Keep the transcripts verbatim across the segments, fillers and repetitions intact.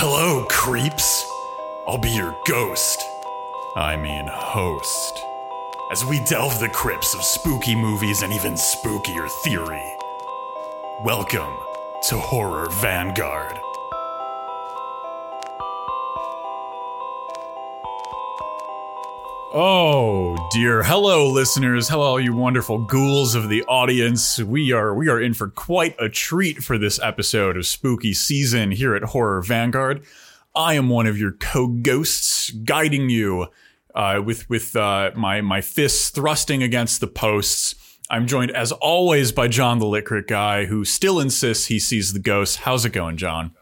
Hello, creeps. I'll be your ghost. I mean host. As we delve the crypts of spooky movies and even spookier theory. Welcome to Horror Vanguard. Oh dear. Hello, listeners. Hello, all you wonderful ghouls of the audience. We are we are in for quite a treat for this episode of Spooky Season here at Horror Vanguard. I am one of your co-ghosts guiding you uh, with with uh, my, my fists thrusting against the posts. I'm joined, as always, by John the LitCrit Guy, who still insists he sees the ghosts. How's it going, John?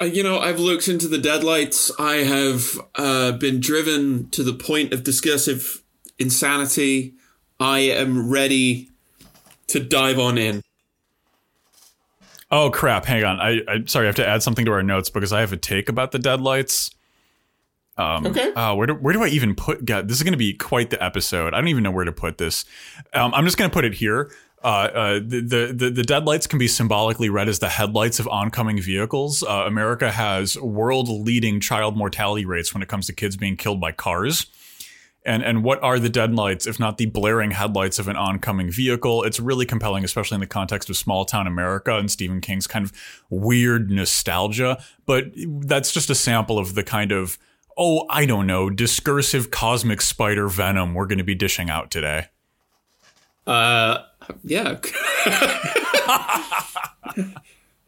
Uh, you know, I've looked into the deadlights. I have uh, been driven to the point of discursive insanity. I am ready to dive on in. Oh, crap. Hang on. I, I'm sorry. I have to add something to our notes because I have a take about the deadlights. Um, okay. Uh, where do where do I even put? God, this is going to be quite the episode. I don't even know where to put this. Um, I'm just going to put it here. Uh, uh, the, the the deadlights can be symbolically read as the headlights of oncoming vehicles. Uh, America has world leading child mortality rates when it comes to kids being killed by cars. And and what are the deadlights if not the blaring headlights of an oncoming vehicle? It's really compelling, especially in the context of small town America and Stephen King's kind of weird nostalgia. But that's just a sample of the kind of, oh, I don't know, discursive cosmic spider venom we're going to be dishing out today. Uh, yeah.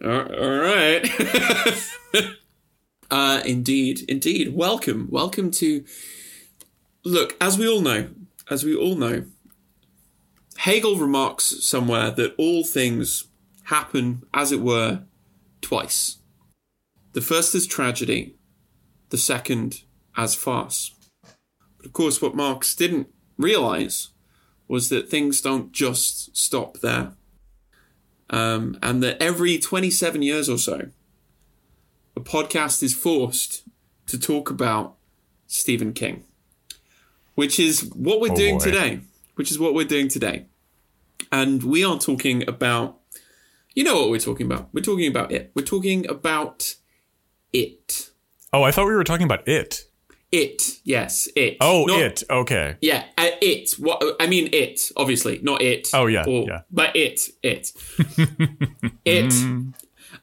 all, all right. uh, indeed, indeed. Welcome. Welcome to... Look, as we all know, as we all know, Hegel remarks somewhere that all things happen, as it were, twice. The first is tragedy. The second as farce. But of course, what Marx didn't realise was that things don't just stop there. Um, and that every twenty-seven years or so, a podcast is forced to talk about Stephen King, which is what we're oh doing boy. today, which is what we're doing today. And we are talking about, you know what we're talking about. We're talking about it. We're talking about it. Oh, I thought we were talking about it. It, yes, it. Oh, not, it, okay. Yeah, uh, it. What I mean, it, obviously, not it. Oh, yeah, or, yeah. But it, it. it, mm.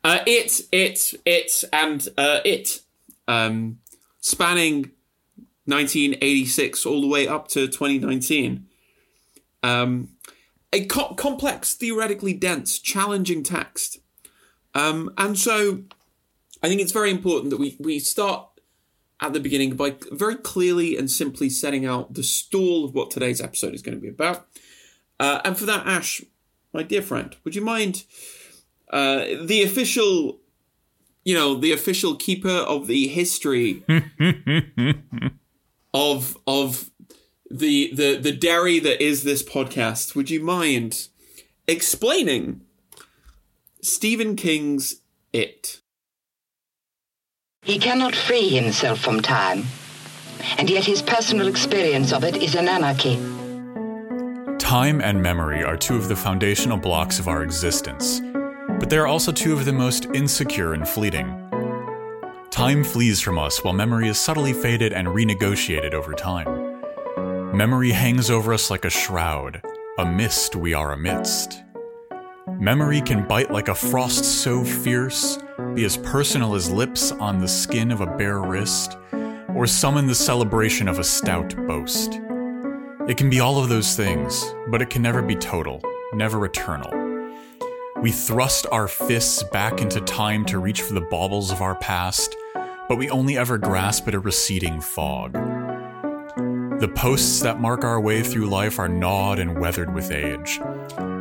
uh, it, it, it, and uh, it. Um, spanning nineteen eighty-six all the way up to twenty nineteen. Um, a co- complex, theoretically dense, challenging text. Um, and so... I think it's very important that we, we start at the beginning by very clearly and simply setting out the stall of what today's episode is going to be about. Uh, and for that, Ash, my dear friend, would you mind uh, the official, you know, the official keeper of the history of of the the the Derry that is this podcast? Would you mind explaining Stephen King's It? He cannot free himself from time, and yet his personal experience of it is an anarchy. Time and memory are two of the foundational blocks of our existence, but they are also two of the most insecure and fleeting. Time flees from us while memory is subtly faded and renegotiated over time. Memory hangs over us like a shroud, a mist we are amidst. Memory can bite like a frost so fierce, be as personal as lips on the skin of a bare wrist, or summon the celebration of a stout boast. It can be all of those things, but it can never be total, never eternal. We thrust our fists back into time to reach for the baubles of our past, but we only ever grasp at a receding fog. The posts that mark our way through life are gnawed and weathered with age,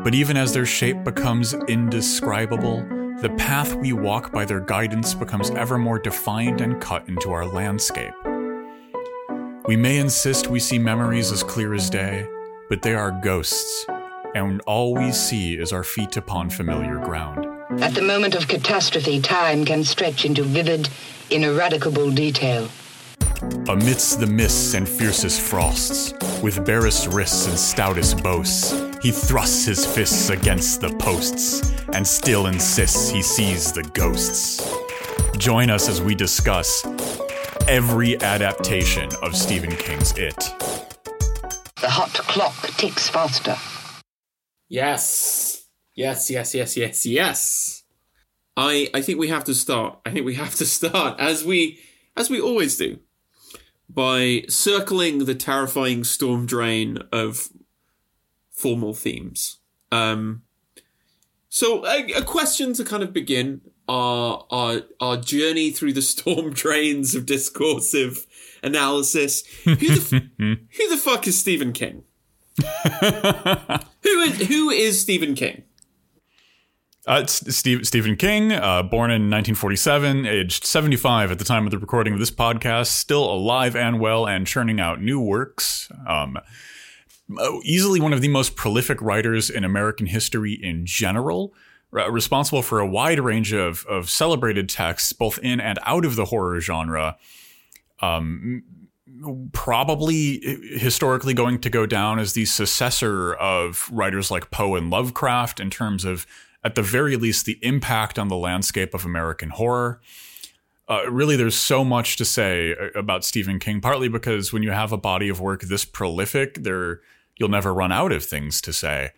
but even as their shape becomes indescribable, the path we walk by their guidance becomes ever more defined and cut into our landscape. We may insist we see memories as clear as day, but they are ghosts, and all we see is our feet upon familiar ground. At the moment of catastrophe, time can stretch into vivid, ineradicable detail. Amidst the mists and fiercest frosts, with barest wrists and stoutest boasts, he thrusts his fists against the posts, and still insists he sees the ghosts. Join us as we discuss every adaptation of Stephen King's It. The hot clock ticks faster. Yes. Yes, yes, yes, yes, yes. I I think we have to start. I think we have to start, as we as we always do, by circling the terrifying storm drain of formal themes. Um, so a, a question to kind of begin our, our, our journey through the storm drains of discoursive analysis. Who the, f- who the fuck is Stephen King? who is who is Stephen King? Uh, Steve, Stephen King, uh, born in nineteen forty-seven, aged seventy-five at the time of the recording of this podcast, still alive and well and churning out new works. Um, easily one of the most prolific writers in American history in general, r- responsible for a wide range of, of celebrated texts, both in and out of the horror genre. Um, probably historically going to go down as the successor of writers like Poe and Lovecraft in terms of, at the very least, the impact on the landscape of American horror. Uh, really, there's so much to say about Stephen King, partly because when you have a body of work this prolific, there you'll never run out of things to say.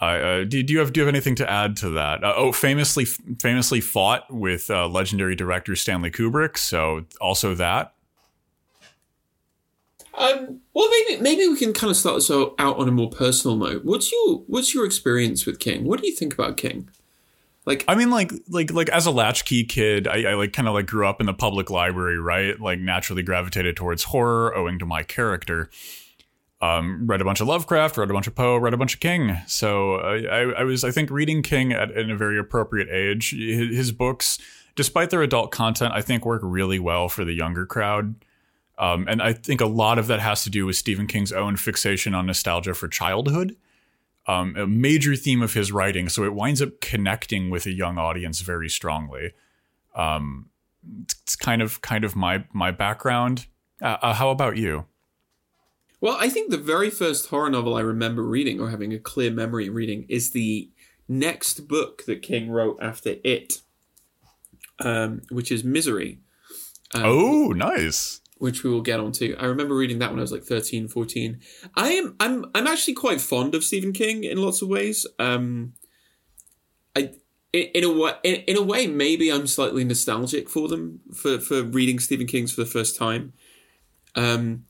Uh, uh, do, do you have do you have anything to add to that? Uh, oh, famously famously fought with uh, legendary director Stanley Kubrick, so also that. Um, well, maybe maybe we can kind of start this out on a more personal note. What's your what's your experience with King? What do you think about King? Like, I mean, like like like as a latchkey kid, I, I like kind of like grew up in the public library, right? Like naturally gravitated towards horror owing to my character. Um, read a bunch of Lovecraft, read a bunch of Poe, read a bunch of King. So I, I, I was I think reading King at, at a very appropriate age. His, his books, despite their adult content, I think work really well for the younger crowd. Um, and I think a lot of that has to do with Stephen King's own fixation on nostalgia for childhood, um, a major theme of his writing. So it winds up connecting with a young audience very strongly. Um, it's kind of kind of my my background. Uh, uh, how about you? Well, I think the very first horror novel I remember reading or having a clear memory reading is the next book that King wrote after It, um, which is Misery. Um, oh, nice. Which we will get onto. I remember reading that when I was like thirteen, fourteen. I am I'm I'm actually quite fond of Stephen King in lots of ways. Um, I in a way in, in a way maybe I'm slightly nostalgic for them for, for reading Stephen King's for the first time. Um,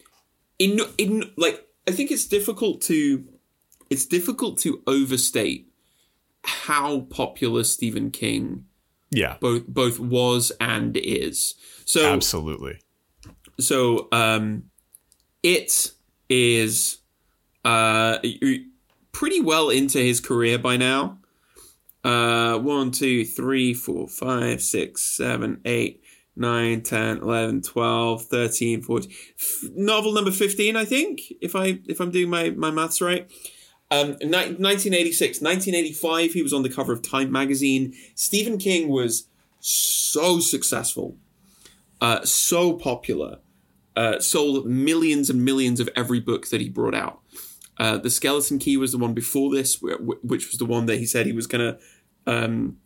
in in like I think it's difficult to it's difficult to overstate how popular Stephen King yeah both both was and is. So absolutely. So, um, It is uh, pretty well into his career by now. Uh, one, two, three, four, five, six, seven, eight, nine, ten, eleven, twelve, thirteen, fourteen. F- novel number fifteen, I think, if I if I'm doing my my maths right. Um, ni- nineteen eighty-six, nineteen eighty-five, he was on the cover of Time magazine. Stephen King was so successful, uh, so popular. Uh, sold millions and millions of every book that he brought out. Uh, the Skeleton Key was the one before this, which was the one that he said he was going to... Um,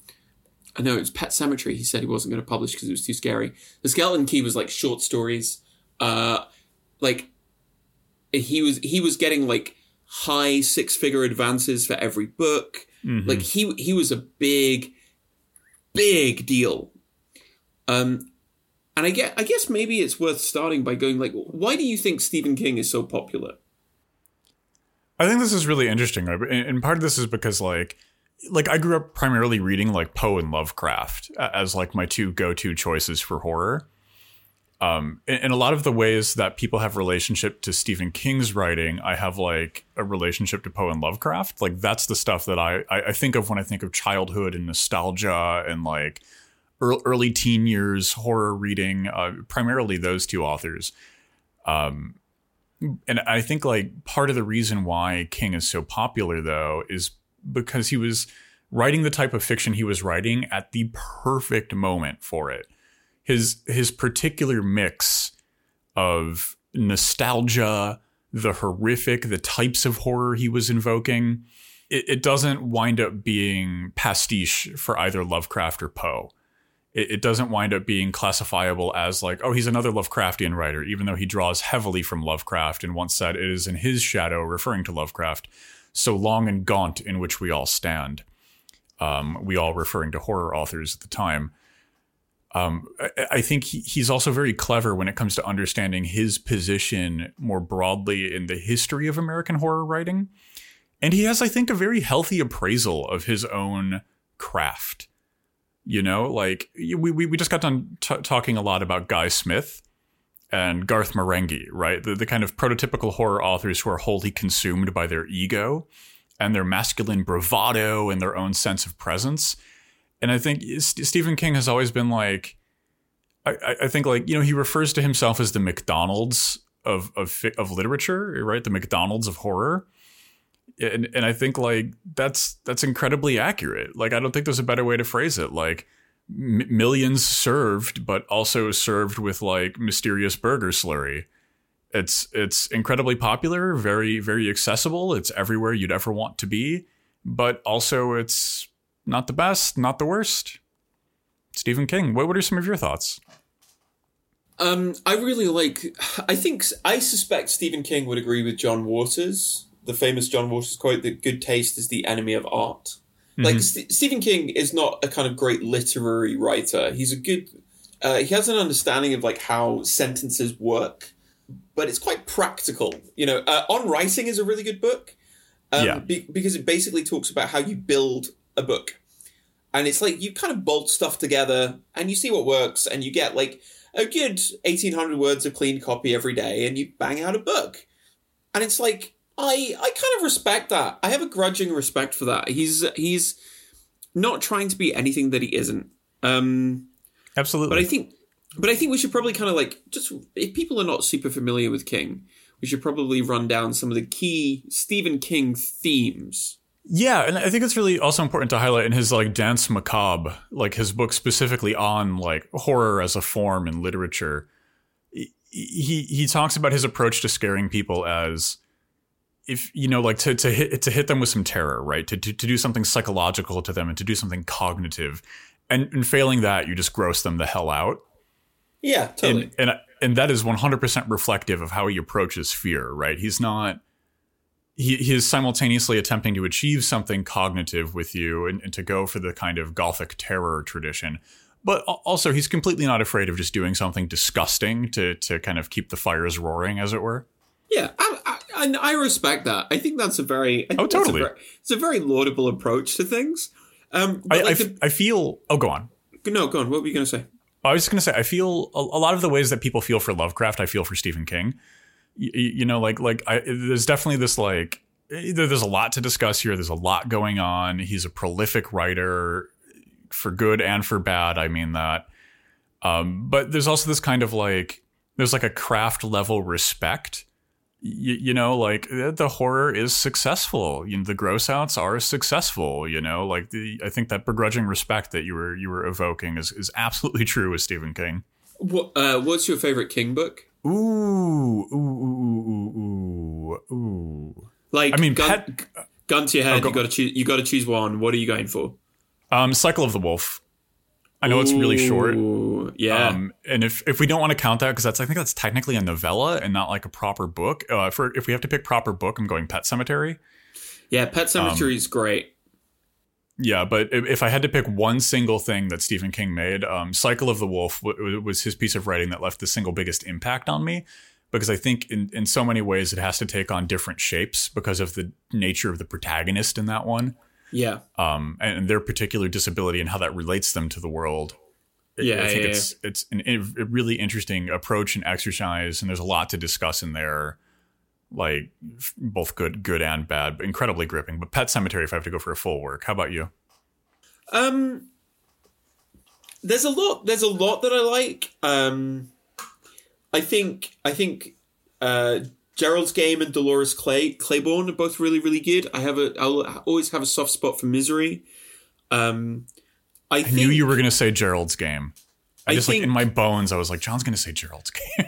I know, it was Pet Sematary he said he wasn't going to publish because it was too scary. The Skeleton Key was like short stories. Uh, like, he was he was getting like high six-figure advances for every book. Mm-hmm. Like, he he was a big, big deal. Um And I guess, I guess maybe it's worth starting by going like, why do you think Stephen King is so popular? I think this is really interesting, right? And part of this is because like, like I grew up primarily reading like Poe and Lovecraft as like my two go-to choices for horror. Um, and a lot of the ways that people have relationship to Stephen King's writing, I have like a relationship to Poe and Lovecraft. Like that's the stuff that I, I think of when I think of childhood and nostalgia and like, early teen years horror reading, uh, primarily those two authors. Um, and I think like part of the reason why King is so popular, though, is because he was writing the type of fiction he was writing at the perfect moment for it. His his particular mix of nostalgia, the horrific, the types of horror he was invoking, it, it doesn't wind up being pastiche for either Lovecraft or Poe. it, it doesn't wind up being classifiable as like, oh, he's another Lovecraftian writer, even though he draws heavily from Lovecraft and once said it is in his shadow, referring to Lovecraft, so long and gaunt in which we all stand. Um, we all referring to horror authors at the time. Um, I, I think he, he's also very clever when it comes to understanding his position more broadly in the history of American horror writing. And he has, I think, a very healthy appraisal of his own craft. You know, like we we, we just got done t- talking a lot about Guy Smith and Garth Marenghi, right? The, the kind of prototypical horror authors who are wholly consumed by their ego and their masculine bravado and their own sense of presence. And I think St- Stephen King has always been like, I, I think like, you know, he refers to himself as the McDonald's of of of literature, right? The McDonald's of horror. And and I think like that's that's incredibly accurate. Like, I don't think there's a better way to phrase it. Like m- millions served, but also served with like mysterious burger slurry. It's it's incredibly popular, very, very accessible. It's everywhere you'd ever want to be. But also it's not the best, not the worst. Stephen King, what, what are some of your thoughts? Um, I really like I think I suspect Stephen King would agree with John Waters. The famous John Waters quote that good taste is the enemy of art. Mm-hmm. Like St- Stephen King is not a kind of great literary writer. He's a good, uh, he has an understanding of like how sentences work, but it's quite practical. You know, uh, On Writing is a really good book um, yeah. be- because it basically talks about how you build a book. And it's like, you kind of bolt stuff together and you see what works and you get like a good eighteen hundred words of clean copy every day and you bang out a book. And it's like, I, I kind of respect that. I have a grudging respect for that. He's he's not trying to be anything that he isn't. Um, Absolutely. But I think but I think we should probably kind of like just if people are not super familiar with King, we should probably run down some of the key Stephen King themes. Yeah, and I think it's really also important to highlight in his like Dance Macabre, like his book specifically on like horror as a form in literature. He he talks about his approach to scaring people as if, you know, like to, to hit to hit them with some terror, right? To, to to do something psychological to them and to do something cognitive. And, and failing that, you just gross them the hell out. Yeah, totally. And, and and that is one hundred percent reflective of how he approaches fear, right? He's not, he, he is simultaneously attempting to achieve something cognitive with you and, and to go for the kind of Gothic terror tradition. But also he's completely not afraid of just doing something disgusting to to kind of keep the fires roaring, as it were. Yeah, I, I, and I respect that. I think that's a very oh totally. A very, it's a very laudable approach to things. Um, I, like I, f- the, I feel. Oh, go on. No, go on. What were you going to say? I was just going to say I feel a, a lot of the ways that people feel for Lovecraft, I feel for Stephen King. You, you know, like like I, there's definitely this like there's a lot to discuss here. There's a lot going on. He's a prolific writer, for good and for bad. I mean that. Um, but there's also this kind of like there's like a craft level respect. You, you know, like the horror is successful. You know, the gross outs are successful. You know, like the, I think that begrudging respect that you were you were evoking is, is absolutely true with Stephen King. What, uh, what's your favorite King book? Ooh, ooh, ooh, ooh, ooh, ooh. Like, I mean, gun, pet, gun to your head. Oh, go, you got to choose. You got to choose one. What are you going for? Um, Cycle of the Wolf. I know it's really short. Ooh, yeah. Um, and if, if we don't want to count that, because that's I think that's technically a novella and not like a proper book. Uh, for if we have to pick proper book, I'm going Pet Sematary. Yeah, Pet Sematary um, is great. Yeah, but if, if I had to pick one single thing that Stephen King made, um, Cycle of the Wolf w- was his piece of writing that left the single biggest impact on me. Because I think in, in so many ways it has to take on different shapes because of the nature of the protagonist in that one. Yeah. Um, and their particular disability and how that relates them to the world. Yeah. I think yeah, it's yeah. it's an, a really interesting approach and exercise. And there's a lot to discuss in there, like both good, good and bad, but incredibly gripping. But Pet Sematary, if I have to go for a full work, how about you? Um, there's a lot. There's a lot that I like. Um, I think. I think. Uh, Gerald's Game and Dolores Clay, Claiborne are both really, really good. I have a, I'll always have a soft spot for Misery. Um, I, I think, knew you were going to say Gerald's Game. I, I just think, like in my bones, I was like, John's going to say Gerald's Game.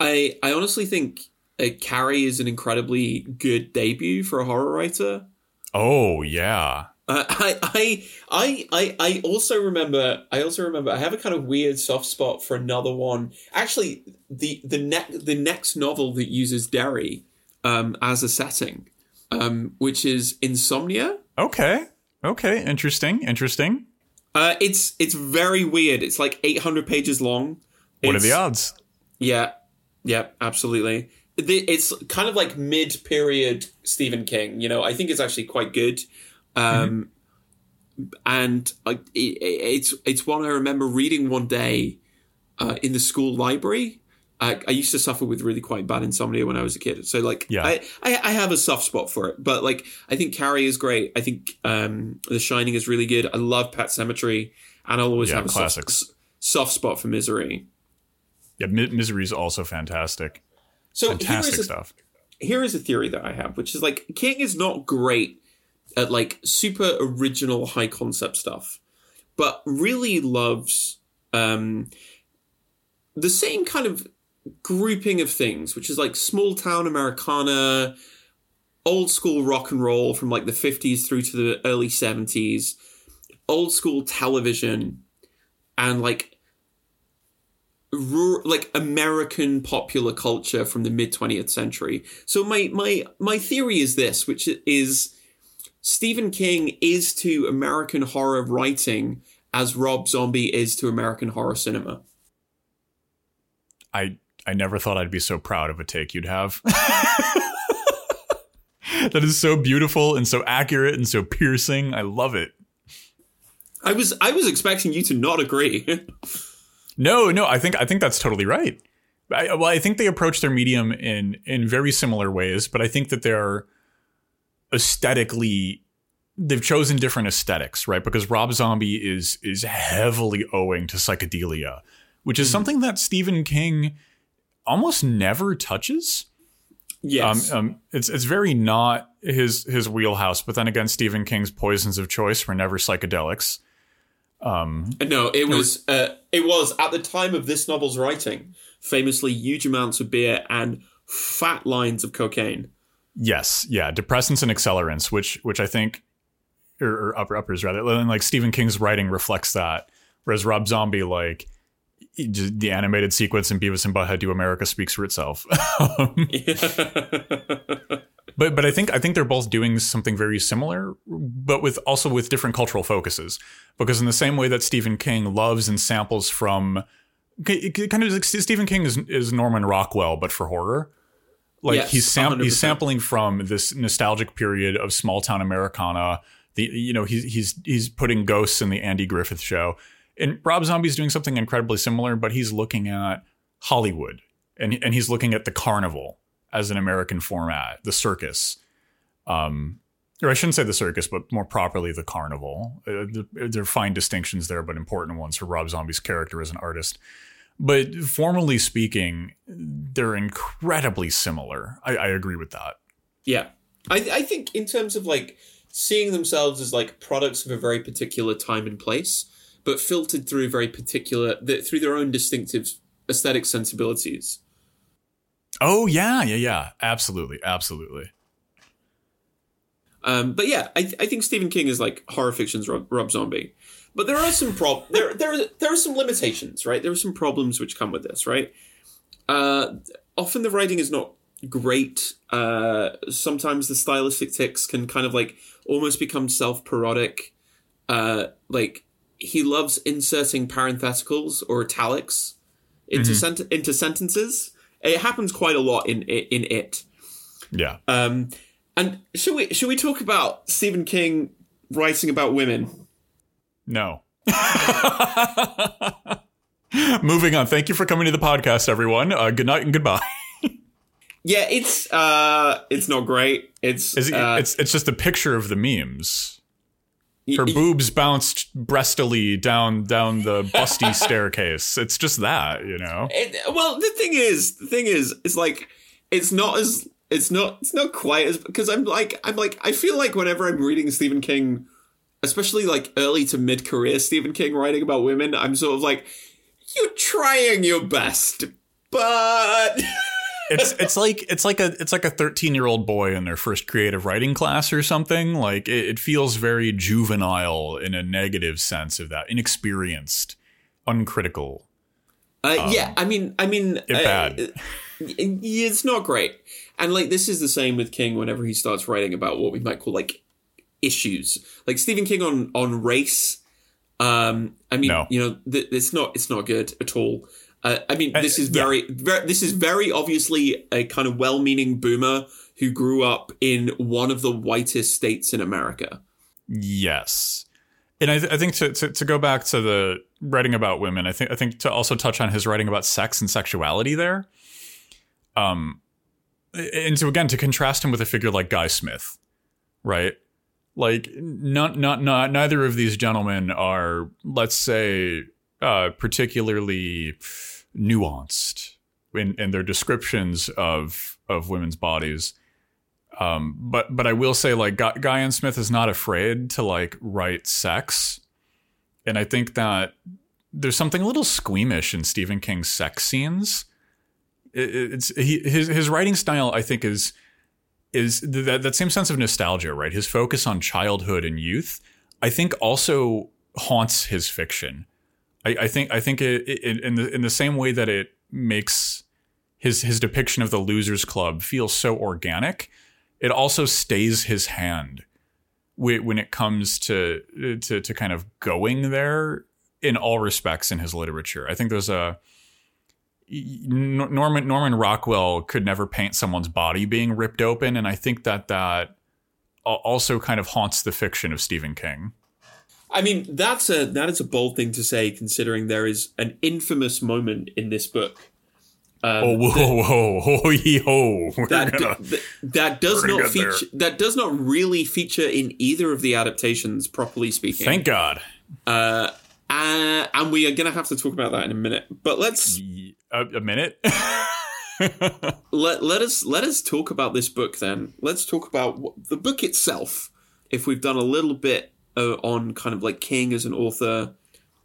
I, I honestly think uh, Carrie is an incredibly good debut for a horror writer. Oh yeah, Uh, I, I, I, I also remember, I also remember, I have a kind of weird soft spot for another one. Actually, the, the next, the next novel that uses Derry, um, as a setting, um, which is Insomnia. Okay. Okay. Interesting. Interesting. Uh, it's, it's very weird. It's like eight hundred pages long. It's, what are the odds? Yeah. Yeah, absolutely. It's kind of like mid-period Stephen King, you know, I think it's actually quite good. Um, mm-hmm. And I, it, it's it's one I remember reading one day uh, in the school library. I, I used to suffer with really quite bad insomnia when I was a kid. So, like, yeah. I, I, I have a soft spot for it. But, like, I think Carrie is great. I think um, The Shining is really good. I love Pet Sematary. And I'll always yeah, have a soft, soft spot for Misery. Yeah, mi- Misery is also fantastic. So fantastic here a, stuff. Here is a theory that I have, which is, like, King is not great at like super original high concept stuff, but really loves um, the same kind of grouping of things, which is like small town Americana, old school rock and roll from like the fifties through to the early seventies, old school television, and like rural, like American popular culture from the mid twentieth century. So my my my theory is this, which is Stephen King is to American horror writing as Rob Zombie is to American horror cinema. I I never thought I'd be so proud of a take you'd have. That is so beautiful and so accurate and so piercing. I love it. I was I was expecting you to not agree. No, no, I think I think that's totally right. I, well, I think they approach their medium in in very similar ways, but I think that there are aesthetically they've chosen different aesthetics, right? Because Rob Zombie is is heavily owing to psychedelia, which is mm. something that Stephen King almost never touches. Yes. Um, um it's it's very not his his wheelhouse, but then again, Stephen King's poisons of choice were never psychedelics. Um no, it was uh, it was at the time of this novel's writing, famously huge amounts of beer and fat lines of cocaine. Yes. Yeah. Depressants and accelerants, which which I think or, or upper uppers, rather. And like Stephen King's writing reflects that. Whereas Rob Zombie, like the animated sequence in Beavis and Butthead Do America speaks for itself. but but I think I think they're both doing something very similar, but with also with different cultural focuses, because in the same way that Stephen King loves and samples from kind of like Stephen King is, is Norman Rockwell, but for horror. Like yes, he's sam- he's sampling from this nostalgic period of small town Americana. The you know he's he's he's putting ghosts in the Andy Griffith show, and Rob Zombie's doing something incredibly similar, but he's looking at Hollywood and and he's looking at the carnival as an American format, the circus, um, or I shouldn't say the circus, but more properly the carnival. Uh, there, there are fine distinctions there, but important ones for Rob Zombie's character as an artist. But formally speaking, they're incredibly similar. I, I agree with that. Yeah. I, I think in terms of like seeing themselves as like products of a very particular time and place, but filtered through very particular, through their own distinctive aesthetic sensibilities. Oh, yeah, yeah, yeah. Absolutely. Absolutely. Um, but yeah, I, th- I think Stephen King is like horror fiction's Rob, Rob Zombie. But there are some prob there there are, there are some limitations, right? There are some problems which come with this, right? Uh, often the writing is not great. Uh, sometimes the stylistic tics can kind of like almost become self-parodic. Uh, like he loves inserting parentheticals or italics into mm-hmm. sent- into sentences. It happens quite a lot in in it. Yeah. Um, and should we should we talk about Stephen King writing about women? No. Moving on. Thank you for coming to the podcast, everyone. Uh, good night and goodbye. Yeah, it's uh, it's not great. It's it, uh, it's it's just a picture of the memes. Her y- boobs bounced breastily down down the busty staircase. It's just that, you know. It, well, the thing is, the thing is, it's like it's not as it's not it's not quite as because I'm like I'm like I feel like whenever I'm reading Stephen King, especially like early to mid-career Stephen King writing about women, I'm sort of like, you're trying your best, but It's it's like it's like a it's like a thirteen year old boy in their first creative writing class or something. Like it, it feels very juvenile in a negative sense of that, inexperienced, uncritical. Uh, um, yeah, I mean, I mean, it uh, bad. It's not great. And like this is the same with King whenever he starts writing about what we might call like issues, like Stephen King on on race. Um, I mean, no. you know, th- it's not it's not good at all. Uh, I mean, this is very, yeah. very, this is very obviously a kind of well-meaning boomer who grew up in one of the whitest states in America. Yes. And I, th- I think to, to to go back to the writing about women, I think I think to also touch on his writing about sex and sexuality there. Um, and so, again, to contrast him with a figure like Guy Smith, right? Like not not not neither of these gentlemen are, let's say, uh, particularly nuanced in, in their descriptions of of women's bodies. Um, but but I will say, like, Guy, Guy and Smith is not afraid to, like, write sex. And I think that there's something a little squeamish in Stephen King's sex scenes. It, it's he, his his writing style, I think, is is that, that same sense of nostalgia, right? His focus on childhood and youth, I think, also haunts his fiction. I, I think I think it, it, in the in the same way that it makes his his depiction of the Losers Club feel so organic, it also stays his hand when it comes to, to to kind of going there in all respects in his literature. I think there's a Norman Norman Rockwell could never paint someone's body being ripped open, and I think that that also kind of haunts the fiction of Stephen King. I mean, that's a that is a bold thing to say, considering there is an infamous moment in this book. Um, oh whoa, that, whoa, ho, ye, ho. That, gonna, d- th- that does not feature. There. That does not really feature in either of the adaptations, properly speaking. Thank God. Uh, uh, and we are going to have to talk about that in a minute. But let's a, a minute. let let us let us talk about this book then. Let's talk about what, the book itself. If we've done a little bit uh, on kind of like King as an author.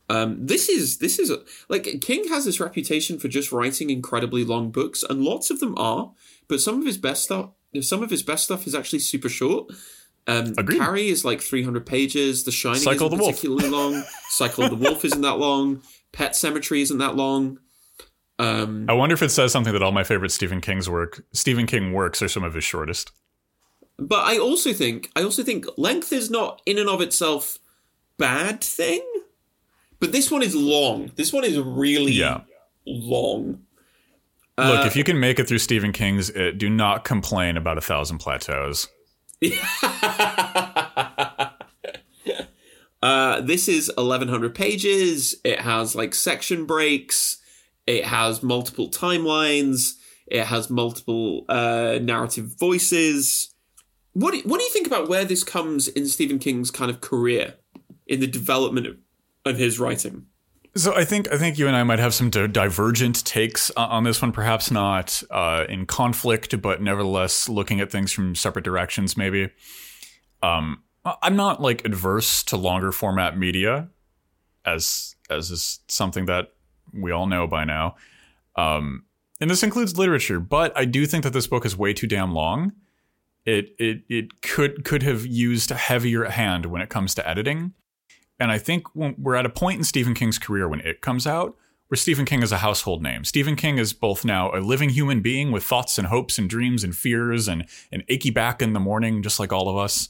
Um, this is this is a, like King has this reputation for just writing incredibly long books, and lots of them are. But some of his best stuff, some of his best stuff is actually super short. Um, Carrie is like three hundred pages. The Shining Cycle isn't the particularly Wolf. long. Cycle of the Wolf isn't that long. Pet Sematary isn't that long. Um, I wonder if it says something that all my favorite Stephen King's work, Stephen King works, are some of his shortest. But I also think I also think length is not in and of itself bad thing. But this one is long. This one is really yeah. long. Uh, Look, if you can make it through Stephen King's, it, do not complain about A Thousand Plateaus. uh, this is eleven hundred pages. It has like section breaks. It has multiple timelines. It has multiple uh, narrative voices. What do, what do you think about where this comes in Stephen King's kind of career, in the development of of his writing? So I think I think you and I might have some divergent takes on this one, perhaps not uh, in conflict, but nevertheless looking at things from separate directions, maybe. Um, I'm not like adverse to longer format media, as as is something that we all know by now. Um, and this includes literature, but I do think that this book is way too damn long. It it it could could have used a heavier hand when it comes to editing. And I think we're at a point in Stephen King's career when it comes out where Stephen King is a household name. Stephen King is both now a living human being with thoughts and hopes and dreams and fears and an achy back in the morning, just like all of us.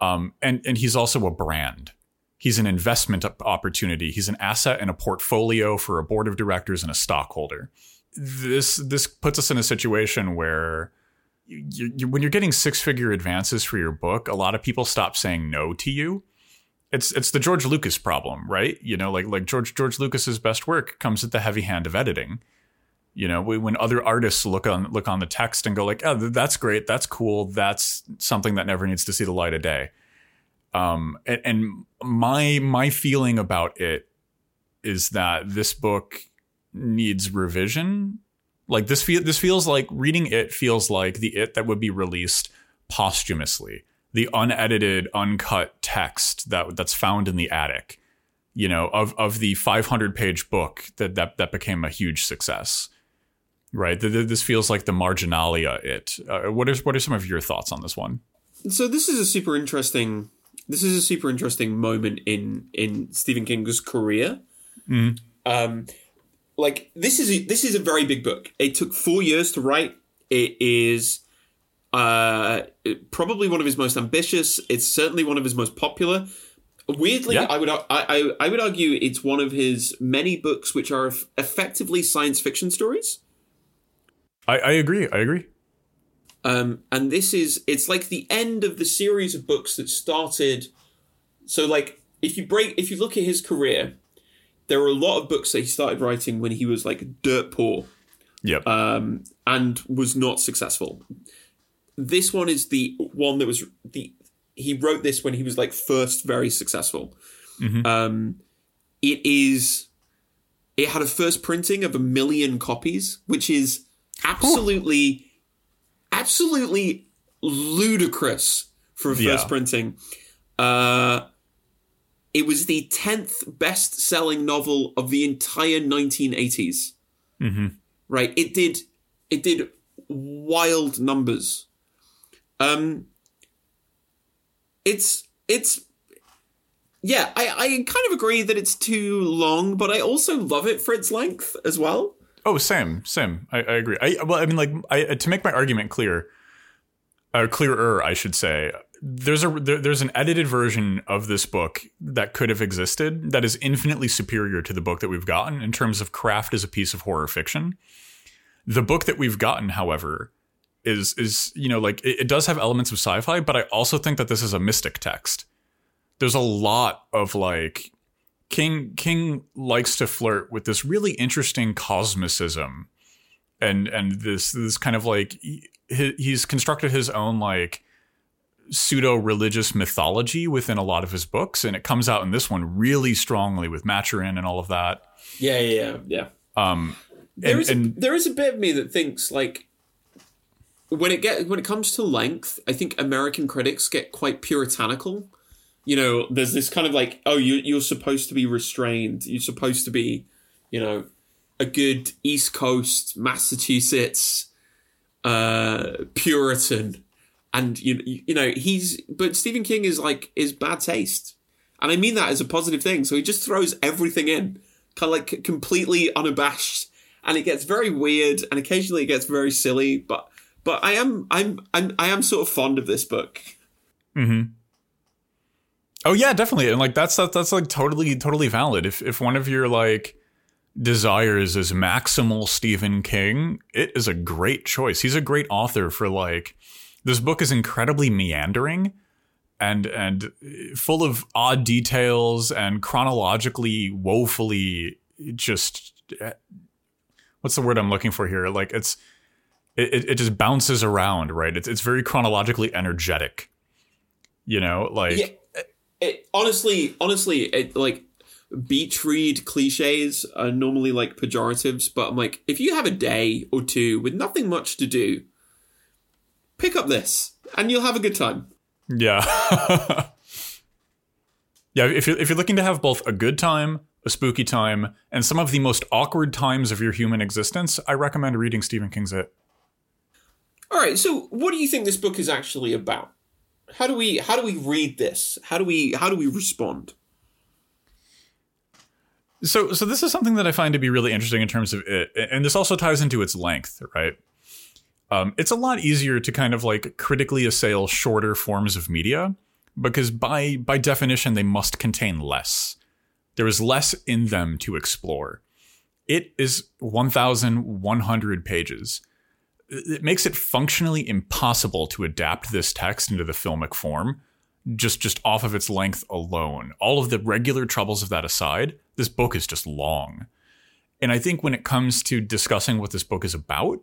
Um, and, and he's also a brand. He's an investment opportunity. He's an asset and a portfolio for a board of directors and a stockholder. This, this puts us in a situation where you, you, when you're getting six-figure advances for your book, a lot of people stop saying no to you. It's it's the George Lucas problem, right? You know, like like George George Lucas's best work comes at the heavy hand of editing. You know, we, when other artists look on look on the text and go like, oh, that's great, that's cool, that's something that never needs to see the light of day. Um, and, and my my feeling about it is that this book needs revision. Like this feel this feels like reading it feels like the it that would be released posthumously. The unedited, uncut text that that's found in the attic, you know, of, of the five hundred page book that, that that became a huge success. Right. This feels like the marginalia. It. Uh, what are what are some of your thoughts on this one? So this is a super interesting. This is a super interesting moment in in Stephen King's career. Mm. Um, like this is a, this is a very big book. It took four years to write. It is uh, probably one of his most ambitious. It's certainly one of his most popular. Weirdly, yeah. I would I, I I would argue it's one of his many books which are effectively science fiction stories. I, I agree. I agree. Um, and this is, it's like the end of the series of books that started. So like, if you break, if you look at his career, there are a lot of books that he started writing when he was like dirt poor. Yep. Um, and was not successful. This one is the one that was the, he wrote this when he was like first very successful. Mm-hmm. Um, it is, it had a first printing of a million copies, which is, Absolutely, oh. absolutely ludicrous for a first yeah. printing. Uh, it was the tenth best-selling novel of the entire nineteen eighties. Mm-hmm. Right? It did. It did wild numbers. Um, it's it's yeah. I I kind of agree that it's too long, but I also love it for its length as well. Oh, same, same. I, I agree. I, well, I mean, like, I, to make my argument clear, or clearer, I should say, there's a there, there's an edited version of this book that could have existed that is infinitely superior to the book that we've gotten in terms of craft as a piece of horror fiction. The book that we've gotten, however, is is you know like it, it does have elements of sci-fi, but I also think that this is a mystic text. There's a lot of like. King King likes to flirt with this really interesting cosmicism and and this this kind of like he, he's constructed his own like pseudo religious mythology within a lot of his books. And it comes out in this one really strongly with Maturin and all of that. Yeah. Yeah. Yeah. yeah. Um, there, and, is a, and, there is a bit of me that thinks like when it get when it comes to length, I think American critics get quite puritanical. You know, there's this kind of like, oh, you, you're supposed to be restrained. You're supposed to be, you know, a good East Coast, Massachusetts, uh, Puritan. And, you, you know, he's but Stephen King is like is bad taste. And I mean that as a positive thing. So he just throws everything in kind of like completely unabashed. And it gets very weird. And occasionally it gets very silly. But but I am I'm I'm I am sort of fond of this book. Mm-hmm. Oh, yeah, definitely. And like that's that, that's like totally, totally valid. If if one of your like desires is maximal Stephen King, it is a great choice. He's a great author for like this book is incredibly meandering and and full of odd details and chronologically woefully just what's the word I'm looking for here? Like it's it, it just bounces around. Right. It's, it's very chronologically energetic, you know, like. Yeah. It, honestly, honestly, it, like beach read cliches are normally like pejoratives, but I'm like, if you have a day or two with nothing much to do, pick up this and you'll have a good time. Yeah. yeah. If you're, if you're looking to have both a good time, a spooky time, and some of the most awkward times of your human existence, I recommend reading Stephen King's It. All right. So what do you think this book is actually about? How do we how do we read this? How do we how do we respond? So so this is something that I find to be really interesting in terms of it. And this also ties into its length, right? Um, it's a lot easier to kind of like critically assail shorter forms of media because by by definition, they must contain less. There is less in them to explore. It is eleven hundred pages. It makes it functionally impossible to adapt this text into the filmic form, just just off of its length alone. All of the regular troubles of that aside, this book is just long. And I think when it comes to discussing what this book is about,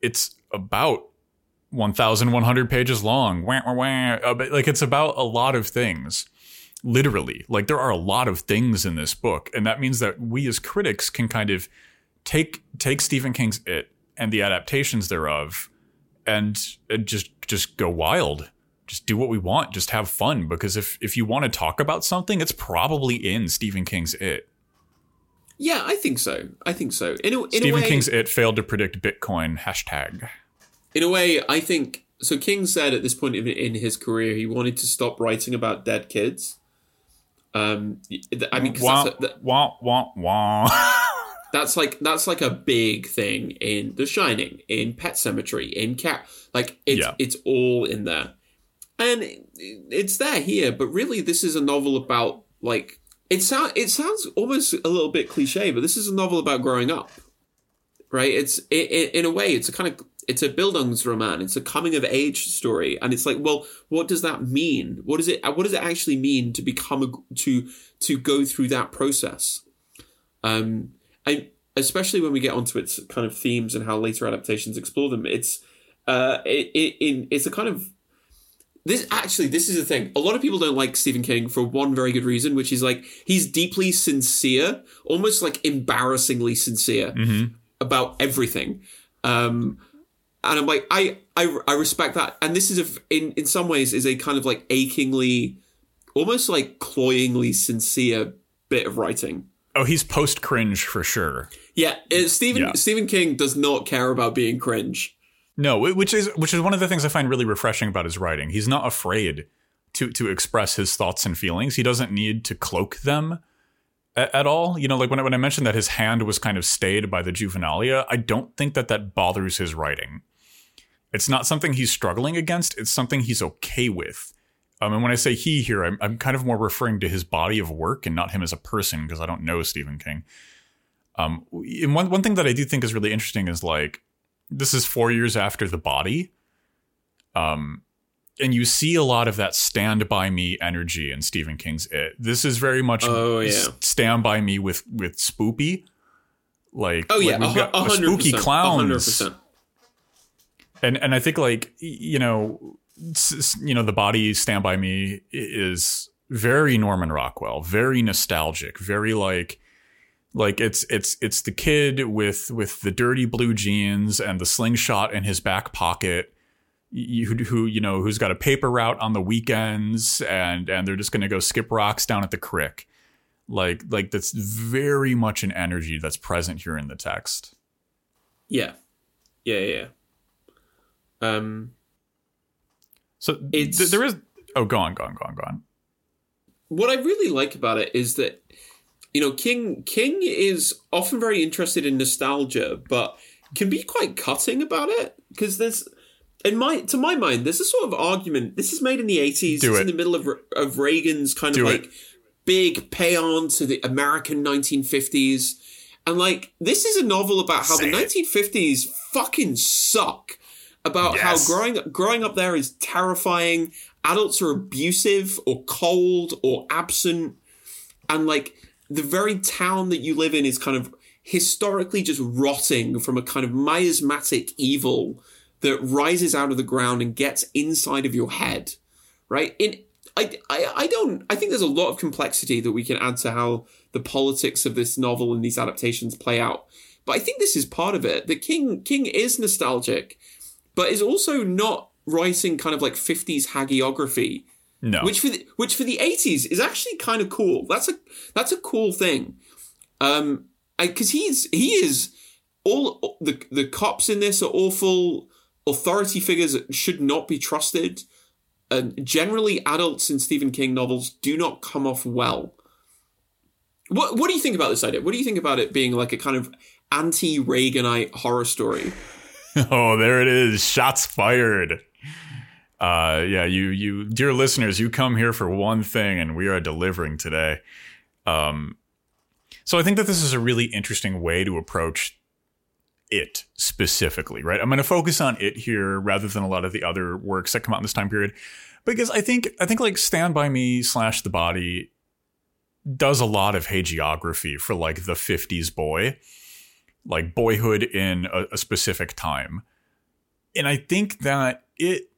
it's about eleven hundred pages long. Wah, wah, wah. Like it's about a lot of things, literally. Like there are a lot of things in this book. And that means that we as critics can kind of take take Stephen King's It and the adaptations thereof and just just go wild. Just do what we want. Just have fun. Because if, if you want to talk about something, it's probably in Stephen King's It. Yeah, I think so. I think so. In a, in Stephen a way, King's It failed to predict Bitcoin hashtag. In a way, I think... So King said at this point in his career, he wanted to stop writing about dead kids. Um, I mean, 'cause wah, that's a, that, wah, wah, wah. that's like that's like a big thing in The Shining, in Pet Sematary, in Cat. Like it's yeah. it's all in there, and it's there here. But really, this is a novel about like it sounds. It sounds almost a little bit cliche, but this is a novel about growing up, right? It's it, it, in a way, it's a kind of. It's a Bildungsroman. It's a coming of age story, and it's like, well, what does that mean? What is it? What does it actually mean to become a, to to go through that process? Um, I especially when we get onto its kind of themes and how later adaptations explore them. It's uh, it, it it's a kind of this. Actually, this is the thing. A lot of people don't like Stephen King for one very good reason, which is like he's deeply sincere, almost like embarrassingly sincere mm-hmm. about everything. Um, And I'm like, I, I, I respect that. And this is, a, in, in some ways, is a kind of like achingly, almost like cloyingly sincere bit of writing. Oh, he's post-cringe for sure. Yeah, Stephen yeah. Stephen King does not care about being cringe. No, which is which is one of the things I find really refreshing about his writing. He's not afraid to to express his thoughts and feelings. He doesn't need to cloak them at, at all. You know, like when I, when I mentioned that his hand was kind of stayed by the juvenilia, I don't think that that bothers his writing. It's not something he's struggling against. It's something he's okay with. Um, and when I say he here, I'm, I'm kind of more referring to his body of work and not him as a person, because I don't know Stephen King. Um, and one, one thing that I do think is really interesting is like, this is four years after The Body. Um, and you see a lot of that Stand By Me energy in Stephen King's It. This is very much oh, yeah. Stand By Me with, with spoopy. Like, oh, yeah, like we've got one hundred percent, spooky clowns. one hundred percent. And and I think like, you know, you know, The Body, Stand By Me is very Norman Rockwell, very nostalgic, very like like it's it's it's the kid with with the dirty blue jeans and the slingshot in his back pocket who, who you know, who's got a paper route on the weekends and and they're just going to go skip rocks down at the crick. Like like that's very much an energy that's present here in the text. Yeah, yeah, yeah. Um, so it's, th- there is, oh, gone, gone, gone, gone. What I really like about it is that, you know, King, King is often very interested in nostalgia, but can be quite cutting about it. Cause there's, in my, to my mind, there's a sort of argument. This is made in the eighties. Do it's it. in the middle of, of Reagan's kind Do of it. like big paean to the American nineteen fifties. And like, this is a novel about how Say the it. nineteen fifties fucking suck. About yes. how growing growing up there is terrifying. Adults are abusive or cold or absent. And like the very town that you live in is kind of historically just rotting from a kind of miasmatic evil that rises out of the ground and gets inside of your head. Right? In I, I, I don't I think there's a lot of complexity that we can add to how the politics of this novel and these adaptations play out. But I think this is part of it. That King King is nostalgic, but is also not writing kind of like fifties hagiography, no. Which for the, which for the eighties is actually kind of cool. That's a that's a cool thing, um, because he's he is all the the cops in this are awful. Authority figures should not be trusted. And generally, adults in Stephen King novels do not come off well. What what do you think about this idea? What do you think about it being like a kind of anti-Reaganite horror story? Oh, there it is. Shots fired. Uh, yeah, you, you, dear listeners, you come here for one thing and we are delivering today. Um, so I think that this is a really interesting way to approach it specifically, right? I'm going to focus on it here rather than a lot of the other works that come out in this time period, because I think, I think like Stand By Me slash The Body does a lot of hagiography for like the fifties boy. Like boyhood in a, a specific time. And I think that it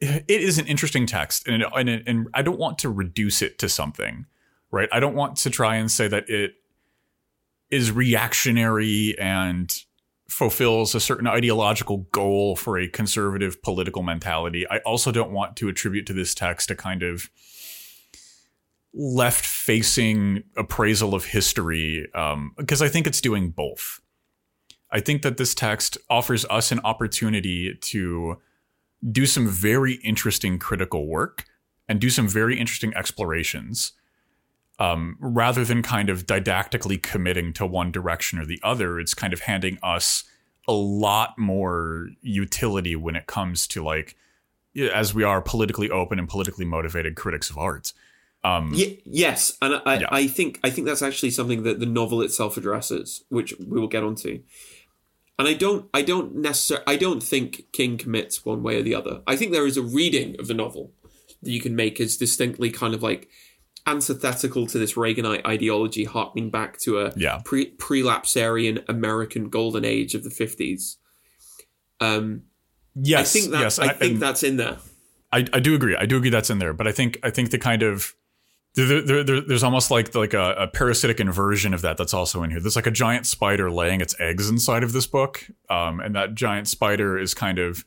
it is an interesting text and, and and I don't want to reduce it to something, right? I don't want to try and say that it is reactionary and fulfills a certain ideological goal for a conservative political mentality. I also don't want to attribute to this text a kind of left facing appraisal of history, um, because I think it's doing both. I think that this text offers us an opportunity to do some very interesting critical work and do some very interesting explorations, um, rather than kind of didactically committing to one direction or the other. It's kind of handing us a lot more utility when it comes to, like, as we are politically open and politically motivated critics of art. Um, Ye- yes, and I, yeah. I think I think that's actually something that the novel itself addresses, which we will get onto. And I don't, I don't necessarily, I don't think King commits one way or the other. I think there is a reading of the novel that you can make as distinctly kind of like antithetical to this Reaganite ideology, harkening back to a yeah. pre- prelapsarian American golden age of the fifties. Um, yes, I think that, yes, I, I think I, that's in there. I, I do agree. I do agree that's in there. But I think I think the kind of there, there, there, there's almost like like a, a parasitic inversion of that that's also in here. There's like a giant spider laying its eggs inside of this book, um, and that giant spider is kind of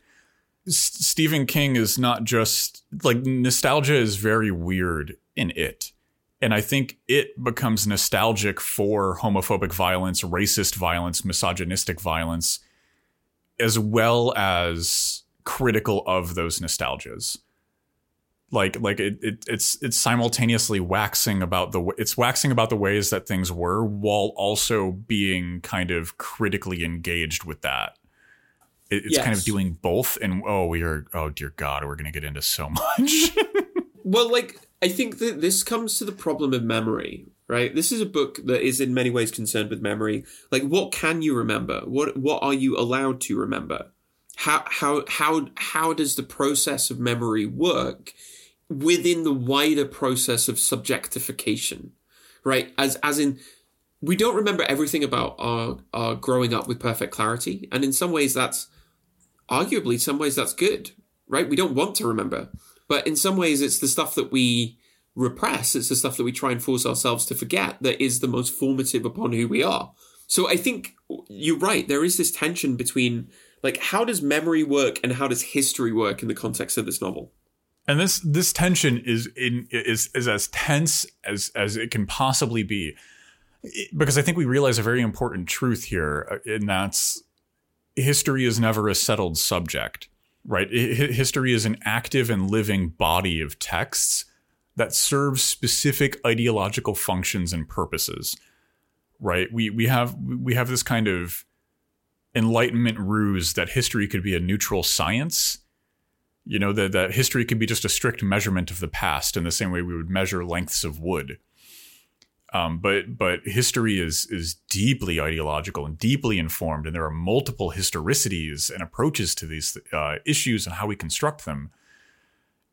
S- Stephen King is not just like nostalgia is very weird in it, and I think it becomes nostalgic for homophobic violence, racist violence, misogynistic violence, as well as critical of those nostalgias. Like, like it, it it's it's simultaneously waxing about the it's waxing about the ways that things were, while also being kind of critically engaged with that. It, it's yes. kind of doing both. And oh, we are oh dear God, we're going to get into so much. Well, like I think that this comes to the problem of memory, right? This is a book that is in many ways concerned with memory. Like, what can you remember? What what are you allowed to remember? How how how how does the process of memory work within the wider process of subjectification, right? As as in, we don't remember everything about our, our growing up with perfect clarity. And in some ways that's arguably some ways that's good, right? We don't want to remember. But in some ways it's the stuff that we repress. It's the stuff that we try and force ourselves to forget that is the most formative upon who we are. So I think you're right. There is this tension between, like, how does memory work and how does history work in the context of this novel? And this this tension is in is is as tense as as it can possibly be, because I think we realize a very important truth here, and that's history is never a settled subject, right? History is an active and living body of texts that serves specific ideological functions and purposes, right? We we have we have this kind of Enlightenment ruse that history could be a neutral science, you know, that, that history could be just a strict measurement of the past in the same way we would measure lengths of wood. Um, but but history is is deeply ideological and deeply informed, and there are multiple historicities and approaches to these uh, issues and how we construct them.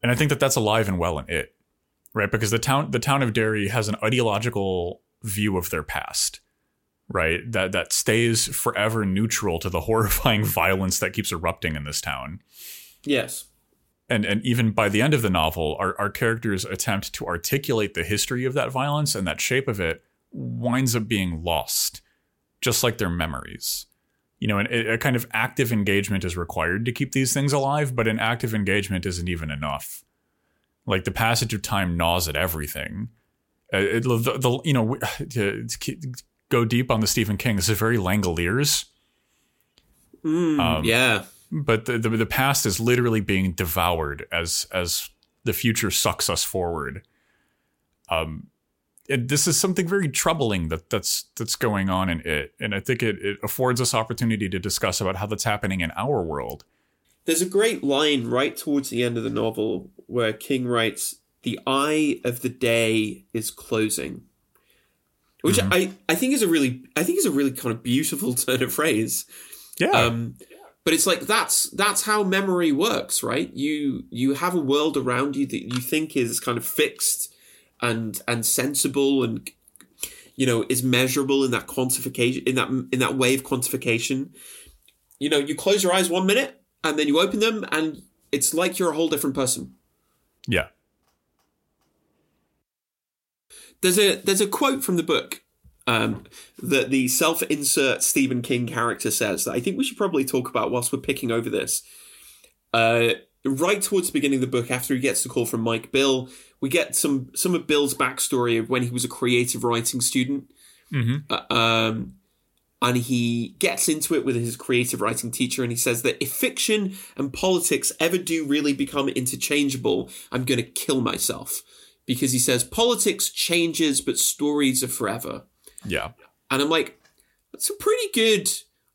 And I think that that's alive and well in it, right? Because the town the town of Derry has an ideological view of their past, right? That that stays forever neutral to the horrifying violence that keeps erupting in this town. Yes. And and even by the end of the novel, our, our character's attempt to articulate the history of that violence and that shape of it winds up being lost, just like their memories. You know, and a kind of active engagement is required to keep these things alive, but an active engagement isn't even enough. Like, the passage of time gnaws at everything. It, the, the, you know, to, to go deep on the Stephen King, this is very Langoliers. Mm, um, yeah. But the, the the past is literally being devoured as as the future sucks us forward. Um, it, this is something very troubling that that's that's going on in it, and I think it, it affords us opportunity to discuss about how that's happening in our world. There's a great line right towards the end of the novel where King writes, "The eye of the day is closing," which mm-hmm. I, I think is a really I think is a really kind of beautiful turn of phrase. Yeah. Um, But it's like, that's that's how memory works, right? You you have a world around you that you think is kind of fixed and and sensible and, you know, is measurable in that quantification, in that in that way of quantification. You know, you close your eyes one minute and then you open them and it's like you're a whole different person. Yeah. There's a there's a quote from the book Um, that the self-insert Stephen King character says that I think we should probably talk about whilst we're picking over this. Uh, right towards the beginning of the book, after he gets the call from Mike Bill, we get some some of Bill's backstory of when he was a creative writing student. Mm-hmm. Uh, um, and he gets into it with his creative writing teacher, and he says that if fiction and politics ever do really become interchangeable, I'm going to kill myself. Because he says, politics changes, but stories are forever. Yeah. And I'm like, that's a pretty good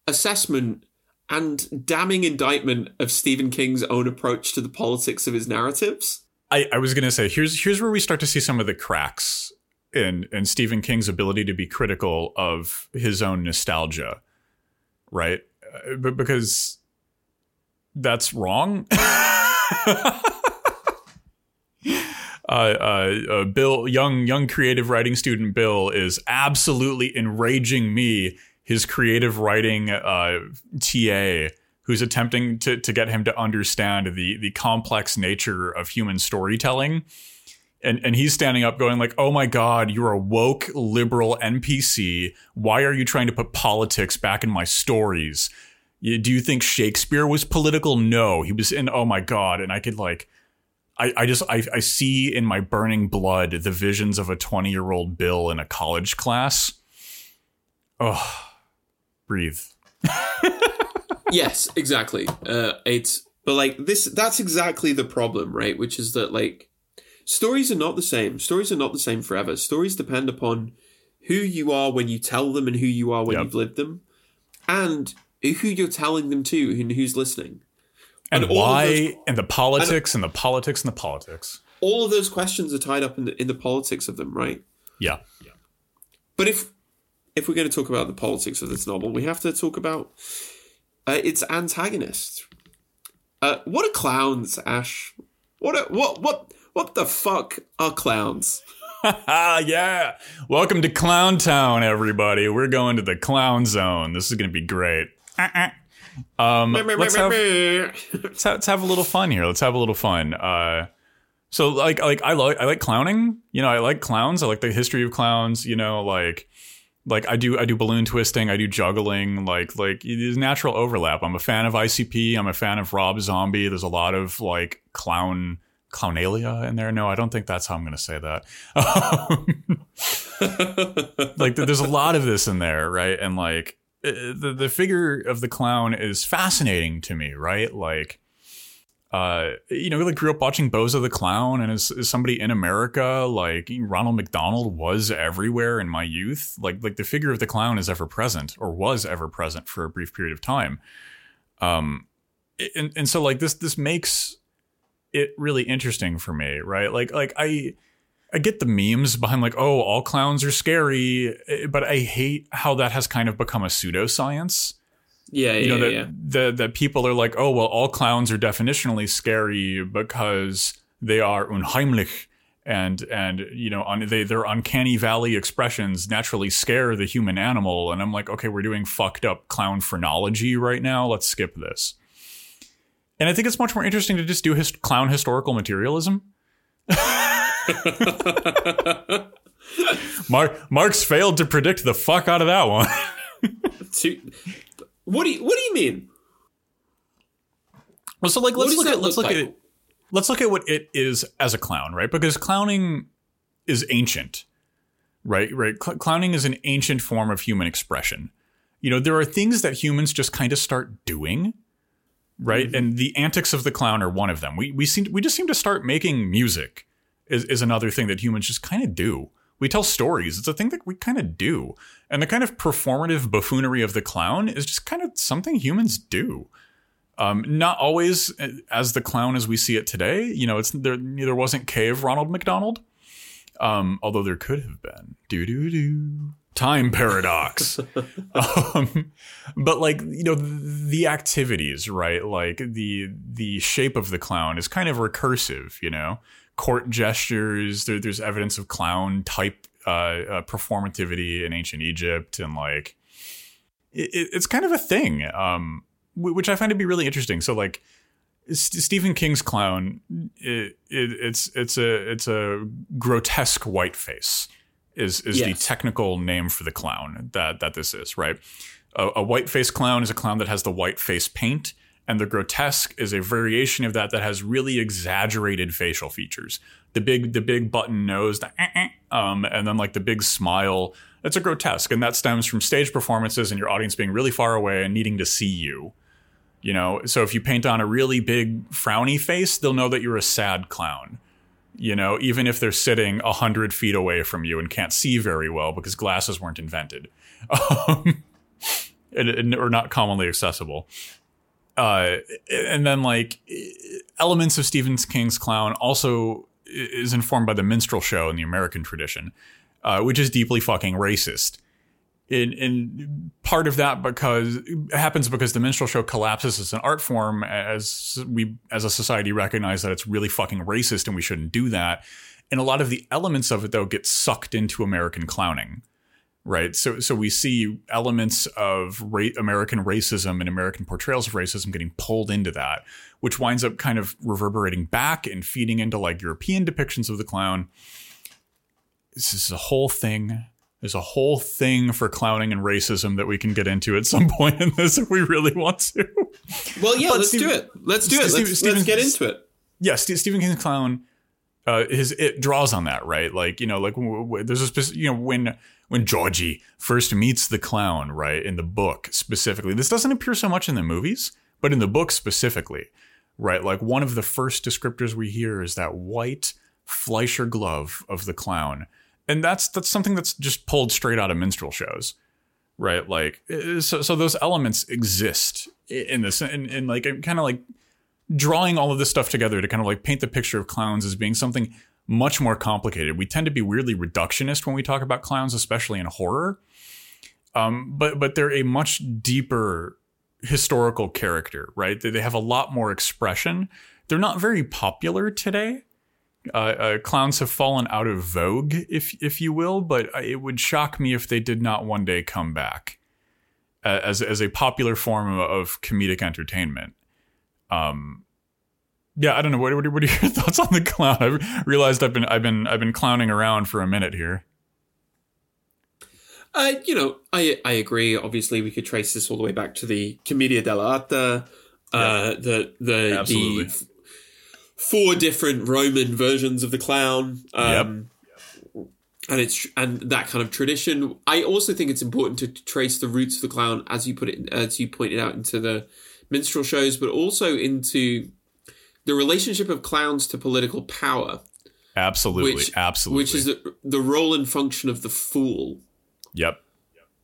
assessment and damning indictment of Stephen King's own approach to the politics of his narratives. I, I was going to say, here's here's where we start to see some of the cracks in, in Stephen King's ability to be critical of his own nostalgia, right? Uh, but because that's wrong. Uh, uh, uh, Bill, young, young creative writing student Bill is absolutely enraging me, his creative writing uh, T A, who's attempting to, to get him to understand the the complex nature of human storytelling. And and he's standing up going like, oh, my God, you're a woke liberal N P C. Why are you trying to put politics back in my stories? You, do you think Shakespeare was political? No, he was in. Oh, my God. And I could like. I, I just I, I see in my burning blood the visions of a twenty year old Bill in a college class. Oh, breathe. Yes, exactly. Uh, it's but like this. That's exactly the problem, right? Which is that like stories are not the same. Stories are not the same forever. Stories depend upon who you are when you tell them and who you are when yep. you've lived them, and who you're telling them to and who's listening. And, and why, those, and the politics, and, and the politics, and the politics. All of those questions are tied up in the in the politics of them, right? Yeah. yeah. But if if we're going to talk about the politics of this novel, we have to talk about uh, its antagonists. Uh, what are clowns, Ash? What are, what what what the fuck are clowns? Yeah. Welcome to Clown Town, everybody. We're going to the Clown Zone. This is going to be great. Uh-uh. Um, let's, have, let's, have, let's have a little fun here. Let's have a little fun. Uh, so like, like I like, I like clowning, you know, I like clowns. I like the history of clowns, you know, like, like I do, I do balloon twisting. I do juggling, like, like there's natural overlap. I'm a fan of I C P. I'm a fan of Rob Zombie. There's a lot of like clown, clownalia in there. No, I don't think that's how I'm going to say that. Um, like there's a lot of this in there. Right. And like, The, the figure of the clown is fascinating to me, right? Like, uh, you know, I like grew up watching Bozo the Clown, and as, as somebody in America, like Ronald McDonald was everywhere in my youth. Like, like the figure of the clown is ever present, or was ever present for a brief period of time. Um, and and so like this this makes it really interesting for me, right? Like like I. I get the memes behind like, oh, all clowns are scary, but I hate how that has kind of become a pseudoscience. Yeah, yeah, you know, that, yeah. That that people are like, oh, well, all clowns are definitionally scary because they are unheimlich, and and you know, on, they their uncanny valley expressions naturally scare the human animal. And I'm like, okay, we're doing fucked up clown phrenology right now. Let's skip this. And I think it's much more interesting to just do his clown historical materialism. Mar- Marx failed to predict the fuck out of that one. What do you What do you mean? Well, so like let's look at let's look at it, let's look at what it is as a clown, right? Because clowning is ancient, right? Right? Cl- clowning is an ancient form of human expression. You know, there are things that humans just kind of start doing. Right. Mm-hmm. And the antics of the clown are one of them. We we seem we just seem to start making music is, is another thing that humans just kind of do. We tell stories. It's a thing that we kind of do. And the kind of performative buffoonery of the clown is just kind of something humans do. Um, not always as the clown as we see it today. You know, it's there. There wasn't cave Ronald McDonald, um, although there could have been. Do do do. Time paradox. um, but like, you know, the activities, right? Like the the shape of the clown is kind of recursive, you know, court gestures. There, there's evidence of clown type uh, uh, performativity in ancient Egypt. And like, it, it's kind of a thing, um, which I find to be really interesting. So like St- Stephen King's clown, it, it, it's it's a it's a grotesque white face. Is is yes. the technical name for the clown that that this is, right? A, a white face clown is a clown that has the white face paint And the grotesque is a variation of that that has really exaggerated facial features. The big the big button nose, the eh, eh, um, and then like the big smile. It's a grotesque. And that stems from stage performances and your audience being really far away and needing to see you. You know, so if you paint on a really big frowny face, they'll know that you're a sad clown. You know, even if they're sitting a hundred feet away from you and can't see very well because glasses weren't invented, um, and, and, or not commonly accessible. Uh, and then like elements of Stephen King's clown also is informed by the minstrel show in the American tradition, uh, which is deeply fucking racist. And, and part of that because happens because the minstrel show collapses as an art form as we as a society recognize that it's really fucking racist and we shouldn't do that. And a lot of the elements of it, though, get sucked into American clowning. Right. So so we see elements of ra- American racism and American portrayals of racism getting pulled into that, which winds up kind of reverberating back and feeding into like European depictions of the clown. This is a whole thing. There's a whole thing for clowning and racism that we can get into at some point in this if we really want to. Well, yeah, let's Stephen, do it. Let's do it. Stephen, let's, Stephen, let's get into it. Yeah, St- Stephen King's clown. Uh, his it draws on that, right? Like, you know, like w- w- there's a specific, you know, when when Georgie first meets the clown, right, in the book specifically, this doesn't appear so much in the movies, but in the book specifically, right? Like one of the first descriptors we hear is that white Fleischer glove of the clown. And that's that's something that's just pulled straight out of minstrel shows, right? Like, so, so those elements exist in this and, and like kind of like drawing all of this stuff together to kind of like paint the picture of clowns as being something much more complicated. We tend to be weirdly reductionist when we talk about clowns, especially in horror. Um, but but they're a much deeper historical character, right? They, they have a lot more expression. They're not very popular today. Uh, uh, clowns have fallen out of vogue, if if you will, but it would shock me if they did not one day come back uh, as as a popular form of comedic entertainment. Um, yeah, I don't know. What, what, what are your thoughts on the clown? I realized I've been, I've been, I've been clowning around for a minute here. Uh, you know, I, I agree. Obviously, we could trace this all the way back to the Commedia dell'arte. Uh, yeah. the the Absolutely. the f- four different Roman versions of the clown. Um, yep. and it's and that kind of tradition. I also think it's important to trace the roots of the clown, as you put it, as you pointed out, into the minstrel shows, but also into the relationship of clowns to political power. Absolutely, which, absolutely. Which is the, the role and function of the fool. Yep.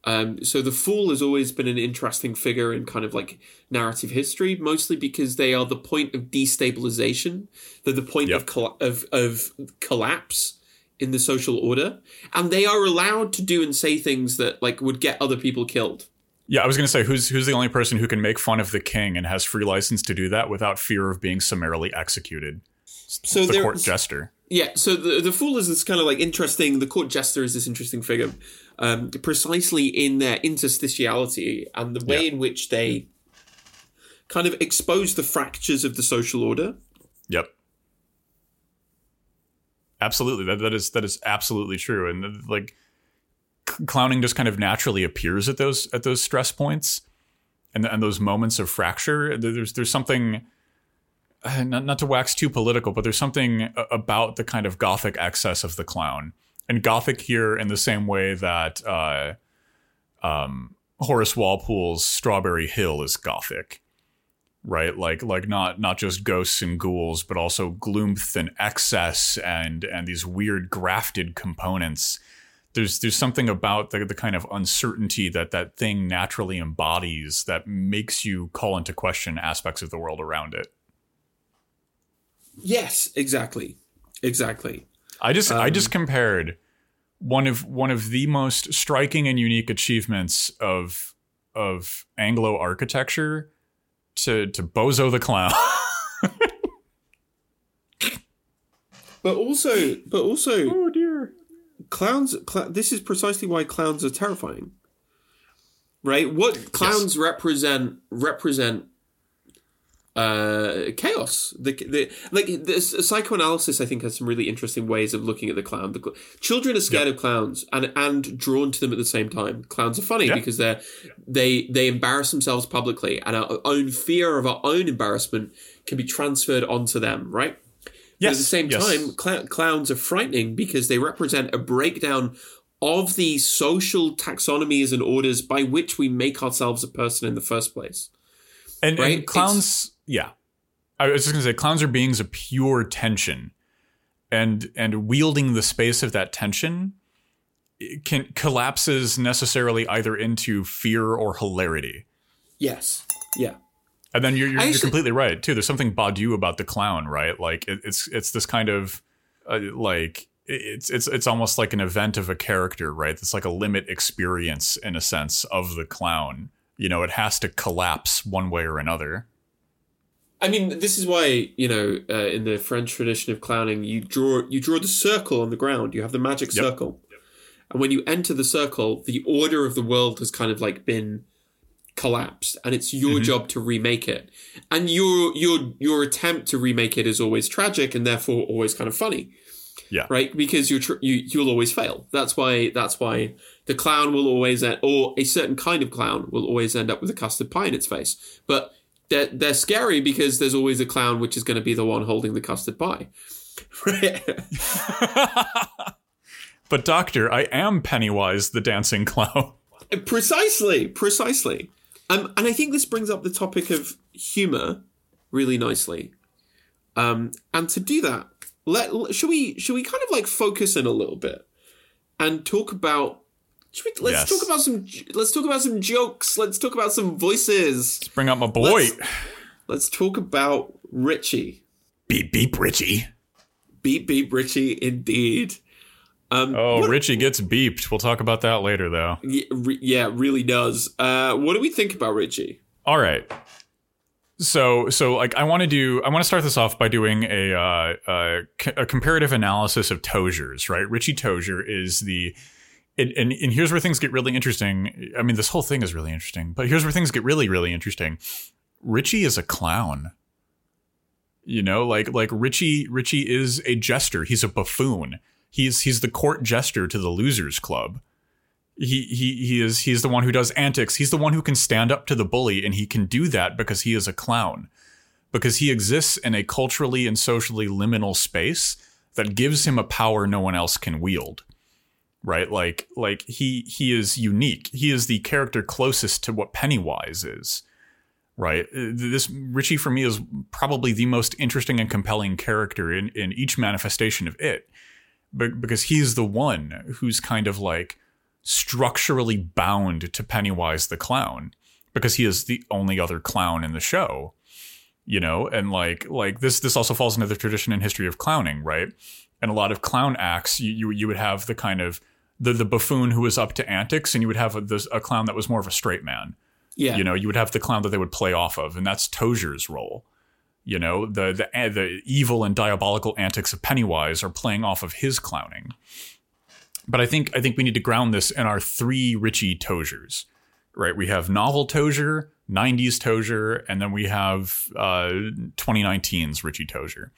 Um, so the fool has always been an interesting figure in kind of like narrative history, mostly because they are the point of destabilization. They're the point yep. of, coll- of of collapse in the social order. And they are allowed to do and say things that like would get other people killed. Yeah, I was going to say, who's who's the only person who can make fun of the king and has free license to do that without fear of being summarily executed? So the court jester. Yeah, so the, the fool is this kind of like interesting, the court jester is this interesting figure, um, precisely in their interstitiality and the way yeah. in which they kind of expose the fractures of the social order. Yep. Absolutely, that that is that is absolutely true, and like. Clowning just kind of naturally appears at those at those stress points and and those moments of fracture. There's there's something not, not to wax too political, but there's something about the kind of Gothic excess of the clown, and Gothic here in the same way that uh, um, Horace Walpole's Strawberry Hill is Gothic, right? Like like not not just ghosts and ghouls, but also gloomth and excess and and these weird grafted components. There's there's something about the, the kind of uncertainty that that thing naturally embodies that makes you call into question aspects of the world around it. Yes, exactly. Exactly. I just um, I just compared one of one of the most striking and unique achievements of of Anglo architecture to, to Bozo the Clown. but also but also oh dear. Clowns, cl- this is precisely why clowns are terrifying, right? What clowns yes. represent represent uh, chaos. The, the like the psychoanalysis, I think, has some really interesting ways of looking at the clown. The cl- children are scared yeah. of clowns and and drawn to them at the same time. Clowns are funny yeah. because they yeah. they they embarrass themselves publicly, and our own fear of our own embarrassment can be transferred onto them, right? Yes. But at the same yes. time, cl- clowns are frightening because they represent a breakdown of the social taxonomies and orders by which we make ourselves a person in the first place. And, right? and clowns, it's, yeah. I was just going to say, clowns are beings of pure tension. And and wielding the space of that tension can collapses necessarily either into fear or hilarity. Yes, yeah. And then you're you're, you're should, completely right, too. There's something Baudu about the clown, right? Like, it, it's it's this kind of, uh, like... It's it's it's almost like an event of a character, right? It's like a limit experience, in a sense, of the clown. You know, it has to collapse one way or another. I mean, this is why, you know, uh, in the French tradition of clowning, you draw you draw the circle on the ground. You have the magic yep. circle, yep. and when you enter the circle, the order of the world has kind of like been collapsed, and it's your mm-hmm. job to remake it. And your your your attempt to remake it is always tragic, and therefore always kind of funny. Yeah. Right. Because you're tr- you you'll always fail. That's why that's why the clown will always end, or a certain kind of clown will always end up with a custard pie in its face. But they're they're scary because there's always a clown which is going to be the one holding the custard pie. Right. But Doctor, I am Pennywise, the dancing clown. Precisely, precisely. Um, and I think this brings up the topic of humor really nicely. Um, and to do that. Let should we should we kind of like focus in a little bit and talk about should we, let's yes. talk about some let's talk about some jokes let's talk about some voices. Let's bring up my boy. Let's, let's talk about Richie. Beep beep Richie. Beep beep Richie indeed. Um, oh, what, Richie gets beeped. We'll talk about that later though. Yeah, re, yeah really does. Uh, what do we think about Richie? All right. So, so like I want to do, I want to start this off by doing a, uh, a, a comparative analysis of Tozier's, right? Richie Tozier is the, and, and, and here's where things get really interesting. I mean, this whole thing is really interesting, but here's where things get really, really interesting. Richie is a clown, you know, like, like Richie, Richie is a jester. He's a buffoon. He's, he's the court jester to the Losers Club. He he he is he's the one who does antics. He's the one who can stand up to the bully, and he can do that because he is a clown, because he exists in a culturally and socially liminal space that gives him a power no one else can wield. Right? Like like he he is unique. He is the character closest to what Pennywise is. Right? This Richie for me is probably the most interesting and compelling character in, in each manifestation of it, but because he's the one who's kind of like structurally bound to Pennywise the clown because he is the only other clown in the show, you know, and like like this this also falls into the tradition and history of clowning, right? And a lot of clown acts, you you, you would have the kind of the, the buffoon who was up to antics, and you would have a, this, a clown that was more of a straight man. Yeah, you know, you would have the clown that they would play off of, and that's Tozier's role. You know, the the the evil and diabolical antics of Pennywise are playing off of his clowning. But I think I think we need to ground this in our three Richie Toziers, right? We have novel Tozier, nineties Tozier, and then we have uh, twenty nineteen's Richie Tozier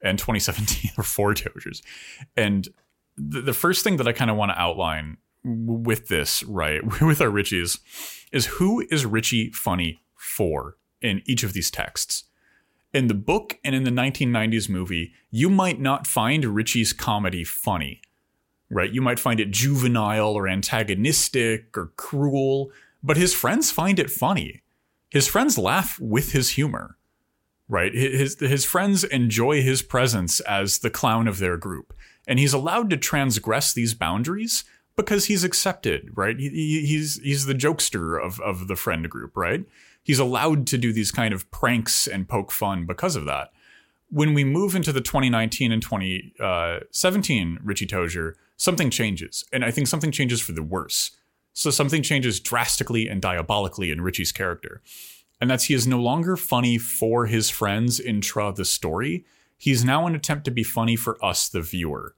and twenty seventeen or four Toziers. And the, the first thing that I kind of want to outline w- with this, right, with our Richies, is who is Richie funny for in each of these texts? In the book and in the nineteen nineties movie, you might not find Richie's comedy funny. Right. You might find it juvenile or antagonistic or cruel, but his friends find it funny. His friends laugh with his humor. Right. His his friends enjoy his presence as the clown of their group. And he's allowed to transgress these boundaries because he's accepted. Right. He, he's he's the jokester of, of the friend group. Right. He's allowed to do these kind of pranks and poke fun because of that. When we move into the twenty nineteen and twenty seventeen Richie Tozier, something changes, and I think something changes for the worse. So something changes drastically and diabolically in Richie's character, and that's he is no longer funny for his friends intra the story. He's now an attempt to be funny for us, the viewer.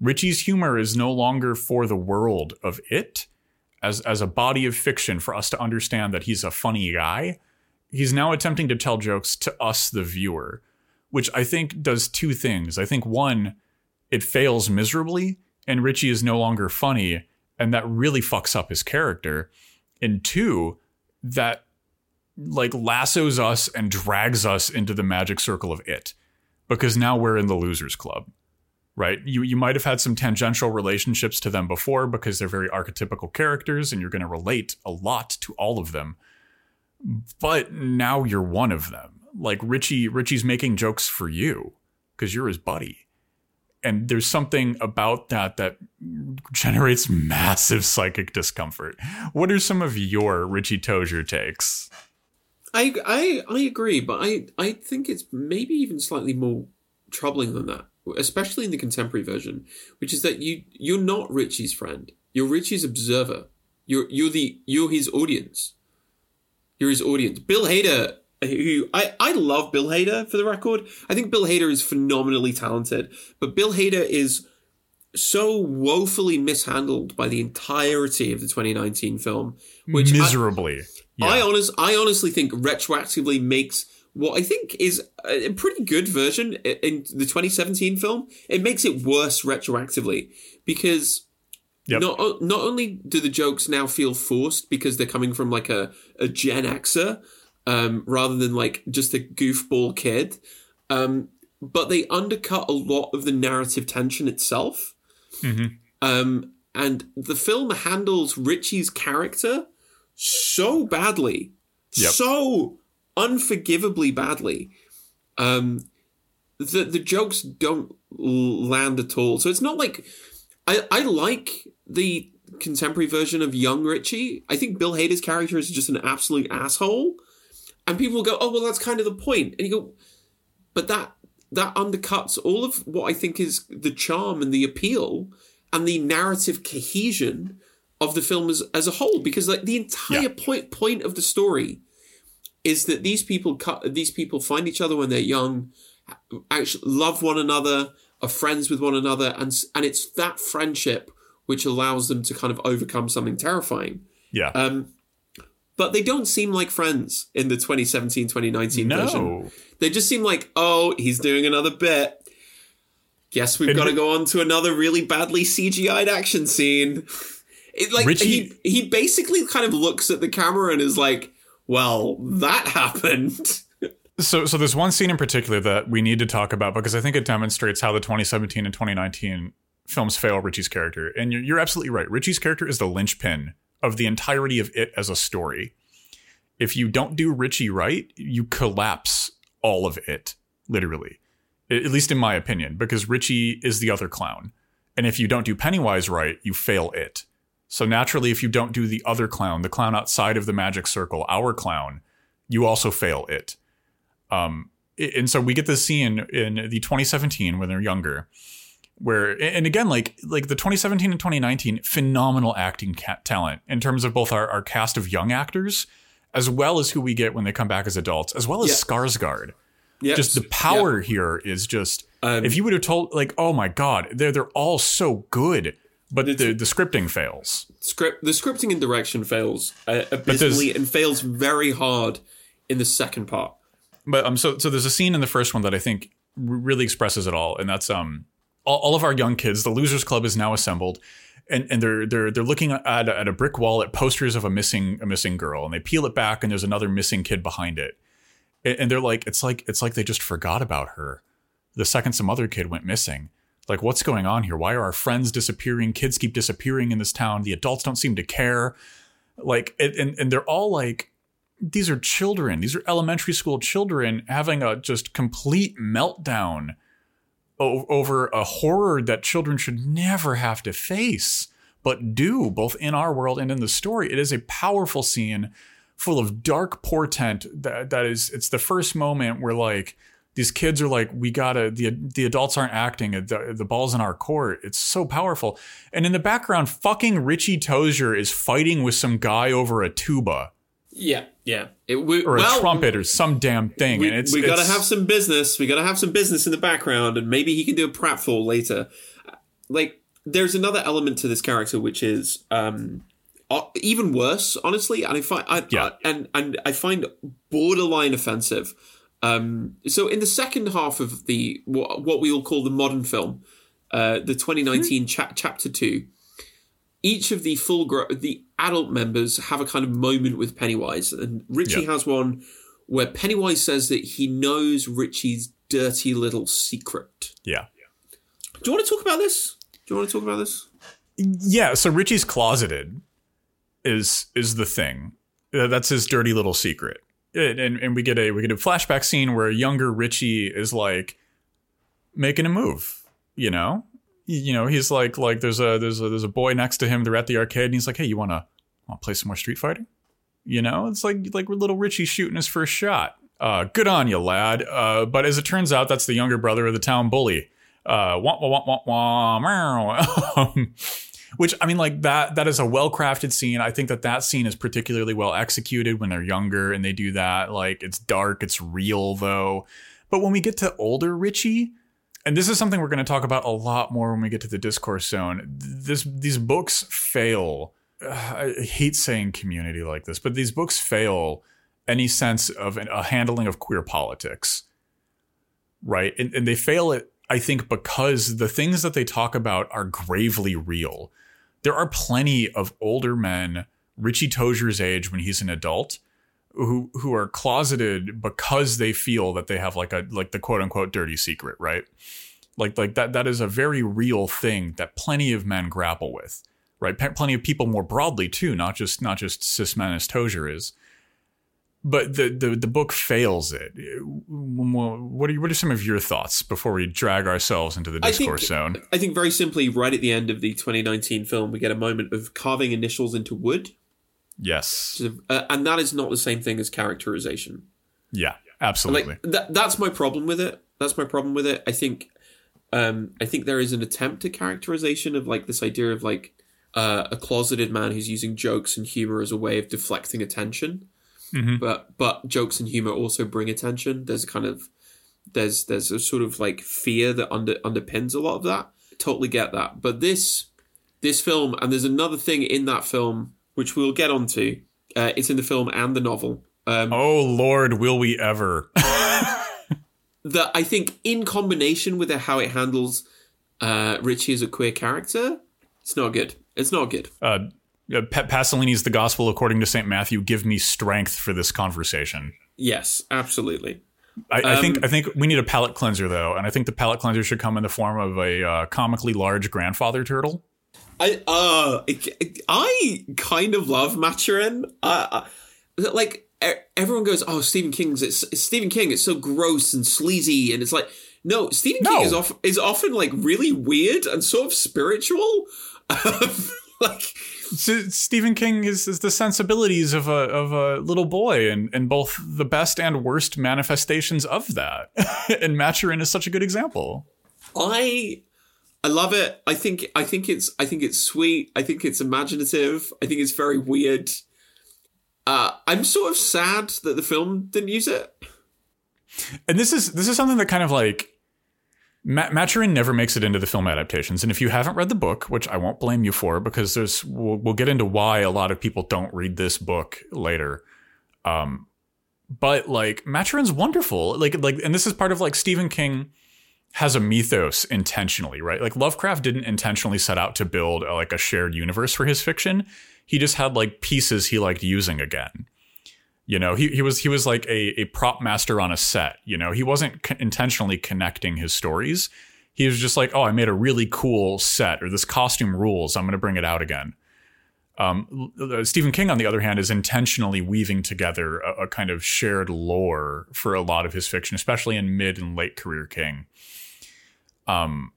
Richie's humor is no longer for the world of it as, as a body of fiction for us to understand that he's a funny guy. he's now attempting to tell jokes to us, the viewer, which I think does two things. I think, one, it fails miserably and Richie is no longer funny, and that really fucks up his character. And two, that like lassos us and drags us into the magic circle of it, because now we're in the losers club, right? You you might have had some tangential relationships to them before because they're very archetypical characters and you're going to relate a lot to all of them. But now you're one of them. Like Richie, Richie's making jokes for you because you're his buddy. And there's something about that that generates massive psychic discomfort. What are some of your Richie Tozier takes? I, I I agree, but I, I think it's maybe even slightly more troubling than that, especially in the contemporary version, which is that you you're not Richie's friend. You're Richie's observer. You're you're the you're his audience. You're his audience. Bill Hader, who I, I love Bill Hader for the record. I think Bill Hader is phenomenally talented, but Bill Hader is so woefully mishandled by the entirety of the twenty nineteen film, which miserably. I, yeah. I honest, I honestly think retroactively makes what I think is a pretty good version in the twenty seventeen film. It makes it worse retroactively because yep. not not only do the jokes now feel forced because they're coming from like a a Gen Xer, Um, rather than like just a goofball kid. Um, but they undercut a lot of the narrative tension itself. Mm-hmm. Um, and the film handles Richie's character so badly, yep. so unforgivably badly, um, that the jokes don't land at all. So it's not like, I, I like the contemporary version of young Richie. I think Bill Hader's character is just an absolute asshole. And people will go, oh, well, that's kind of the point. And you go, but that that undercuts all of what I think is the charm and the appeal and the narrative cohesion of the film as, as a whole. Because like the entire yeah. point point of the story is that these people cut, these people find each other when they're young, actually love one another, are friends with one another, and and it's that friendship which allows them to kind of overcome something terrifying. Yeah. Um, But they don't seem like friends in the twenty seventeen twenty nineteen no. version. They just seem like, oh, he's doing another bit. Guess we've got to go on to another really badly C G I'd action scene. It, like Richie, he he basically kind of looks at the camera and is like, well, that happened. So so there's one scene in particular that we need to talk about because I think it demonstrates how the twenty seventeen and twenty nineteen films fail Richie's character. And you're, you're absolutely right. Richie's character is the linchpin of the entirety of it as a story. If you don't do Richie right, you collapse all of it, literally, at least in my opinion, because Richie is the other clown. And if you don't do Pennywise right, you fail it. So naturally, if you don't do the other clown, the clown outside of the magic circle, our clown, you also fail it. Um, and so we get this scene in the twenty seventeen when they're younger, where, and again, like like the twenty seventeen and twenty nineteen, phenomenal acting ca- talent in terms of both our, our cast of young actors, as well as who we get when they come back as adults, as well as yep. Skarsgård. Yep. Just the power yep. here is just, um, if you would have told, like, oh my God, they're, they're all so good, but the, the, the scripting fails. Script The scripting and direction fails uh, abysmally and fails very hard in the second part. But um, so so there's a scene in the first one that I think really expresses it all, and that's... um. All of our young kids, the Losers Club is now assembled, and, and they're they're they're looking at a, at a brick wall at posters of a missing a missing girl, and they peel it back, and there's another missing kid behind it, and they're like, it's like it's like they just forgot about her the second some other kid went missing. Like, what's going on here? Why are our friends disappearing? Kids keep disappearing in this town. The adults don't seem to care. Like, and and they're all like, these are children. These are elementary school children having a just complete meltdown over a horror that children should never have to face, but do, both in our world and in the story. It is a powerful scene full of dark portent that, that is, it's the first moment where like these kids are like, we gotta, the, the adults aren't acting, the, the ball's in our court. It's so powerful. And in the background, fucking Richie Tozier is fighting with some guy over a tuba. Yeah, yeah. It, we, or a well, trumpet or some damn thing. We, and it's, we gotta it's, have some business. We gotta have some business in the background, and maybe he can do a pratfall later. Like, there's another element to this character, which is um, even worse, honestly. And I find, I, yeah. I, and and I find borderline offensive. Um, so in the second half of the what, what we all call the modern film, uh, the twenty nineteen mm-hmm. cha- chapter two, each of the full gro- the adult members have a kind of moment with Pennywise, and Richie yeah. has one where Pennywise says that he knows Richie's dirty little secret. Yeah. Do you want to talk about this? Do you want to talk about this? Yeah. So Richie's closeted is is the thing. That's his dirty little secret. And, and we get a we get a flashback scene where a younger Richie is like making a move. You know, you know, he's like like there's a there's a, there's a boy next to him. They're at the arcade, and he's like, hey, you wanna want to play some more Street Fighter? You know, it's like like little Richie shooting his first shot. Uh, good on you, lad. Uh, but as it turns out, that's the younger brother of the town bully. Uh, wah, wah, wah, wah, wah, which, I mean, like that, that is a well-crafted scene. I think that that scene is particularly well executed when they're younger and they do that. Like, it's dark, it's real though. But when we get to older Richie, and this is something we're going to talk about a lot more when we get to the discourse zone, this, these books fail. Uh, I hate saying community like this, but these books fail any sense of an, a handling of queer politics. Right. And, and they fail it, I think, because the things that they talk about are gravely real. There are plenty of older men, Richie Tozier's age when he's an adult, who who are closeted because they feel that they have like a like the quote unquote dirty secret, right? Like like that that is a very real thing that plenty of men grapple with, right? P- plenty of people more broadly too, not just not just cis men as Tozier is. But the, the the book fails it. What are what are some of your thoughts before we drag ourselves into the discourse I think, zone? I think very simply, right at the end of the twenty nineteen film, we get a moment of carving initials into wood. Yes, uh, and that is not the same thing as characterization. Yeah, absolutely. Like, that, that's my problem with it. That's my problem with it. I think, um, I think there is an attempt at characterization of like this idea of like uh, a closeted man who's using jokes and humor as a way of deflecting attention. Mm-hmm. But but jokes and humor also bring attention. There's a kind of there's there's a sort of like fear that under underpins a lot of that. Totally get that. But this this film, and there's another thing in that film which we'll get onto. Uh, it's in the film and the novel. Um, oh Lord, will we ever? That I think in combination with how it handles uh, Richie as a queer character, it's not good. It's not good. Uh, Uh, Pasolini's The Gospel According to Saint Matthew. Give me strength for this conversation. Yes, absolutely. I, I um, think I think we need a palate cleanser, though. And I think the palate cleanser should come in the form of a uh, comically large grandfather turtle. I uh, I kind of love Maturin. Uh, like everyone goes, oh, Stephen King's it's, it's Stephen King. It's so gross and sleazy. And it's like, no, Stephen no. King is, off, is often like really weird and sort of spiritual. Like Stephen King is, is the sensibilities of a of a little boy, and, and both the best and worst manifestations of that. And Maturin is such a good example. I I love it. I think I think it's I think it's sweet. I think it's imaginative. I think it's very weird. Uh, I'm sort of sad that the film didn't use it. And this is this is something that kind of like. Maturin never makes it into the film adaptations. And if you haven't read the book, which I won't blame you for, because there's we'll, we'll get into why a lot of people don't read this book later. Um, but like Maturin's wonderful. Like, like, and this is part of like Stephen King has a mythos intentionally, right? Like Lovecraft didn't intentionally set out to build a, like a shared universe for his fiction. He just had like pieces he liked using again. You know, he, he was he was like a, a prop master on a set. You know, he wasn't co- intentionally connecting his stories. He was just like, oh, I made a really cool set, or this costume rules. I'm going to bring it out again. Um, Stephen King, on the other hand, is intentionally weaving together a, a kind of shared lore for a lot of his fiction, especially in mid and late career King. Um,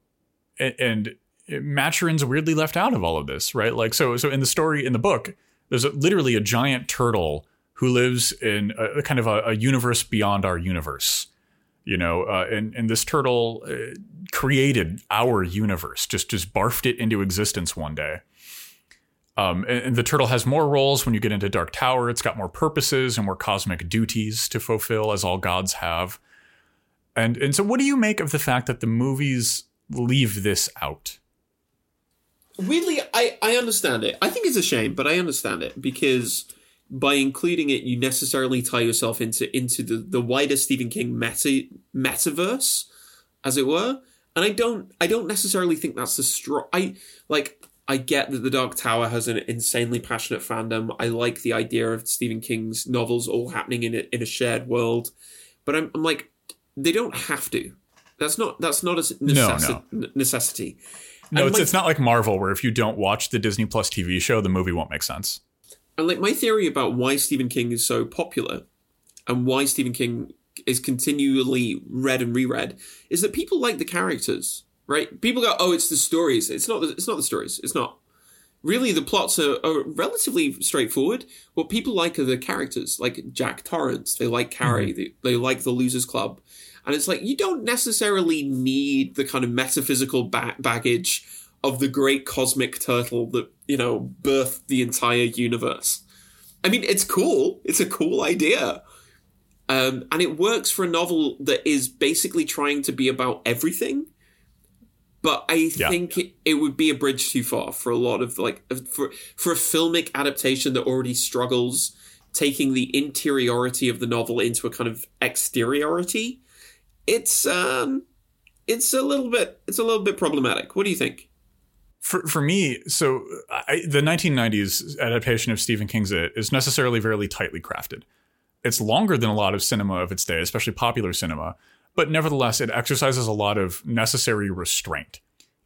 and, and Maturin's weirdly left out of all of this, right? Like, so so in the story in the book, there's a, literally a giant turtle who lives in a kind of a, a universe beyond our universe, you know, uh, and, and this turtle uh, created our universe, just just barfed it into existence one day. Um, and, and the turtle has more roles when you get into Dark Tower. It's got more purposes and more cosmic duties to fulfill, as all gods have. And and so what do you make of the fact that the movies leave this out? Weirdly, I, I understand it. I think it's a shame, but I understand it, because by including it, you necessarily tie yourself into into the, the wider Stephen King meta, metaverse, as it were. And I don't I don't necessarily think that's the strong... I, like, I get that The Dark Tower has an insanely passionate fandom. I like the idea of Stephen King's novels all happening in a, in a shared world. But I'm, I'm like, they don't have to. That's not that's not a necessi- no, no. necessity. No, and it's my, it's not like Marvel, where if you don't watch the Disney Plus T V show, the movie won't make sense. And like my theory about why Stephen King is so popular and why Stephen King is continually read and reread is that people like the characters, right? People go, oh, it's the stories. It's not the, it's not the stories. It's not. Really, the plots are, are relatively straightforward. What people like are the characters, like Jack Torrance. They like Carrie. Mm-hmm. They, they like the Losers Club. And it's like, you don't necessarily need the kind of metaphysical ba- baggage of the great cosmic turtle that, you know, birthed the entire universe. I mean, it's cool. It's a cool idea. Um, and it works for a novel that is basically trying to be about everything. But I yeah. think it, it would be a bridge too far for a lot of, like, for, for a filmic adaptation that already struggles taking the interiority of the novel into a kind of exteriority. It's um, it's a little bit it's a little bit problematic. What do you think? For for me, so I, the nineteen nineties adaptation of Stephen King's It is necessarily very tightly crafted. It's longer than a lot of cinema of its day, especially popular cinema. But nevertheless, it exercises a lot of necessary restraint,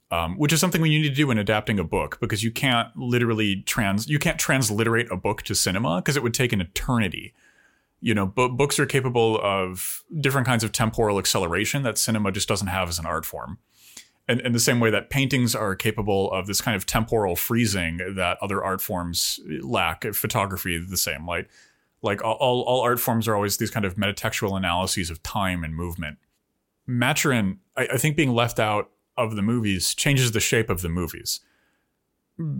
um, which is something we need to do in adapting a book, because you can't literally trans you can't transliterate a book to cinema because it would take an eternity. You know, b- books are capable of different kinds of temporal acceleration that cinema just doesn't have as an art form. And in the same way that paintings are capable of this kind of temporal freezing that other art forms lack, photography the same, like. Like all, all art forms are always these kind of metatextual analyses of time and movement. Maturin, I, I think being left out of the movies changes the shape of the movies,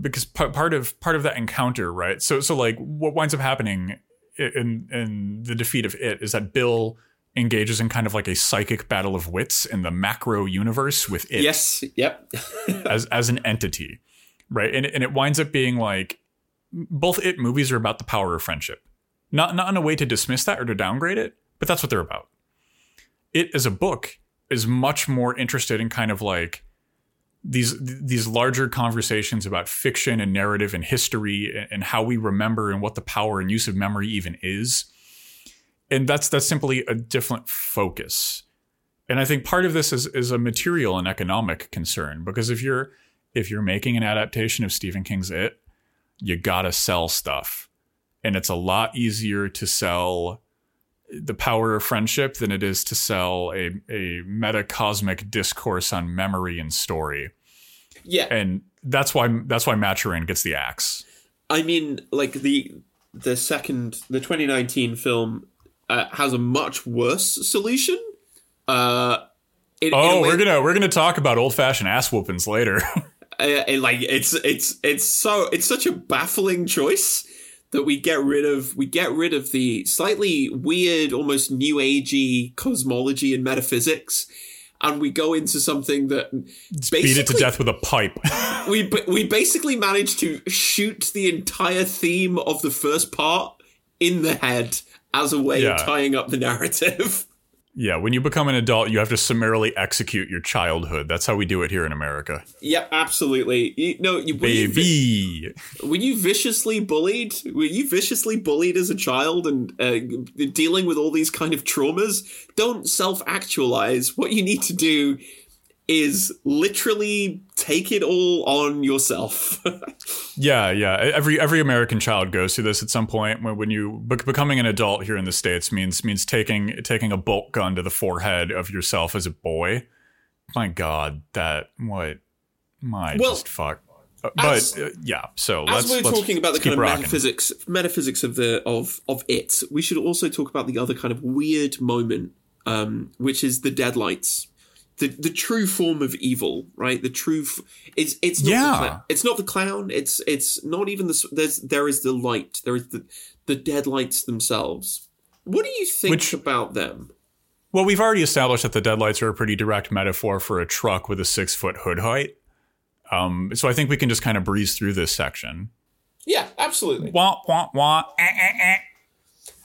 because p- part of part of that encounter, right? So so like what winds up happening in in the defeat of It is that Bill engages in kind of like a psychic battle of wits in the macro universe with It. Yes. Yep. as as an entity, right? And and it winds up being like both It movies are about the power of friendship. Not not in a way to dismiss that or to downgrade it, but that's what they're about. It as a book is much more interested in kind of like these these larger conversations about fiction and narrative and history and how we remember and what the power and use of memory even is. And that's that's simply a different focus. And I think part of this is is a material and economic concern, because if you're if you're making an adaptation of Stephen King's It, you gotta sell stuff. And it's a lot easier to sell the power of friendship than it is to sell a, a metacosmic discourse on memory and story. Yeah. And that's why that's why Maturin gets the axe. I mean, like the the second, the twenty nineteen film uh, has a much worse solution. Uh, in, oh, in way- we're going to we're going to talk about old fashioned ass whoopings later. uh, and like it's it's it's so it's such a baffling choice. That we get rid of, we get rid of the slightly weird, almost new agey cosmology and metaphysics, and we go into something that beat it to death with a pipe. we we basically managed to shoot the entire theme of the first part in the head as a way yeah. of tying up the narrative. Yeah, when you become an adult, you have to summarily execute your childhood. That's how we do it here in America. Yep, yeah, absolutely. You, no, you, baby. You, were you viciously bullied? Were you viciously bullied as a child and uh, dealing with all these kind of traumas? Don't self-actualize. What you need to do is literally take it all on yourself. yeah, yeah. Every every American child goes through this at some point. When, when you be- becoming an adult here in the States means means taking taking a bolt gun to the forehead of yourself as a boy. My God, that what? My well, just fuck. But as, uh, yeah, so as let's, we're let's, talking about the kind of rocking. metaphysics metaphysics of the of of it, we should also talk about the other kind of weird moment, um, which is the deadlights. The the true form of evil, right? The true f- it's it's not yeah. the cl- it's not the clown. It's it's not even the there's there is the light. There is the the deadlights themselves. What do you think Which, about them? Well, we've already established that the deadlights are a pretty direct metaphor for a truck with a six foot hood height. Um, so I think we can just kind of breeze through this section. Yeah, absolutely. Wah, wah, wah, eh, eh, eh.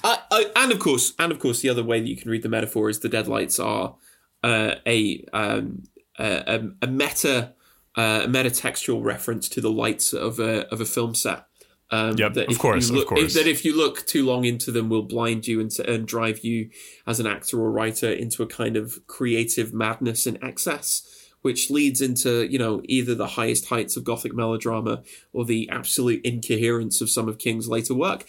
Uh, uh, and of course, and of course, the other way that you can read the metaphor is the Deadlights are uh, a, um, a a meta uh, metatextual reference to the lights of a of a film set. Um, yep, that of course, look, of course. If, that if you look too long into them, will blind you and, and drive you as an actor or writer into a kind of creative madness and excess, which leads into, you know, either the highest heights of Gothic melodrama or the absolute incoherence of some of King's later work.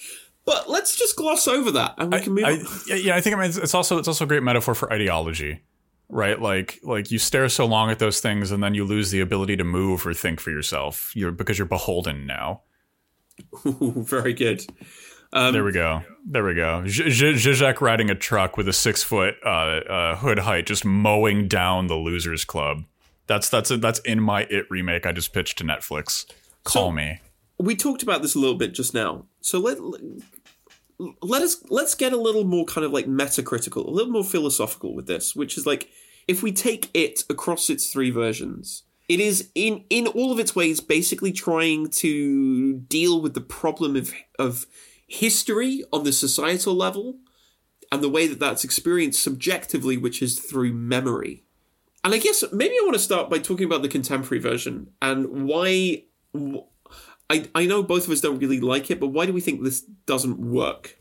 But let's just gloss over that and we can move I, on. I, yeah, I think I mean, it's also it's also a great metaphor for ideology, right? Like like you stare so long at those things and then you lose the ability to move or think for yourself. You're because you're beholden now. Ooh, very good. Um, there we go. There we go. Zizek riding a truck with a six foot uh, uh, hood height, just mowing down the Losers Club. That's that's a, that's in my It remake I just pitched to Netflix. Call so, me. We talked about this a little bit just now. So let let us let's get a little more kind of like metacritical, a little more philosophical with this, which is like if we take it across its three versions, it is in in all of its ways basically trying to deal with the problem of of history on the societal level and the way that that's experienced subjectively, which is through memory. And I guess maybe I want to start by talking about the contemporary version and why. I, I know both of us don't really like it, but why do we think this doesn't work?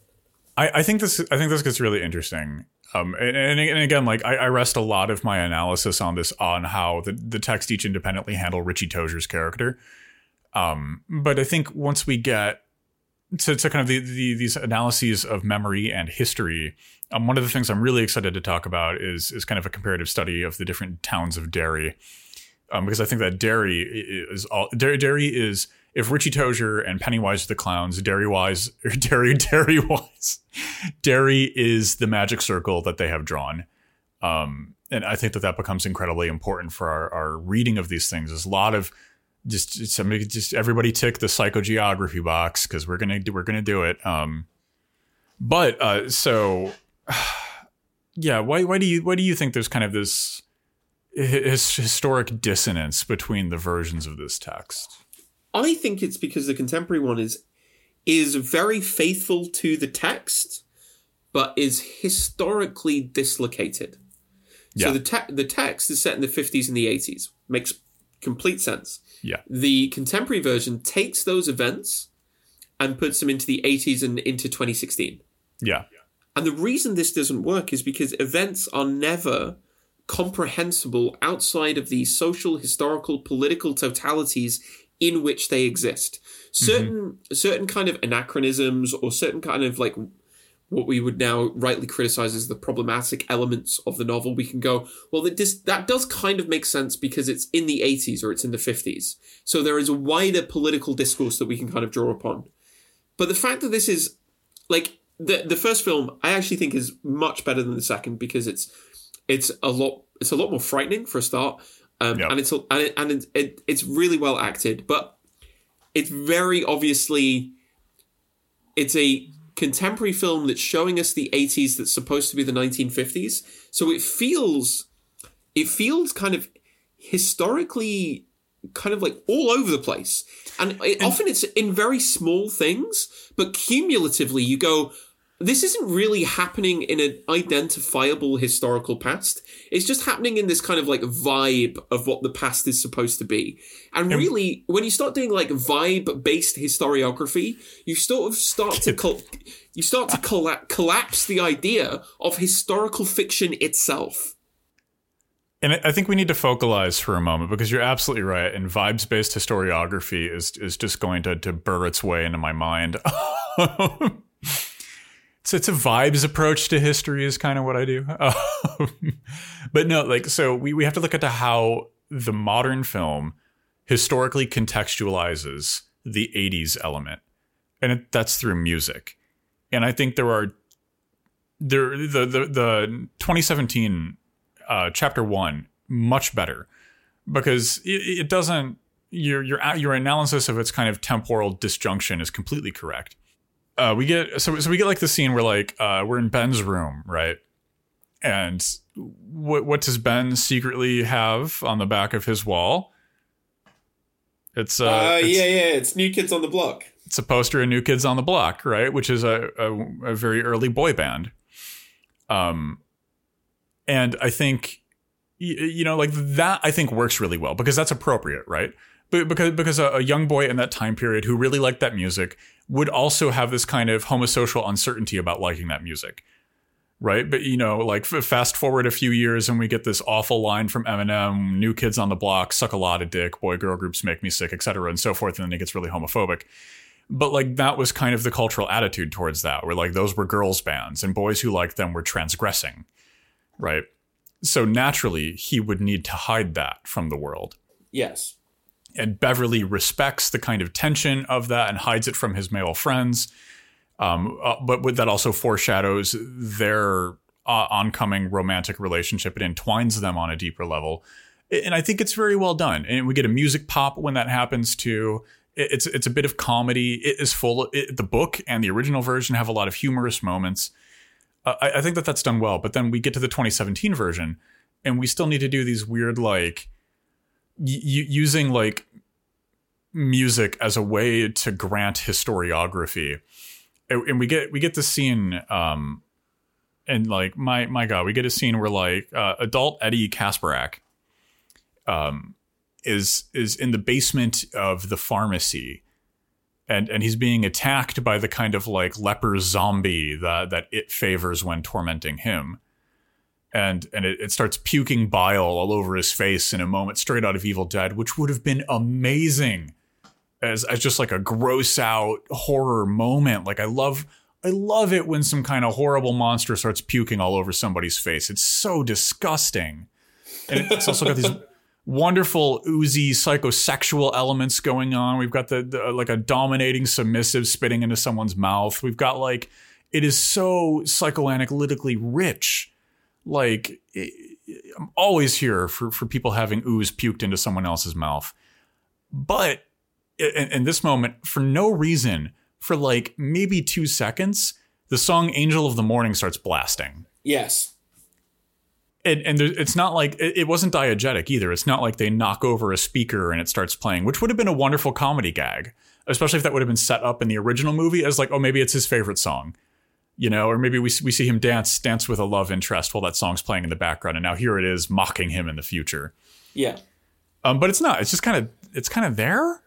I, I think this I think this gets really interesting. Um, and, and, and again, like I, I rest a lot of my analysis on this on how the, the text each independently handle Richie Tozier's character. Um, but I think once we get to, to kind of the, the, these analyses of memory and history, um, one of the things I'm really excited to talk about is is kind of a comparative study of the different towns of Derry, um, because I think that Derry is all Derry, Derry is. If Richie Tozier and Pennywise are the clowns, Derry-wise, or Derry, Derry-wise, Derry is the magic circle that they have drawn. Um, and I think that that becomes incredibly important for our, our reading of these things. There's a lot of just somebody, just everybody tick the psychogeography box because we're gonna we're gonna do it. Um, but uh, so, yeah, why why do you why do you think there's kind of this his, historic dissonance between the versions of this text? I think it's because the contemporary one is is very faithful to the text, but is historically dislocated. Yeah. So the te- the text is set in the fifties and the eighties. Makes complete sense. Yeah. The contemporary version takes those events and puts them into the eighties and into twenty sixteen. Yeah. And the reason this doesn't work is because events are never comprehensible outside of the social, historical, political totalities in which they exist. Certain mm-hmm. certain kind of anachronisms or certain kind of like what we would now rightly criticize as the problematic elements of the novel, we can go, well, that, dis- that does kind of make sense because it's in the eighties or it's in the fifties. So there is a wider political discourse that we can kind of draw upon. But the fact that this is like the the first film, I actually think is much better than the second because it's it's a lot it's a lot more frightening for a start. Um, yep. And it's and, it, and it, it, it's really well acted, but it's very obviously it's a contemporary film that's showing us the eighties that's supposed to be the nineteen fifties. So it feels it feels kind of historically kind of like all over the place, and, it, and often it's in very small things, but cumulatively you go, this isn't really happening in an identifiable historical past. It's just happening in this kind of like vibe of what the past is supposed to be. And really, when you start doing like vibe-based historiography, you sort of start to col- you start to colla- collapse the idea of historical fiction itself. And I think we need to focalize for a moment because you're absolutely right. And vibes-based historiography is is just going to, to burr its way into my mind. So it's a vibes approach to history is kind of what I do. Um, but no, like, so we, we have to look at how the modern film historically contextualizes the eighties element. And it, that's through music. And I think there are there the the, the twenty seventeen uh, chapter one much better because it, it doesn't your your your analysis of its kind of temporal disjunction is completely correct. Uh, we get so so we get like the scene where like uh, we're in Ben's room, right? And what what does Ben secretly have on the back of his wall? It's uh, uh it's, yeah, yeah, it's New Kids on the Block. It's a poster of New Kids on the Block, right? Which is a, a, a very early boy band. Um, and I think, you know, like that, I think works really well because that's appropriate, right? But because because a, a young boy in that time period who really liked that music would also have this kind of homosocial uncertainty about liking that music. Right. But, you know, like fast forward a few years and we get this awful line from Eminem, New Kids on the Block, suck a lot of dick, boy, girl groups make me sick, et cetera, and so forth. And then it gets really homophobic. But like that was kind of the cultural attitude towards that, where like those were girls bands and boys who liked them were transgressing. Right. So naturally, he would need to hide that from the world. Yes. And Beverly respects the kind of tension of that and hides it from his male friends. Um, uh, but that also foreshadows their uh, oncoming romantic relationship. It entwines them on a deeper level. And I think it's very well done. And we get a music pop when that happens too. It's it's a bit of comedy. It is full. It, the book and the original version have a lot of humorous moments. Uh, I, I think that that's done well. But then we get to the twenty seventeen version and we still need to do these weird, like y- using like music as a way to grant historiography. And we get we get the scene, um, and like my my God, we get a scene where like uh, adult Eddie Kasparak, um, is is in the basement of the pharmacy, and and he's being attacked by the kind of like leper zombie that that it favors when tormenting him, and and it, it starts puking bile all over his face in a moment, straight out of Evil Dead, which would have been amazing. As, as just like a gross out horror moment. Like I love, I love it when some kind of horrible monster starts puking all over somebody's face. It's so disgusting. And it's also got these wonderful oozy psychosexual elements going on. We've got the, the like a dominating submissive spitting into someone's mouth. We've got like, it is so psychoanalytically rich. Like it, I'm always here for, for people having ooze puked into someone else's mouth. But in, in this moment, for no reason, for like maybe two seconds, the song Angel of the Morning starts blasting. Yes. And, and there, it's not like it, it wasn't diegetic either. It's not like they knock over a speaker and it starts playing, which would have been a wonderful comedy gag, especially if that would have been set up in the original movie as like, oh, maybe it's his favorite song, you know, or maybe we, we see him dance, dance with a love interest while that song's playing in the background. And now here it is mocking him in the future. Yeah. Um, but it's not. It's just kind of it's kind of there.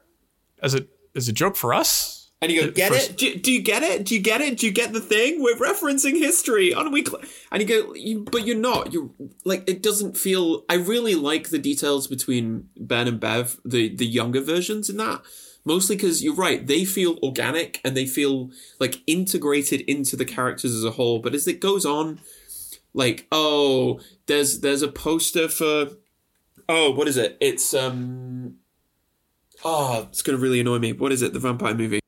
As a as a joke for us, and you go get for, it? Do, do you get it? Do you get it? Do you get the thing? We're referencing history on a weekly, and you go, you, but you're not. You're like it doesn't feel. I really like the details between Ben and Bev, the the younger versions in that, mostly because you're right. They feel organic and they feel like integrated into the characters as a whole. But as it goes on, like oh, there's there's a poster for oh, what is it? It's um. Oh, it's going to really annoy me. What is it? The vampire movie?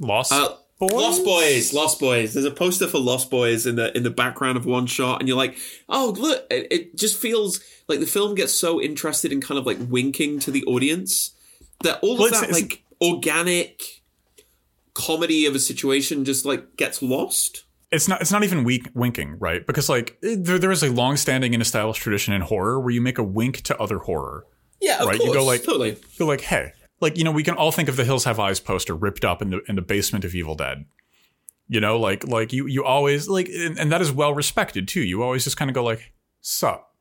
Lost uh, Boys? Lost Boys. Lost Boys. There's a poster for Lost Boys in the in the background of one shot. And you're like, oh, look, it, it just feels like the film gets so interested in kind of like winking to the audience that all well, of that like organic comedy of a situation just like gets lost. It's not it's not even weak winking, right? Because like there, there is a longstanding and established tradition in horror where you make a wink to other horror. Yeah, of right? course. You go like, totally. You're like, hey. Like, you know, we can all think of the Hills Have Eyes poster ripped up in the in the basement of Evil Dead. You know, like like you you always like and, and that is well respected, too. You always just kind of go like, sup,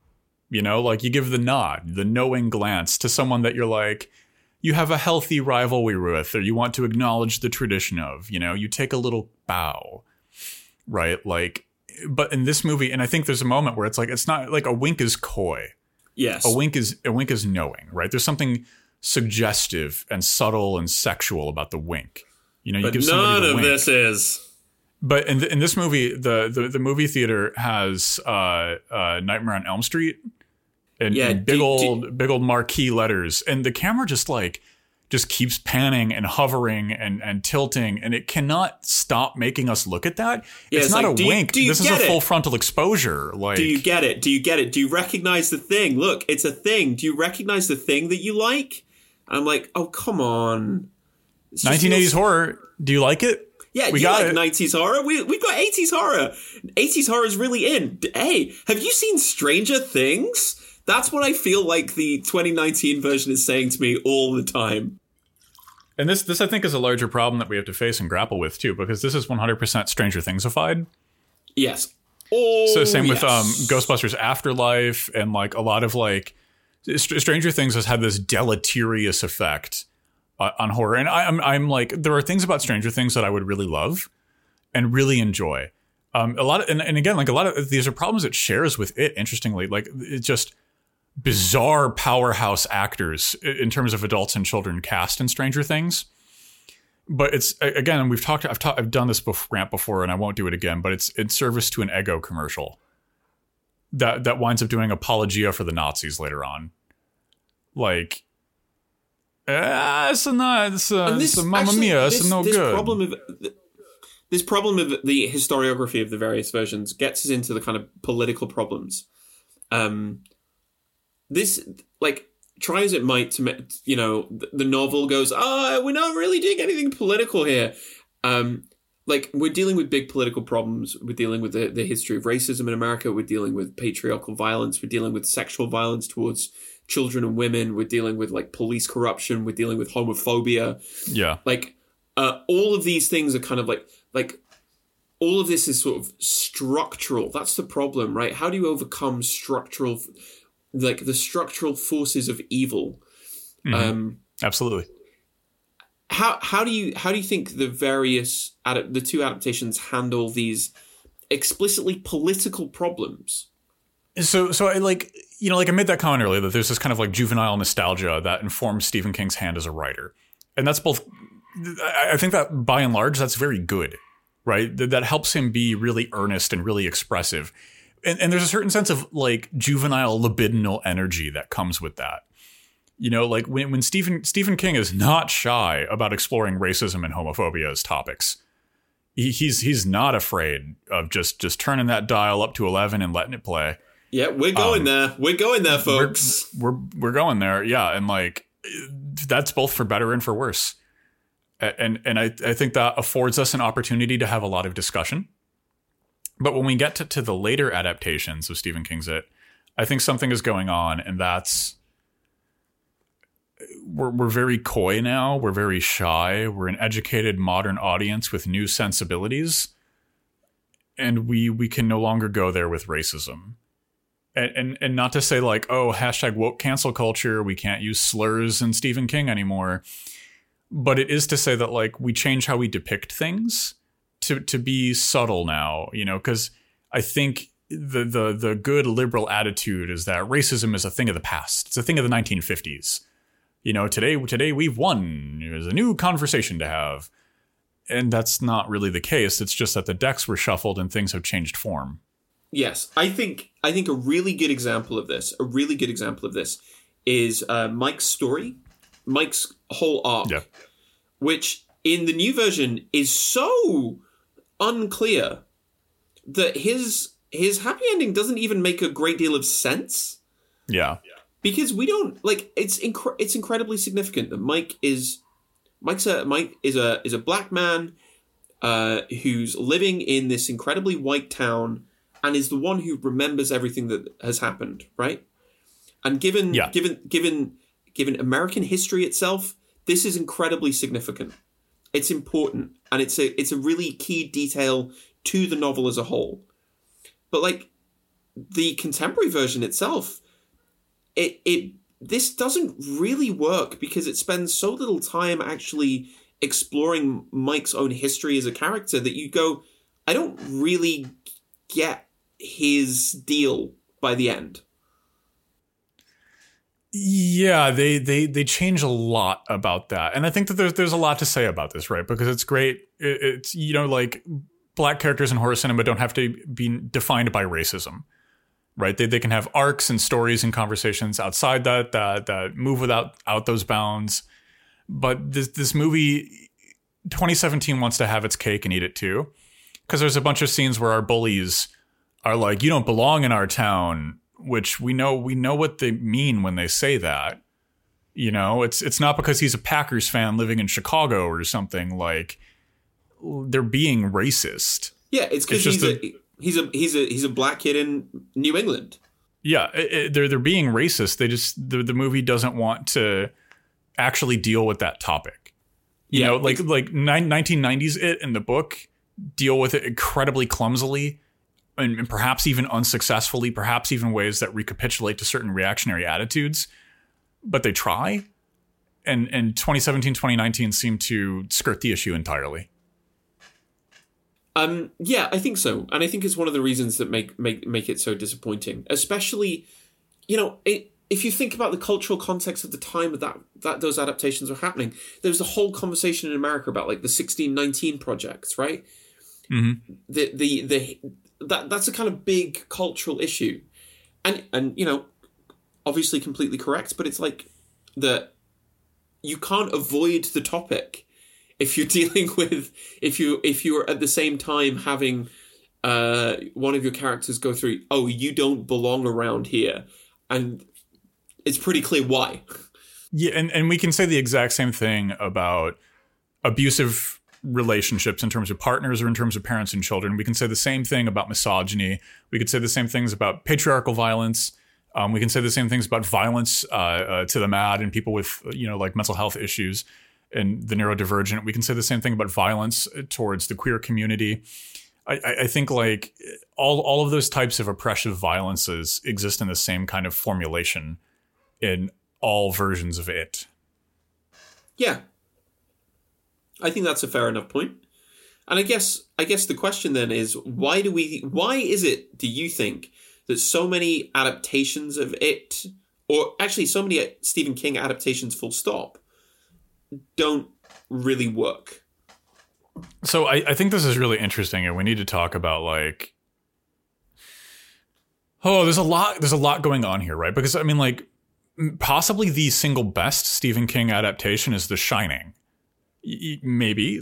you know, like you give the nod, the knowing glance to someone that you're like you have a healthy rivalry with or you want to acknowledge the tradition of, you know, you take a little bow. Right. Like but in this movie. And I think there's a moment where it's like it's not like a wink is coy. Yes. A wink is a wink is knowing. Right. There's something suggestive and subtle and sexual about the wink, you know. You but give none of wink. This is. But in the, in this movie, the, the the movie theater has uh, uh, Nightmare on Elm Street, and, yeah, and big do, old do, big old marquee letters, and the camera just like just keeps panning and hovering and and tilting, and it cannot stop making us look at that. Yeah, it's, it's not like, a wink. You, you this is a full it? frontal exposure. Like, do you get it? Do you get it? Do you recognize the thing? Look, it's a thing. Do you recognize the thing that you like? I'm like, oh, come on. It's nineteen eighties just... horror. Do you like it? Yeah, we do you got like it. nineties horror? We, we've got eighties horror. eighties horror is really in. Hey, have you seen Stranger Things? That's what I feel like the twenty nineteen version is saying to me all the time. And this, this I think, is a larger problem that we have to face and grapple with, too, because this is one hundred percent Stranger Things-ified. Yes. Oh, so same yes. with um, Ghostbusters Afterlife and, like, a lot of, like, St- Stranger Things has had this deleterious effect uh, on horror. And I, I'm, I'm, like, there are things about Stranger Things that I would really love and really enjoy. Um, a lot of, and, and again, like, a lot of these are problems it shares with it, interestingly. Like, it just... bizarre powerhouse actors in terms of adults and children cast in Stranger Things, but it's again we've talked I've ta- I've done this bef- rant before and I won't do it again. But it's in service to an Eggo commercial that that winds up doing apologia for the Nazis later on. Like, ah, it's not it's a, this, it's a Mamma actually, Mia, it's this, no this good. Problem of th- this problem of the historiography of the various versions gets us into the kind of political problems. Um. This, like, try as it might to, you know, the novel goes, ah, oh, we're not really doing anything political here. Um, like, we're dealing with big political problems. We're dealing with the, the history of racism in America. We're dealing with patriarchal violence. We're dealing with sexual violence towards children and women. We're dealing with, like, police corruption. We're dealing with homophobia. Yeah. Like, uh, all of these things are kind of like, like, all of this is sort of structural. That's the problem, right? How do you overcome structural... like the structural forces of evil. Mm-hmm. Um, Absolutely. How how do you how do you think the various ad- the two adaptations handle these explicitly political problems? So so I like you know like I made that comment earlier that there's this kind of like juvenile nostalgia that informs Stephen King's hand as a writer, and that's both. I think that by and large that's very good, right? That, that helps him be really earnest and really expressive. And, and there's a certain sense of like juvenile libidinal energy that comes with that. You know, like when, when Stephen Stephen King is not shy about exploring racism and homophobia as topics. He, he's he's not afraid of just just turning that dial up to eleven and letting it play. Yeah, we're going um, there. We're going there, folks. We're, we're we're going there. Yeah. And like that's both for better and for worse. And and I, I think that affords us an opportunity to have a lot of discussion. But when we get to, to the later adaptations of Stephen King's It, I think something is going on, and that's we're we're very coy now. We're very shy. We're an educated modern audience with new sensibilities, and we we can no longer go there with racism, and and and not to say like, oh, hashtag woke cancel culture. We can't use slurs in Stephen King anymore, but it is to say that like we change how we depict things. To, to be subtle now, you know, because I think the, the the good liberal attitude is that racism is a thing of the past. It's a thing of the nineteen fifties. You know, today today we've won. There's a new conversation to have. And that's not really the case. It's just that the decks were shuffled and things have changed form. Yes, I think I think a really good example of this, a really good example of this is uh, Mike's story, Mike's whole arc, yeah. which in the new version is so... unclear that his his happy ending doesn't even make a great deal of sense. Yeah, because we don't like it's inc- it's incredibly significant that Mike is Mike's a, Mike is a is a black man uh, who's living in this incredibly white town and is the one who remembers everything that has happened, right? And given yeah. given given given American history itself, this is incredibly significant. It's important, and it's a it's a really key detail to the novel as a whole. But like the contemporary version itself, it it this doesn't really work because it spends so little time actually exploring Mike's own history as a character that you go, I don't really get his deal by the end. Yeah, they, they they change a lot about that. And I think that there's, there's a lot to say about this, right? Because it's great. It, it's, you know, like black characters in horror cinema don't have to be defined by racism, right? They they can have arcs and stories and conversations outside that that, that move without out those bounds. But this, this movie, twenty seventeen wants to have its cake and eat it too. Because there's a bunch of scenes where our bullies are like, you don't belong in our town. Which we know we know what they mean when they say that, you know, it's it's not because he's a Packers fan living in Chicago or something like they're being racist. Yeah, it's because he's a, a he's a he's a he's a black kid in New England. Yeah, it, it, they're they're being racist. They just the the movie doesn't want to actually deal with that topic. You yeah, know, like like nineteen nineties It in the book deal with it incredibly clumsily and, and perhaps even unsuccessfully, perhaps even ways that recapitulate to certain reactionary attitudes. But they try. And and twenty seventeen, twenty nineteen seem to skirt the issue entirely. Um, yeah, I think so. And I think it's one of the reasons that make make, make it so disappointing, especially, you know, it, if you think about the cultural context of the time that, that those adaptations were happening, there's the whole conversation in America about like the sixteen nineteen projects, right? Mm-hmm. The, the, the, that, that's a kind of big cultural issue. And, and, you know, obviously completely correct, but it's like the, you can't avoid the topic. If you're dealing with, if you if you're at the same time having uh, one of your characters go through, oh, you don't belong around here, and it's pretty clear why. Yeah, and, and we can say the exact same thing about abusive relationships in terms of partners or in terms of parents and children. We can say the same thing about misogyny. We could say the same things about patriarchal violence. Um, we can say the same things about violence uh, uh, to the mad and people with, you know, like mental health issues. And the neurodivergent, we can say the same thing about violence towards the queer community. I, I think like all, all of those types of oppressive violences exist in the same kind of formulation in all versions of it. Yeah. I think that's a fair enough point. And I guess, I guess the question then is, why do we, why is it, do you think that so many adaptations of it, or actually so many Stephen King adaptations full stop, don't really work? So I, I think this is really interesting, and we need to talk about like, oh, there's a lot, there's a lot going on here, right? Because I mean, like, possibly the single best Stephen King adaptation is The Shining. Maybe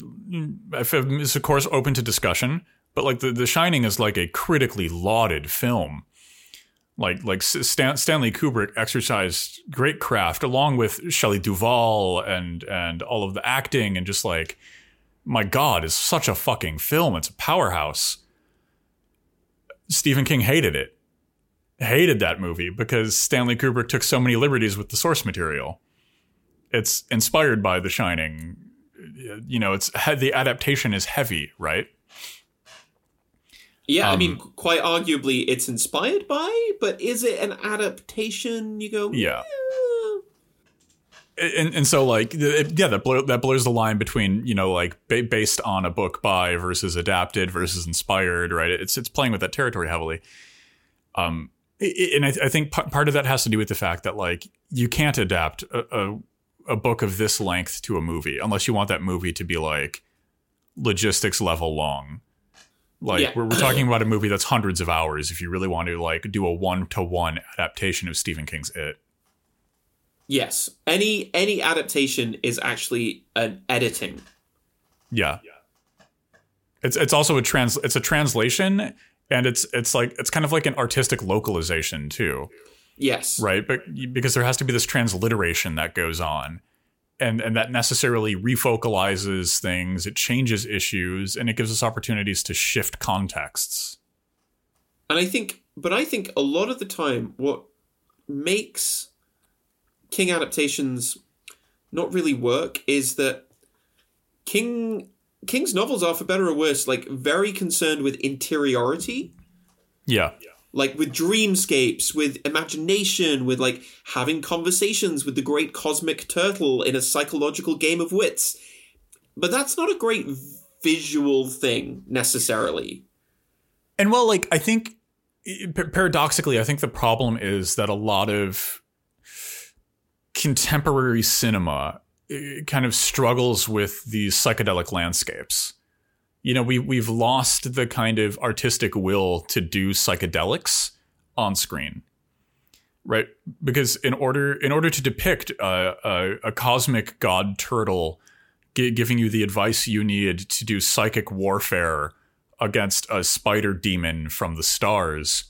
it's of course open to discussion, but like the, the Shining is like a critically lauded film. Like like Stan, Stanley Kubrick exercised great craft along with Shelley Duvall and and all of the acting and just like, my God, it's such a fucking film. It's a powerhouse. Stephen King hated it, hated that movie because Stanley Kubrick took so many liberties with the source material. It's inspired by The Shining. You know, it's the adaptation is heavy, right? Yeah, um, I mean, quite arguably it's inspired by, but is it an adaptation? You go, yeah. yeah. And and so like, it, yeah, that, blur, that blurs the line between, you know, like ba- based on a book by versus adapted versus inspired, right? It's it's playing with that territory heavily. Um, it, And I, I think p- part of that has to do with the fact that like, you can't adapt a, a, a book of this length to a movie unless you want that movie to be like logistics level long. Like yeah. we're, we're talking about a movie that's hundreds of hours if you really want to like do a one-to-one adaptation of Stephen King's It. Yes. Any any adaptation is actually an editing. Yeah. yeah. It's it's also a trans it's a translation, and it's it's like it's kind of like an artistic localization too. Yes. Right? But because there has to be this transliteration that goes on. And and that necessarily refocalizes things, it changes issues, and it gives us opportunities to shift contexts. And I think, but I think a lot of the time what makes King adaptations not really work is that King King's novels are, for better or worse, like very concerned with interiority. Yeah. Yeah. Like with dreamscapes, with imagination, with like having conversations with the great cosmic turtle in a psychological game of wits. But that's not a great visual thing necessarily. And well, like I think paradoxically, I think the problem is that a lot of contemporary cinema kind of struggles with these psychedelic landscapes. You know, we, we've lost the kind of artistic will to do psychedelics on screen, right? Because in order in order to depict a, a, a cosmic god turtle g- giving you the advice you need to do psychic warfare against a spider demon from the stars,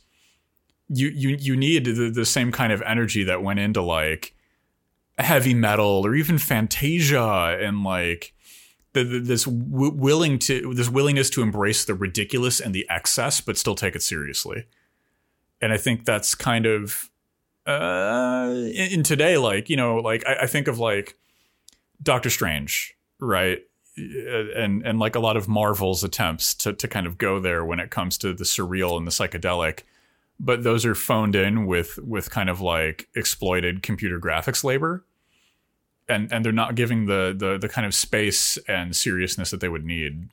you you, you need the, the same kind of energy that went into like heavy metal or even Fantasia and like... The, the, this w- willing to this willingness to embrace the ridiculous and the excess, but still take it seriously. And I think that's kind of uh, in, in today, like, you know, like I, I think of like Doctor Strange, right? And and like a lot of Marvel's attempts to to kind of go there when it comes to the surreal and the psychedelic. But those are phoned in with with kind of like exploited computer graphics labor. And and they're not giving the the the kind of space and seriousness that they would need.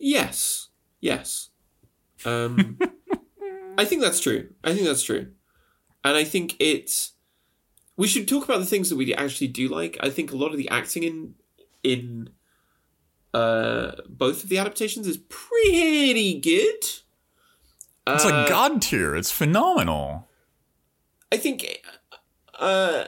Yes. Yes. Um, I think that's true. I think that's true. And I think it's... We should talk about the things that we actually do like. I think a lot of the acting in in uh, both of the adaptations is pretty good. It's uh, like God tier. It's phenomenal. I think... Uh,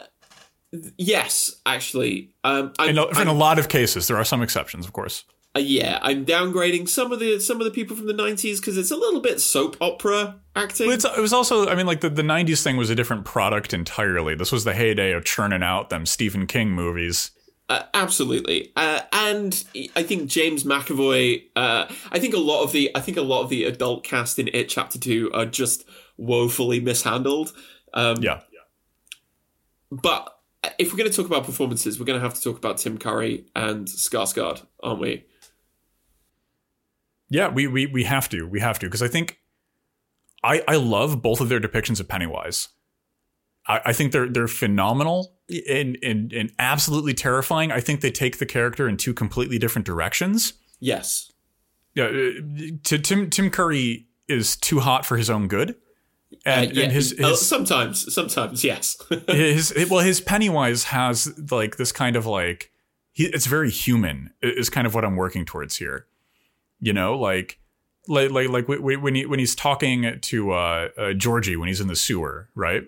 yes, actually. Um, in, a, in a lot of cases. There are some exceptions, of course. Uh, yeah, I'm downgrading some of the some of the people from the nineties because it's a little bit soap opera acting. Well, it's, it was also, I mean, like the, the nineties thing was a different product entirely. This was the heyday of churning out them Stephen King movies. Uh, absolutely, uh, and I think James McAvoy. Uh, I think a lot of the I think a lot of the adult cast in It Chapter Two are just woefully mishandled. Um, yeah, but if we're going to talk about performances, we're going to have to talk about Tim Curry and Skarsgård, aren't we? Yeah, we we we have to. We have to. Because I think I I love both of their depictions of Pennywise. I, I think they're they're phenomenal and, and and absolutely terrifying. I think they take the character in two completely different directions. Yes. Yeah. To Tim Tim Curry is too hot for his own good. And, uh, yeah. and his, his uh, sometimes, sometimes, yes. his well, his Pennywise has like this kind of like he, it's very human is kind of what I'm working towards here. You know, like, like, like, like when he when he's talking to uh, uh, Georgie when he's in the sewer, right?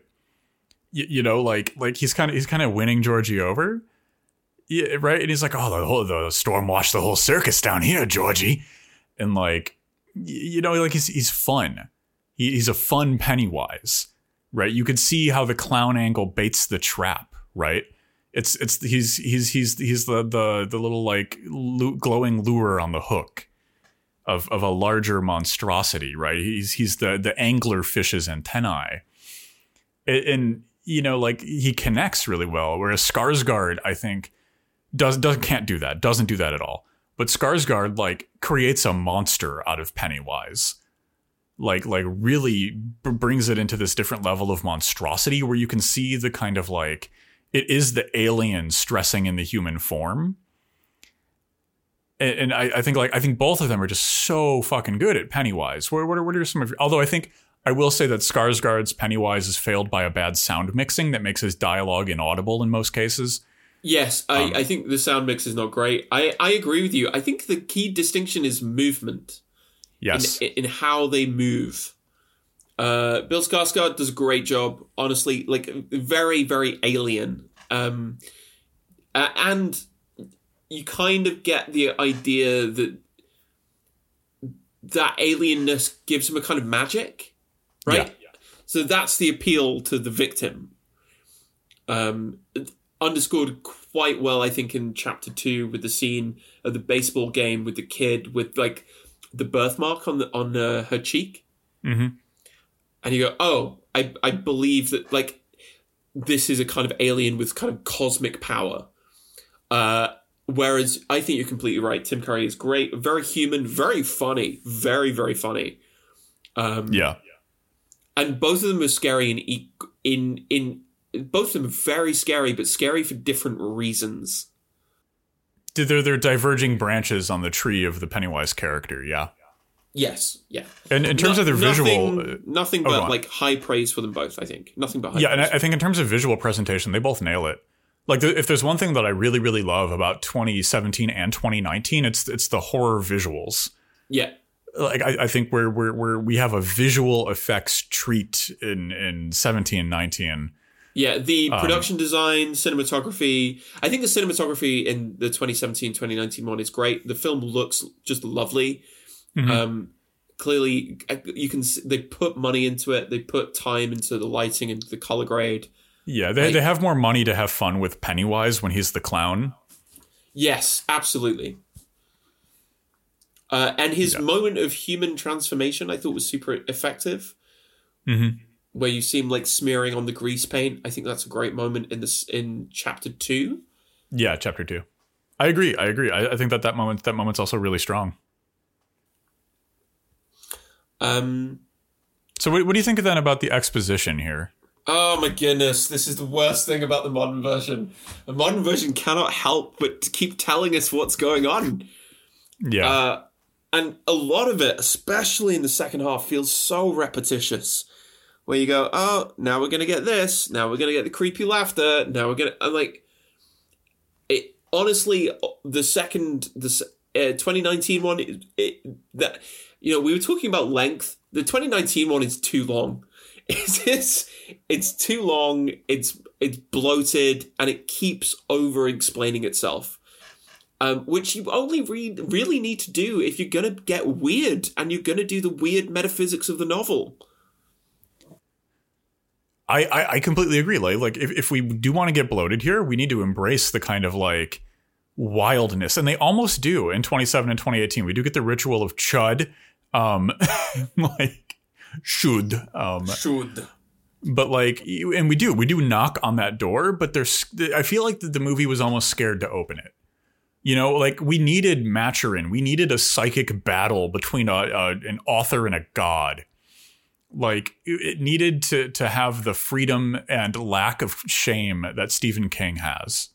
You, you know, like, like he's kind of he's kind of winning Georgie over, yeah, right? And he's like, "Oh, the whole the storm washed the whole circus down here, Georgie," and like, you know, like he's he's fun. He, he's a fun Pennywise, right? You could see how the clown angle baits the trap, right? It's it's he's he's he's he's the the the little like glowing lure on the hook. Of of a larger monstrosity, right? He's he's the the angler fish's antennae, and, and you know, like he connects really well. Whereas Skarsgård, I think, does does can't do that, doesn't do that at all. But Skarsgård like creates a monster out of Pennywise, like like really b- brings it into this different level of monstrosity where you can see the kind of like it is the alien stressing in the human form. And I, I think like I think both of them are just so fucking good at Pennywise. What, what, are, what are some of your, although I think I will say that Skarsgård's Pennywise is failed by a bad sound mixing that makes his dialogue inaudible in most cases. Yes, I, um, I think the sound mix is not great. I, I agree with you. I think the key distinction is movement. Yes. In, in how they move. Uh, Bill Skarsgård does a great job, honestly. Like, very, very alien. Um, uh, and... you kind of get the idea that that alienness gives him a kind of magic, right? Yeah. So that's the appeal to the victim. Um, underscored quite well, I think, in chapter two with the scene of the baseball game with the kid with like the birthmark on the, on uh, her cheek. Mm-hmm. And you go, oh, I, I believe that like this is a kind of alien with kind of cosmic power. Uh, Whereas I think you're completely right. Tim Curry is great, very human, very funny, very, very funny. Um, yeah. And both of them are scary in, in, in both of them are very scary, but scary for different reasons. They're, they're diverging branches on the tree of the Pennywise character, yeah. Yes, yeah. And in terms no, of their visual... Nothing, nothing oh, but like high praise for them both, I think. Nothing but high yeah, praise. Yeah, and I, I think in terms of visual presentation, they both nail it. Like, if there's one thing that I really, really love about twenty seventeen and twenty nineteen, it's it's the horror visuals. Yeah. Like, I, I think we're, we're, we're, we have a visual effects treat in, in seventeen, nineteen. Yeah, the production um, design, cinematography. I think the cinematography in the twenty seventeen, twenty nineteen one is great. The film looks just lovely. Mm-hmm. Um, clearly, you can they put money into it. They put time into the lighting and the color grade. Yeah, they like, they have more money to have fun with Pennywise when he's the clown. Yes, absolutely. Uh, and his yeah. moment of human transformation, I thought, was super effective. Mm-hmm. Where you see him like smearing on the grease paint. I think that's a great moment in this in chapter two. Yeah, chapter two. I agree. I agree. I, I think that that moment, that moment's also really strong. Um. So what, what do you think then about the exposition here? Oh my goodness, this is the worst thing about the modern version. The modern version cannot help but to keep telling us what's going on. Yeah. Uh, and a lot of it, especially in the second half, feels so repetitious. Where you go, oh, now we're going to get this. Now we're going to get the creepy laughter. Now we're going to... I'm like... It, honestly, the second... The uh, twenty nineteen one... It, it, that, you know, we were talking about length. The twenty nineteen one is too long. It's, it's, it's too long. It's it's bloated. And it keeps over-explaining itself. Um, which you only re- really need to do if you're going to get weird. And you're going to do the weird metaphysics of the novel. I, I completely agree. Like, like if, if we do want to get bloated here, we need to embrace the kind of like wildness. And they almost do in twenty-seven and twenty eighteen. We do get the ritual of chud, um, like should. Um, should. But like, and we do, we do knock on that door, but there's, I feel like the movie was almost scared to open it. You know, like we needed Maturin. We needed a psychic battle between a, a an author and a god. Like it needed to to have the freedom and lack of shame that Stephen King has.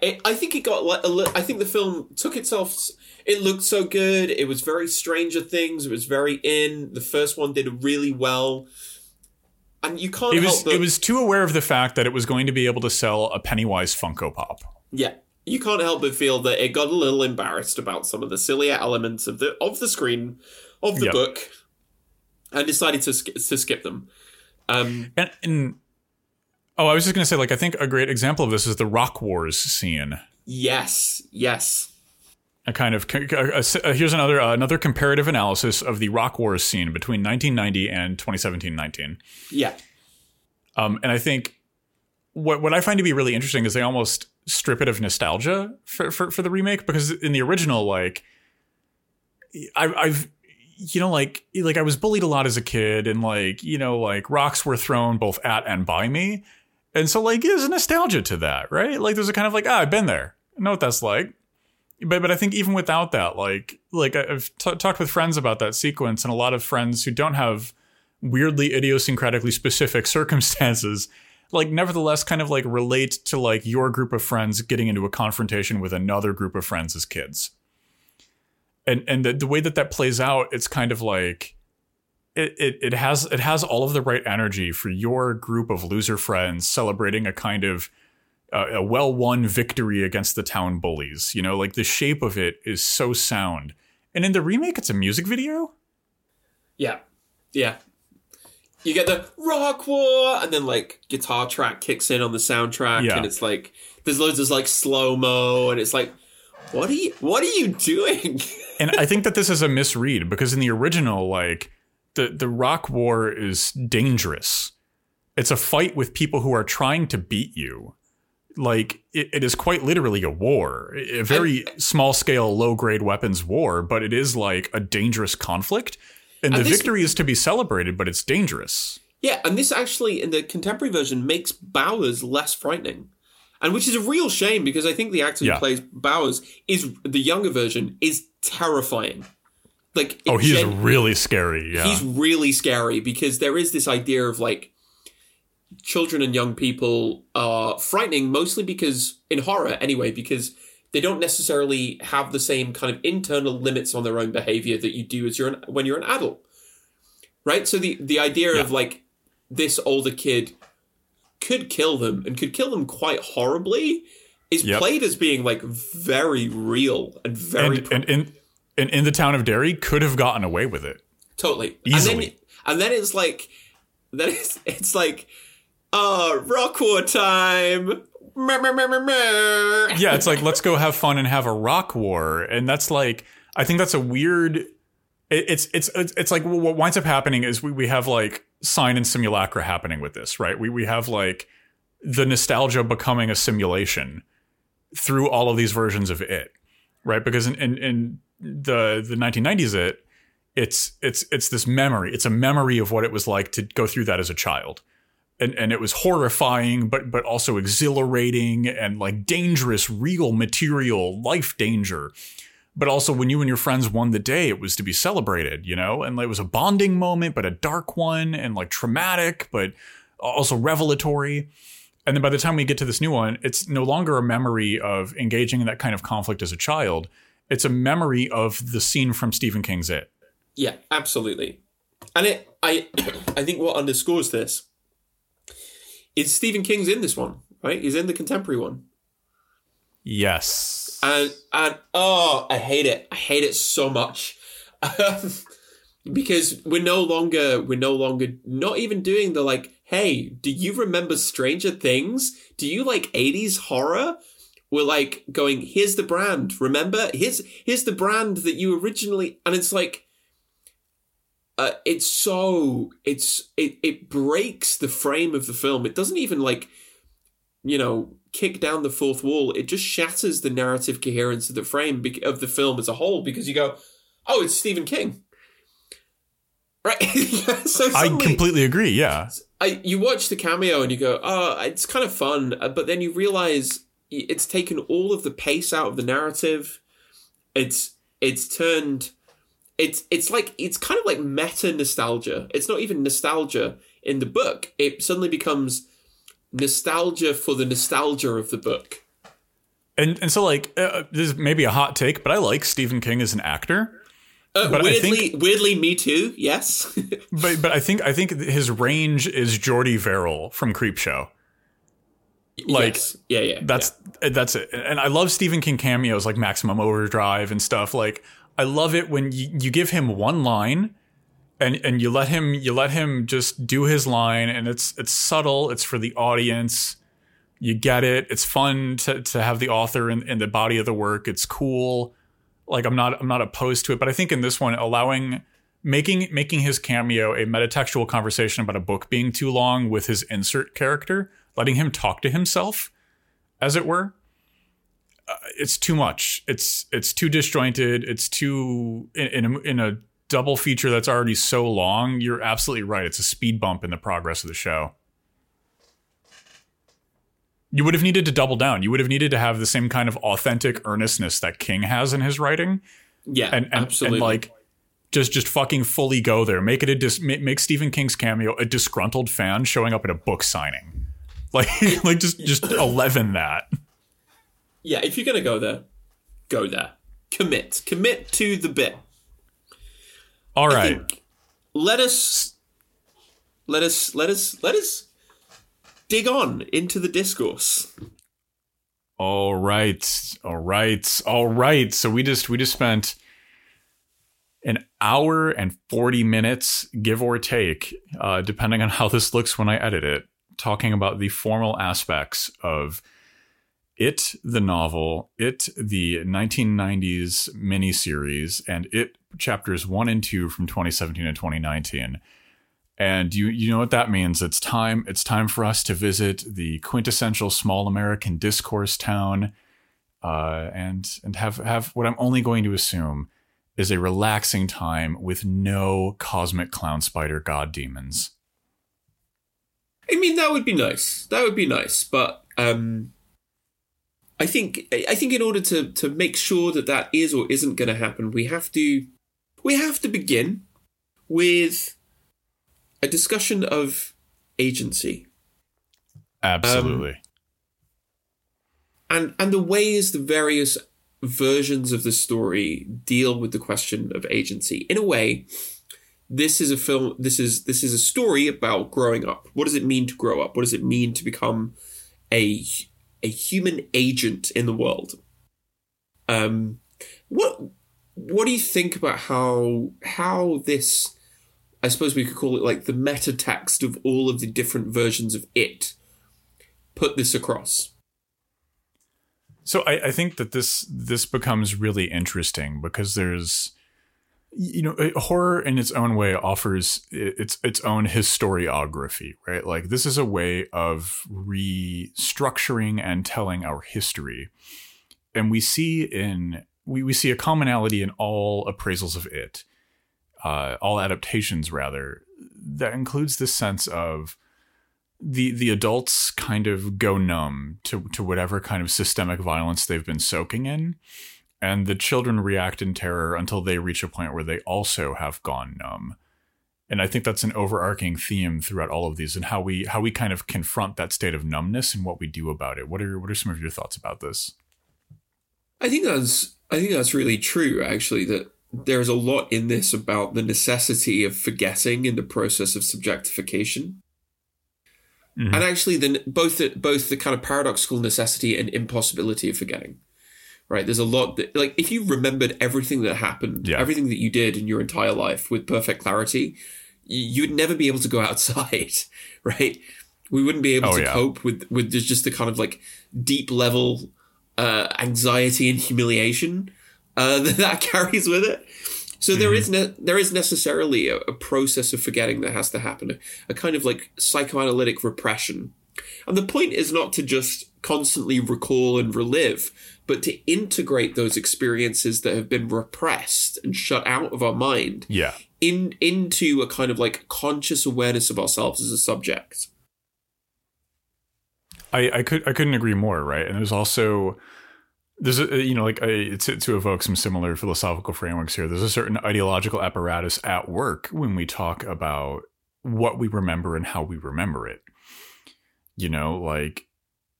It, I think it got like a li- I think the film took itself. It looked so good. It was very Stranger Things. It was very in. The first one did really well, and you can't. It was help but- it was too aware of the fact that it was going to be able to sell a Pennywise Funko Pop. Yeah, you can't help but feel that it got a little embarrassed about some of the sillier elements of the of the screen of the yep. book. I decided to sk- to skip them. Um, and, and oh, I was just going to say, like, I think a great example of this is the Rock Wars scene. Yes, yes. A kind of a, a, here's another uh, another comparative analysis of the Rock Wars scene between nineteen ninety and twenty seventeen nineteen. Yeah. Um, and I think what what I find to be really interesting is they almost strip it of nostalgia for for, for the remake, because in the original, like, I, I've. You know, like, like I was bullied a lot as a kid, and like, you know, like rocks were thrown both at and by me. And so like, there's a nostalgia to that, right? Like there's a kind of like, ah, I've been there. I know what that's like. But, but I think even without that, like, like I've t- talked with friends about that sequence, and a lot of friends who don't have weirdly idiosyncratically specific circumstances, like nevertheless kind of like relate to like your group of friends getting into a confrontation with another group of friends as kids. And and the, the way that that plays out, it's kind of like it, it it has it has all of the right energy for your group of loser friends celebrating a kind of uh, a well-won victory against the town bullies. You know, like the shape of it is so sound. And in the remake, it's a music video. Yeah, yeah. You get the rock war, and then like guitar track kicks in on the soundtrack, yeah. And it's like there's loads of like slow-mo, and it's like. What are you, what are you doing? And I think that this is a misread, because in the original, like the, the rock war is dangerous. It's a fight with people who are trying to beat you. Like it, it is quite literally a war, a very and, small scale, low grade weapons war, but it is like a dangerous conflict. And, and the this, victory is to be celebrated, but it's dangerous. Yeah. And this actually in the contemporary version makes Bowers less frightening. And which is a real shame, because I think the actor yeah. who plays Bowers is the younger version is terrifying. Like, oh, he's gen- really scary. Yeah, he's really scary, because there is this idea of like children and young people are frightening, mostly because in horror anyway, because they don't necessarily have the same kind of internal limits on their own behavior that you do as you're an, when you're an adult, right? So the the idea yeah. of like this older kid. Could kill them and could kill them quite horribly is yep. played as being like very real and very and, pro- and in and in the town of Derry could have gotten away with it totally easily. And then, and then it's like then it's, it's like uh rock war time. Yeah, it's like let's go have fun and have a rock war. And that's like I think that's a weird it's it's it's, it's like what winds up happening is we, we have like sign and simulacra happening with this, right? We we have like the nostalgia becoming a simulation through all of these versions of it, right? Because in, in, in the the nineteen nineties, it it's it's it's this memory. It's a memory of what it was like to go through that as a child. And and it was horrifying, but but also exhilarating and like dangerous, real material life danger. But also when you and your friends won the day, it was to be celebrated, you know, and it was a bonding moment, but a dark one and like traumatic, but also revelatory. And then by the time we get to this new one, it's no longer a memory of engaging in that kind of conflict as a child. It's a memory of the scene from Stephen King's It. Yeah, absolutely. And it, I, I think what underscores this is Stephen King's in this one, right? He's in the contemporary one. Yes. And, and oh, I hate it. I hate it so much. Because we're no longer, we're no longer not even doing the like, hey, do you remember Stranger Things? Do you like eighties horror? We're like going, here's the brand, remember? Here's, here's the brand that you originally, and it's like, Uh, it's so it's it it breaks the frame of the film. It doesn't even like, you know, kick down the fourth wall. It just shatters the narrative coherence of the frame be- of the film as a whole, because you go, oh, it's Stephen King, right? So I completely agree. Yeah, I, you watch the cameo and you go, oh, it's kind of fun, but then you realize it's taken all of the pace out of the narrative. It's it's turned. It's it's like it's kind of like meta nostalgia. It's not even nostalgia in the book. It suddenly becomes nostalgia for the nostalgia of the book. And and so like uh, this is maybe a hot take, but I like Stephen King as an actor. Uh, but weirdly, I think, weirdly, me too. Yes, but but I think I think his range is Geordie Verrill from Creepshow. Like, yes. yeah, yeah, that's yeah. that's it. And I love Stephen King cameos like Maximum Overdrive and stuff like. I love it when you, you give him one line and, and you let him you let him just do his line, and it's it's subtle. It's for the audience. You get it. It's fun to, to have the author in, in the body of the work. It's cool. Like I'm not I'm not opposed to it. But I think in this one, allowing making making his cameo a metatextual conversation about a book being too long with his insert character, letting him talk to himself, as it were. Uh, it's too much. It's it's too disjointed. It's too in, in a in a double feature that's already so long. You're absolutely right. It's a speed bump in the progress of the show. You would have needed to double down. You would have needed to have the same kind of authentic earnestness that King has in his writing. Yeah, and, and, absolutely. And like just just fucking fully go there. Make it a dis- make Stephen King's cameo a disgruntled fan showing up at a book signing. Like like just just eleven that. Yeah, if you're going to go there, go there. Commit. Commit to the bit. All right. Let us let us let us let us dig on into the discourse. All right. All right. All right. So we just we just spent an hour and forty minutes, give or take, uh, depending on how this looks when I edit it, talking about the formal aspects of It, the novel, It, the nineteen nineties miniseries, and It chapters one and two from twenty seventeen and twenty nineteen. And you you know what that means. It's time. It's time for us to visit the quintessential small American discourse town, uh, and and have have what I'm only going to assume is a relaxing time with no cosmic clown spider god demons. I mean, that would be nice. That would be nice, but um. I think I think in order to, to make sure that that is or isn't going to happen, we have to we have to begin with a discussion of agency. Absolutely. Um, and and the ways the various versions of the story deal with the question of agency. In a way, this is a film. This is this is a story about growing up. What does it mean to grow up? What does it mean to become a a human agent in the world? Um, what what do you think about how how this, I suppose we could call it like the meta text of all of the different versions of It, put this across? So I, I think that this this becomes really interesting because there's, you know, horror in its own way offers its its own historiography, right? Like this is a way of restructuring and telling our history. And we see in we, we see a commonality in all appraisals of it, uh, all adaptations rather, that includes this sense of the the adults kind of go numb to, to whatever kind of systemic violence they've been soaking in. And the children react in terror until they reach a point where they also have gone numb. And I think that's an overarching theme throughout all of these, and how we how we kind of confront that state of numbness and what we do about it. What are what are some of your thoughts about this? I think that's I think that's really true, actually, that there's a lot in this about the necessity of forgetting in the process of subjectification. Mm-hmm. And actually, the, both, the, both the kind of paradoxical necessity and impossibility of forgetting. Right, there's a lot that, like, if you remembered everything that happened, yeah. everything that you did in your entire life with perfect clarity, you'd never be able to go outside, right? We wouldn't be able oh, to yeah. cope with with just the kind of like deep level uh, anxiety and humiliation uh, that that carries with it. So mm-hmm. there is ne- there is necessarily a, a process of forgetting that has to happen, a, a kind of like psychoanalytic repression. And the point is not to just constantly recall and relive, but to integrate those experiences that have been repressed and shut out of our mind yeah. in into a kind of like conscious awareness of ourselves as a subject. I, I could I couldn't agree more, right? And there's also there's a, you know like a, to, to evoke some similar philosophical frameworks here. There's a certain ideological apparatus at work when we talk about what we remember and how we remember it. You know, like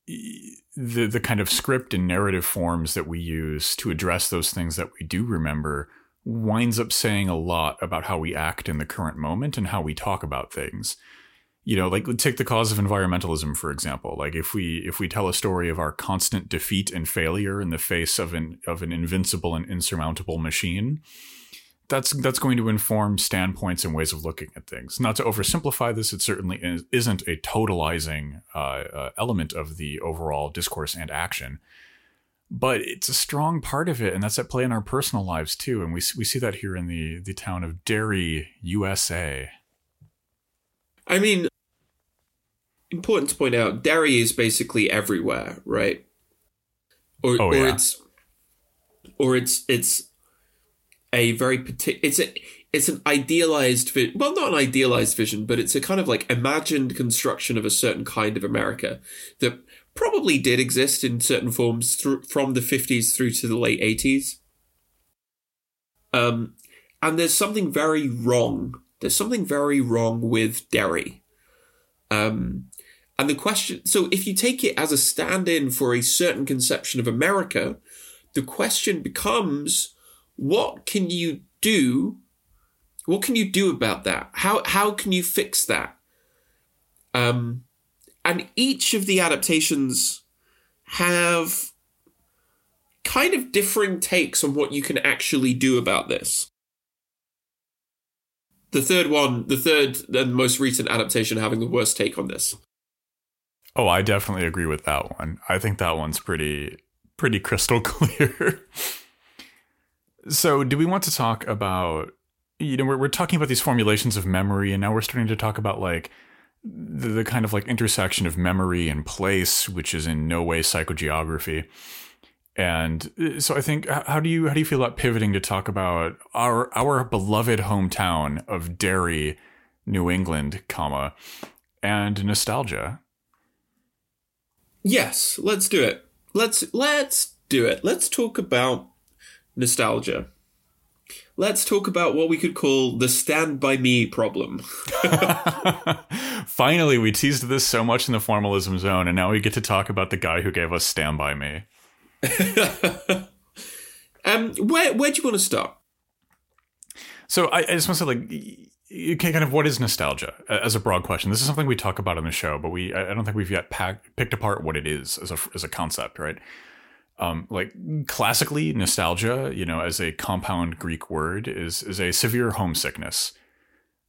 the the kind of script and narrative forms that we use to address those things that we do remember winds up saying a lot about how we act in the current moment and how we talk about things. You know, like take the cause of environmentalism, for example. Like if we if we tell a story of our constant defeat and failure in the face of an of an invincible and insurmountable machine, that's that's going to inform standpoints and ways of looking at things. Not to oversimplify this, it certainly is, isn't a totalizing uh, uh, element of the overall discourse and action, but it's a strong part of it, and that's at play in our personal lives too. And we we see that here in the the town of Derry, U S A. I mean, important to point out, Derry is basically everywhere, right? Or oh, or yeah. it's or it's it's. A very particular, it's a, it's an idealized, vi- well, not an idealized vision, but it's a kind of like imagined construction of a certain kind of America that probably did exist in certain forms through, from the fifties through to the late eighties. Um, and there's something very wrong. There's something very wrong with Derry. Um, and the question, so if you take it as a stand-in for a certain conception of America, the question becomes, What can you do? What can you do about that? How how can you fix that? Um, and each of the adaptations have kind of differing takes on what you can actually do about this. The third one, the third and most recent adaptation having the worst take on this. Oh, I definitely agree with that one. I think that one's pretty pretty crystal clear. So do we want to talk about, you know, we're, we're talking about these formulations of memory, and now we're starting to talk about like the, the kind of like intersection of memory and place, which is in no way psychogeography. And so I think, how do you how do you feel about pivoting to talk about our our beloved hometown of Derry, New England, comma, and nostalgia? Yes, let's do it. Let's let's do it. Let's talk about nostalgia. Let's talk about what we could call the Stand By Me problem. Finally, we teased this so much in the formalism zone, and now we get to talk about the guy who gave us Stand By Me. um, where where do you want to start? So I, I just want to say, like, you can kind of what is nostalgia as a broad question? This is something we talk about on the show, but we I don't think we've yet packed, picked apart what it is as a as a concept, right? Um, like classically, nostalgia, you know, as a compound Greek word, is is a severe homesickness,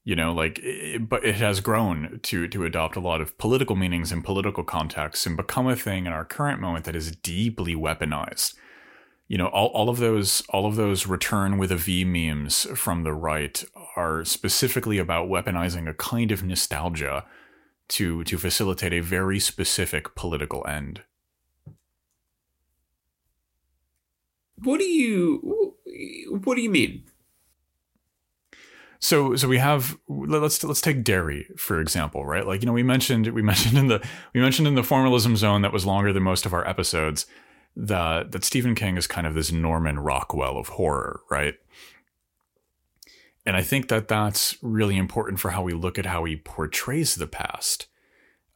you know, like, it, but it has grown to to adopt a lot of political meanings and political contexts and become a thing in our current moment that is deeply weaponized. You know, all, all of those all of those return with a V memes from the right are specifically about weaponizing a kind of nostalgia to to facilitate a very specific political end. What do you what do you mean? So, so we have, let's, let's take Derry, for example, right? Like, you know, we mentioned, we mentioned in the, we mentioned in the formalism zone that was longer than most of our episodes, that, that Stephen King is kind of this Norman Rockwell of horror, right? And I think that that's really important for how we look at how he portrays the past.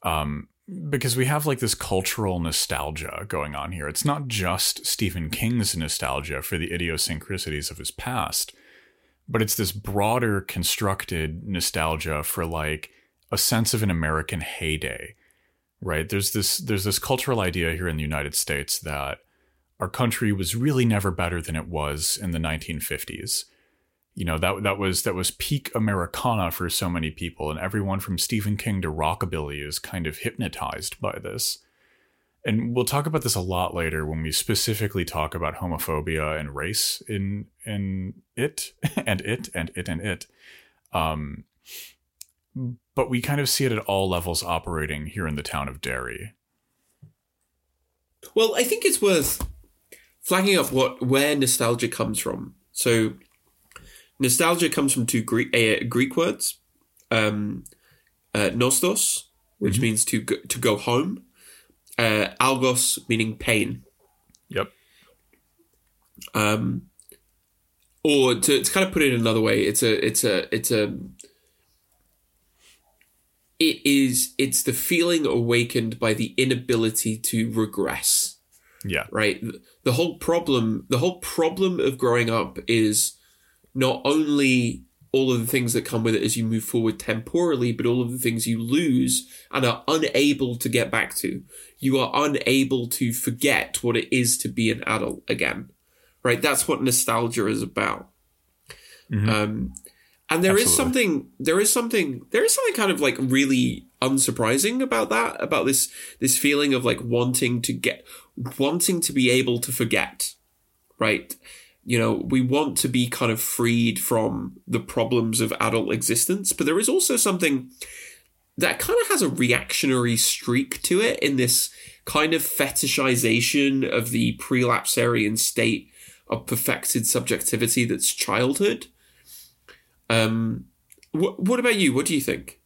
Um, because we have like this cultural nostalgia going on here. It's not just Stephen King's nostalgia for the idiosyncrasies of his past, but it's this broader constructed nostalgia for like a sense of an American heyday, right? There's this, there's this cultural idea here in the United States that our country was really never better than it was in the nineteen fifties. You know, that, that was, that was peak Americana for so many people, and everyone from Stephen King to rockabilly is kind of hypnotized by this. And we'll talk about this a lot later when we specifically talk about homophobia and race in in it and it and it and it. Um, but we kind of see it at all levels operating here in the town of Derry. Well, I think it's worth flagging up what where nostalgia comes from. So nostalgia comes from two Greek, uh, Greek words, um, uh, nostos, which mm-hmm. means to go, to go home. Uh, algos meaning pain. Yep. Um, or to, to kind of put it another way, it's a, it's a, it's a, it is, it's the feeling awakened by the inability to regress. Yeah. Right. The whole problem, the whole problem of growing up is not only all of the things that come with it as you move forward temporally, but all of the things you lose and are unable to get back to. You are unable to forget what it is to be an adult again, right? That's what nostalgia is about. Mm-hmm. Um, and there Absolutely. is something, there is something, there is something kind of like really unsurprising about that, about this, this feeling of like wanting to get, wanting to be able to forget, right? You know, we want to be kind of freed from the problems of adult existence, but there is also something that kind of has a reactionary streak to it in this kind of fetishization of the prelapsarian state of perfected subjectivity that's childhood. Um, wh- what about you? What do you think?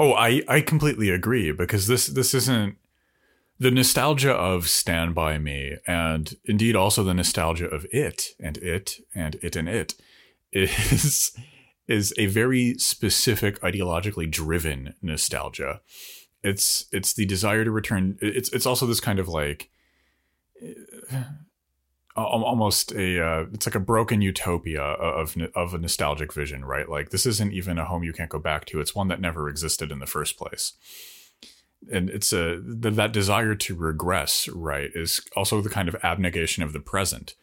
Oh, I, I completely agree, because this this isn't... The nostalgia of Stand By Me, and indeed also the nostalgia of It and It and It and It, is, is a very specific ideologically driven nostalgia. It's it's the desire to return. It's it's also this kind of like almost a uh, it's like a broken utopia of of a nostalgic vision, right? Like this isn't even a home you can't go back to. It's one that never existed in the first place. And it's a that desire to regress, right, is also the kind of abnegation of the present,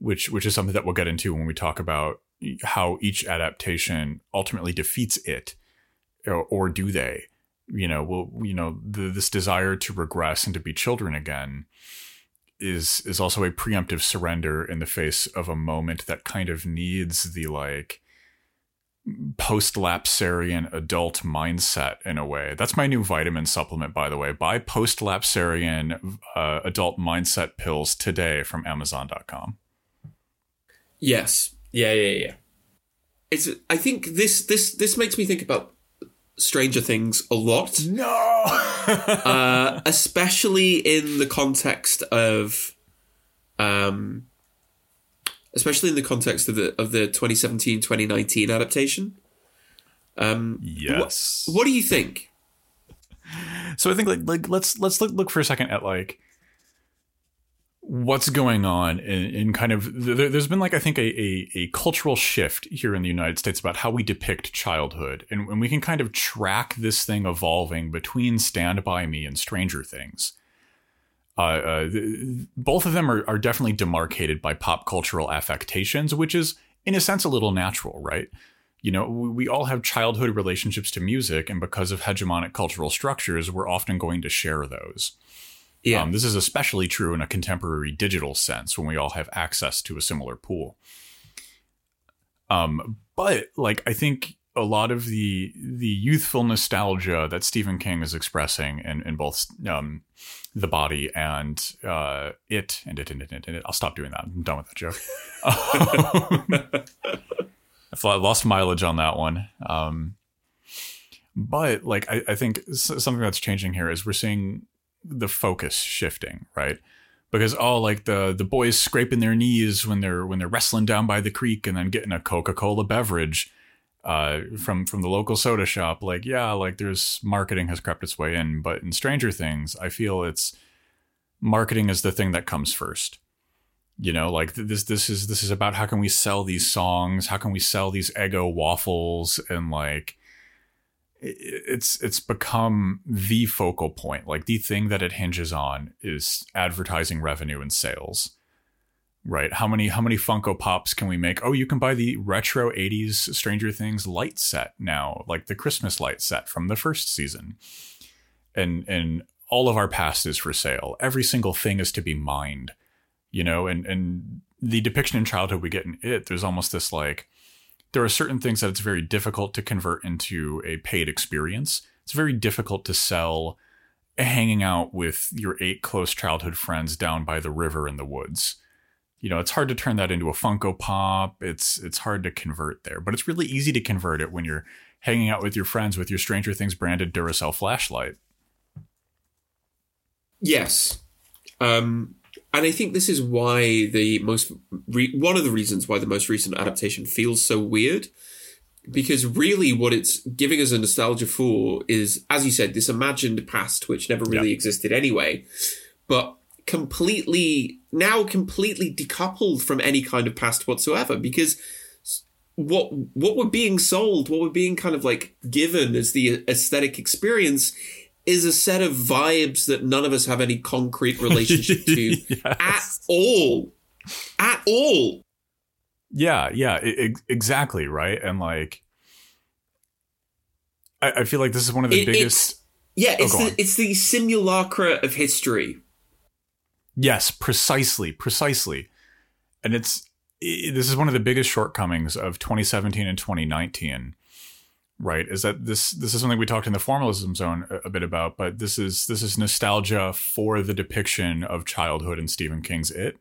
which which is something that we'll get into when we talk about how each adaptation ultimately defeats it, or, or do they? You know, well, you know, the, this desire to regress and to be children again is is also a preemptive surrender in the face of a moment that kind of needs the like post-lapsarian adult mindset in a way. That's my new vitamin supplement, by the way. Buy post-lapsarian uh, adult mindset pills today from amazon dot com. Yes. Yeah, yeah, yeah. It's. I think this this this makes me think about Stranger Things a lot. No! uh, especially in the context of... um. Especially in the context of the of the twenty seventeen twenty nineteen adaptation. Um, yes. Wh- what do you think? So I think like like let's let's look, look for a second at like what's going on in, in kind of there, there's been like I think a, a a cultural shift here in the United States about how we depict childhood, and, and we can kind of track this thing evolving between Stand By Me and Stranger Things. Uh, uh, th- both of them are, are definitely demarcated by pop cultural affectations, which is, in a sense, a little natural, right? You know, we, we all have childhood relationships to music, and because of hegemonic cultural structures, we're often going to share those. Yeah. Um, this is especially true in a contemporary digital sense when we all have access to a similar pool. Um, but, like, I think a lot of the the youthful nostalgia that Stephen King is expressing in, in both um, The Body and uh, It and It and It and It. I'll stop doing that. I'm done with that joke. I lost mileage on that one. Um, but like, I, I think something that's changing here is we're seeing the focus shifting, right? Because oh, like the the boys scraping their knees when they're when they're wrestling down by the creek and then getting a Coca-Cola beverage uh, from from the local soda shop. Like yeah, like there's marketing has crept its way in, but in Stranger Things, I feel it's marketing is the thing that comes first. You know, like this this is this is about how can we sell these songs? How can we sell these Eggo waffles? And like it's it's become the focal point, like the thing that it hinges on is advertising revenue and sales, right? How many how many Funko Pops can we make? Oh, you can buy the retro eighties Stranger Things light set now, like the Christmas light set from the first season. And and all of our past is for sale. Every single thing is to be mined, you know, and, and the depiction in childhood we get in it, there's almost this like, there are certain things that it's very difficult to convert into a paid experience. It's very difficult to sell hanging out with your eight close childhood friends down by the river in the woods. You know, it's hard to turn that into a Funko Pop. It's it's hard to convert there, but it's really easy to convert it when you're hanging out with your friends with your Stranger Things branded Duracell flashlight. Yes. Um And I think this is why the most re- one of the reasons why the most recent adaptation feels so weird, because really what it's giving us a nostalgia for is, as you said, this imagined past which never really yeah. existed anyway, but completely now completely decoupled from any kind of past whatsoever. Because what what we're being sold, what we're being kind of like given as the aesthetic experience, is a set of vibes that none of us have any concrete relationship to yes. at all, at all. Yeah, yeah, it, exactly, right? And like, I, I feel like this is one of the it, biggest. It's, yeah, oh, it's the on. it's the simulacra of history. Yes, precisely, precisely, and it's it, this is one of the biggest shortcomings of twenty seventeen and twenty nineteen. Right, is that this this is something we talked in the formalism zone a, a bit about, but this is this is nostalgia for the depiction of childhood in Stephen King's It.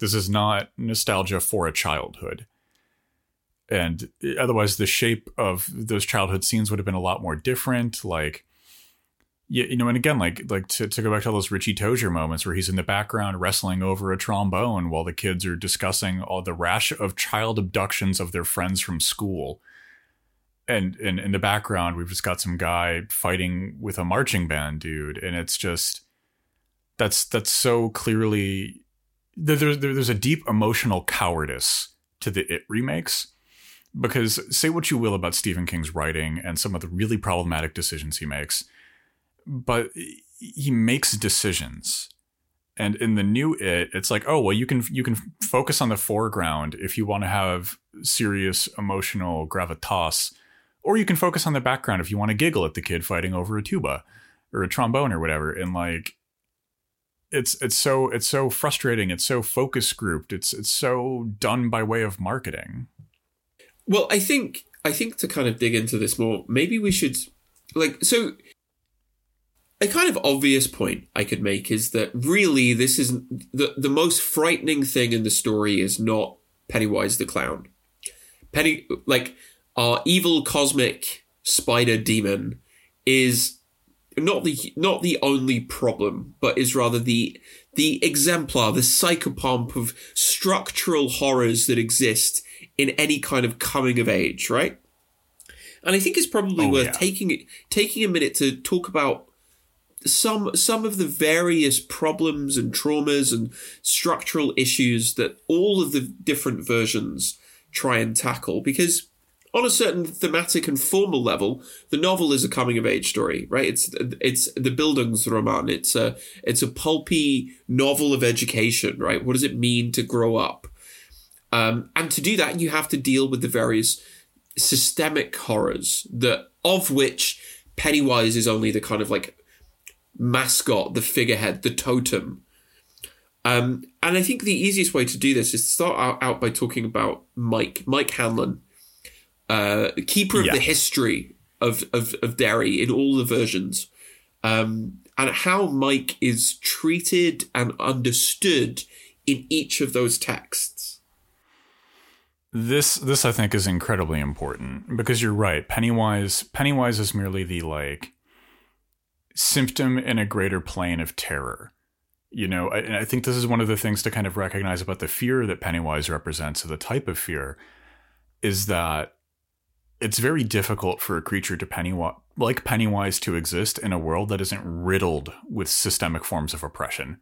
This is not nostalgia for a childhood. And otherwise, the shape of those childhood scenes would have been a lot more different. Like, you, you know, and again, like like to, to go back to all those Richie Tozier moments where he's in the background wrestling over a trombone while the kids are discussing all the rash of child abductions of their friends from school. And in in the background, we've just got some guy fighting with a marching band, dude. And it's just that's that's so clearly there, there, there's a deep emotional cowardice to the It remakes, because say what you will about Stephen King's writing and some of the really problematic decisions he makes, but he makes decisions. And in the new It, it's like, oh, well, you can you can focus on the foreground if you want to have serious emotional gravitas. Or you can focus on the background if you want to giggle at the kid fighting over a tuba or a trombone or whatever. And like, it's it's so it's so frustrating. It's so focus grouped. It's it's so done by way of marketing. Well, I think I think to kind of dig into this more, maybe we should like so. A kind of obvious point I could make is that really this is the the most frightening thing in the story is not Pennywise the clown. Penny like. Our evil cosmic spider demon is not the not the only problem, but is rather the the exemplar, the psychopomp of structural horrors that exist in any kind of coming of age, right? And I think it's probably oh, worth yeah. taking taking a minute to talk about some some of the various problems and traumas and structural issues that all of the different versions try and tackle, because on a certain thematic and formal level, the novel is a coming-of-age story, right? It's it's the Bildungsroman. It's a it's a pulpy novel of education, right? What does it mean to grow up? Um, and to do that, you have to deal with the various systemic horrors, that of which Pennywise is only the kind of like mascot, the figurehead, the totem. Um, and I think the easiest way to do this is to start out, out by talking about Mike, Mike Hanlon. Uh, keeper of yeah. the history of, of, of Derry in all the versions, um, and how Mike is treated and understood in each of those texts. This this I think is incredibly important, because you're right. Pennywise Pennywise is merely the like symptom in a greater plane of terror. You know, I, and I think this is one of the things to kind of recognize about the fear that Pennywise represents, or the type of fear, is that it's very difficult for a creature to Pennywise, like Pennywise to exist in a world that isn't riddled with systemic forms of oppression.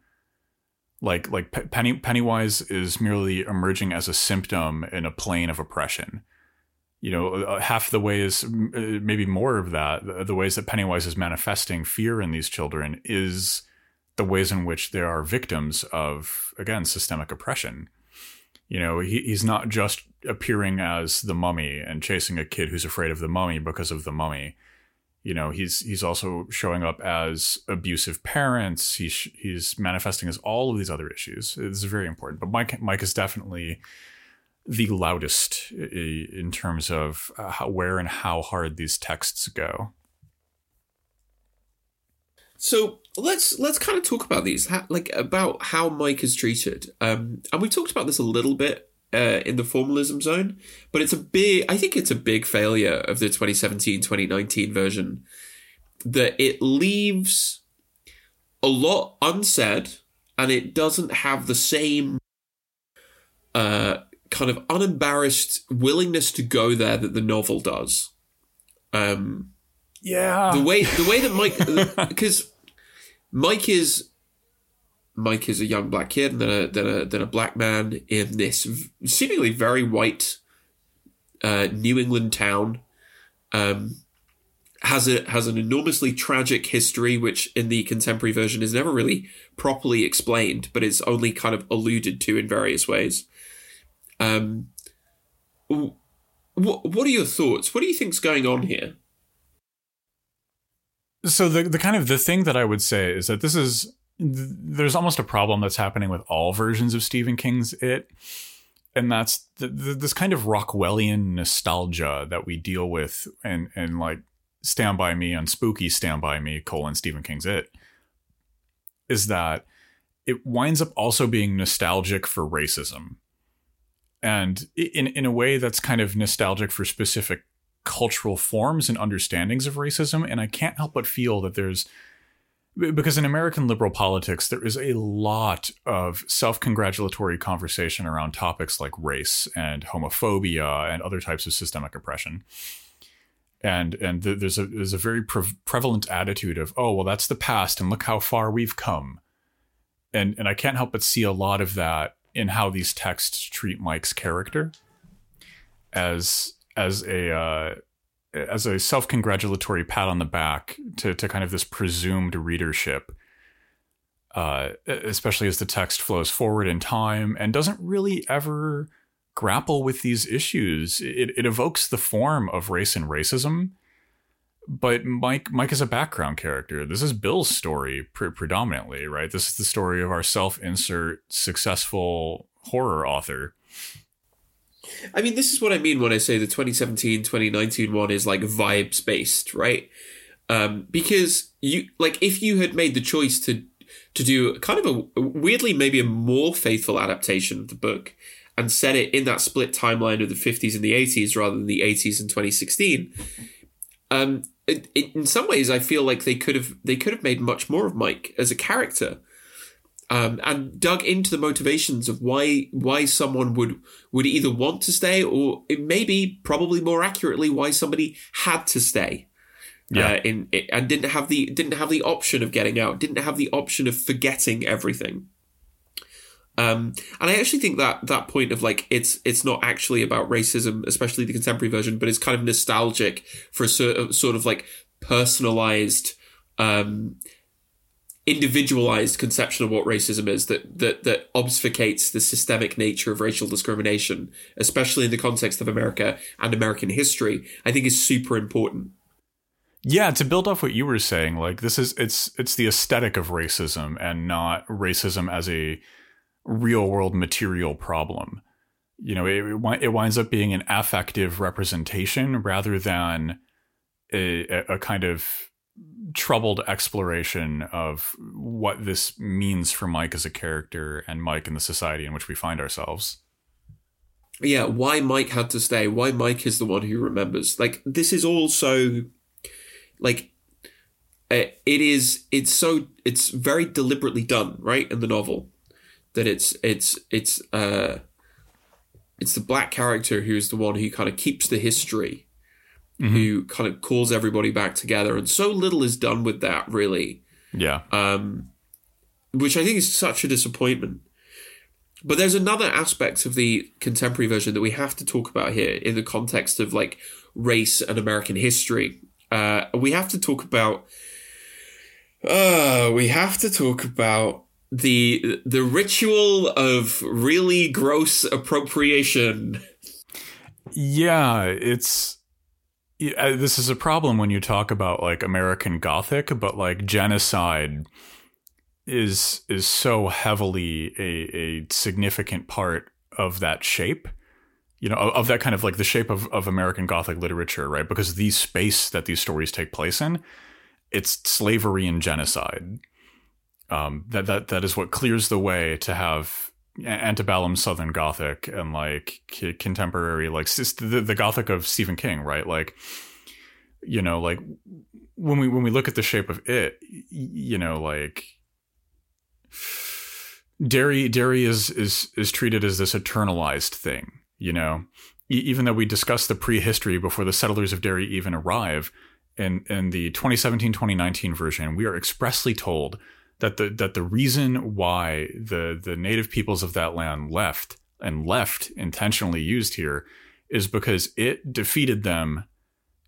Like like Penny, Pennywise is merely emerging as a symptom in a plane of oppression. You know, half the ways, maybe more of that, the ways that Pennywise is manifesting fear in these children is the ways in which they are victims of, again, systemic oppression. You know, he, he's not just appearing as the mummy and chasing a kid who's afraid of the mummy because of the mummy. You know, he's he's also showing up as abusive parents. He's he's manifesting as all of these other issues. It's very important. But Mike Mike is definitely the loudest in terms of how, where and how hard these texts go. So let's let's kind of talk about these, like about how Mike is treated. Um, and we talked about this a little bit uh, in the formalism zone, but it's a big, I think it's a big failure of the twenty seventeen twenty nineteen version that it leaves a lot unsaid, and it doesn't have the same uh, kind of unembarrassed willingness to go there that the novel does. Um, yeah. The way the way that Mike, because Mike is Mike is a young black kid, and then a then a, then a black man in this seemingly very white uh, New England town. Um, has a has an enormously tragic history, which in the contemporary version is never really properly explained, but it's only kind of alluded to in various ways. Um, what what are your thoughts? What do you think's going on here? So the the kind of the thing that I would say is that this is there's almost a problem that's happening with all versions of Stephen King's It. And that's the, the, this kind of Rockwellian nostalgia that we deal with and, and like Stand By Me and Spooky Stand By Me colon Stephen King's It, is that it winds up also being nostalgic for racism. And in in a way that's kind of nostalgic for specific cultural forms and understandings of racism. And I can't help but feel that there's, because in American liberal politics, there is a lot of self-congratulatory conversation around topics like race and homophobia and other types of systemic oppression. And and th- there's a there's a very pre- prevalent attitude of, oh, well, that's the past and look how far we've come. And and I can't help but see a lot of that in how these texts treat Mike's character as as a uh, as a self-congratulatory pat on the back to, to kind of this presumed readership, uh, especially as the text flows forward in time and doesn't really ever grapple with these issues. It, it evokes the form of race and racism, but Mike Mike is a background character. This is Bill's story pre- predominantly, right? This is the story of our self-insert successful horror author. I mean, this is what I mean when I say the twenty seventeen twenty nineteen one is like vibes based, right? Um, because you like if you had made the choice to to do kind of a weirdly maybe a more faithful adaptation of the book and set it in that split timeline of the fifties and the eighties rather than the eighties and twenty sixteen, um, it, it, in some ways I feel like they could have they could have made much more of Mike as a character. Um, and dug into the motivations of why why someone would would either want to stay or maybe probably more accurately why somebody had to stay, yeah, uh, in and didn't have the didn't have the option of getting out, didn't have the option of forgetting everything. Um, and I actually think that that point of like it's it's not actually about racism, especially the contemporary version, but it's kind of nostalgic for a sort of, sort of like personalized. Um, individualized conception of what racism is that, that that obfuscates the systemic nature of racial discrimination, especially in the context of America and American history, I think is super important. Yeah, to build off what you were saying, like this is it's it's the aesthetic of racism and not racism as a real world material problem. You know, it, it winds up being an affective representation rather than a, a kind of troubled exploration of what this means for Mike as a character and Mike in the society in which we find ourselves. yeah, why Mike had to stay, why Mike is the one who remembers. Like, this is also, like, it is, it's so, it's very deliberately done, right, in the novel, that it's, it's, it's, uh, it's the black character who's the one who kind of keeps the history, mm-hmm. who kind of calls everybody back together, and so little is done with that, really. Yeah. Um, which I think is such a disappointment. But there's another aspect of the contemporary version that we have to talk about here in the context of, like, race and American history. Uh, we have to talk about, uh, we have to talk about the, the ritual of really gross appropriation. Yeah, it's, this is a problem when you talk about, like, American Gothic, but, like, genocide is is so heavily a, a significant part of that shape, you know, of, of that kind of, like, the shape of, of American Gothic literature, right? Because the space that these stories take place in, it's slavery and genocide. Um, that, that, that is what clears the way to have antebellum Southern Gothic and, like, contemporary, like, the, the Gothic of Stephen King, right? Like, you know, like, when we, when we look at the shape of it, you know, like, Derry, Derry is, is, is treated as this eternalized thing, you know, e- even though we discuss the prehistory before the settlers of Derry even arrive in, in the twenty seventeen, twenty nineteen version, we are expressly told that the, that the reason why the, the native peoples of that land left, and left intentionally used here, is because it defeated them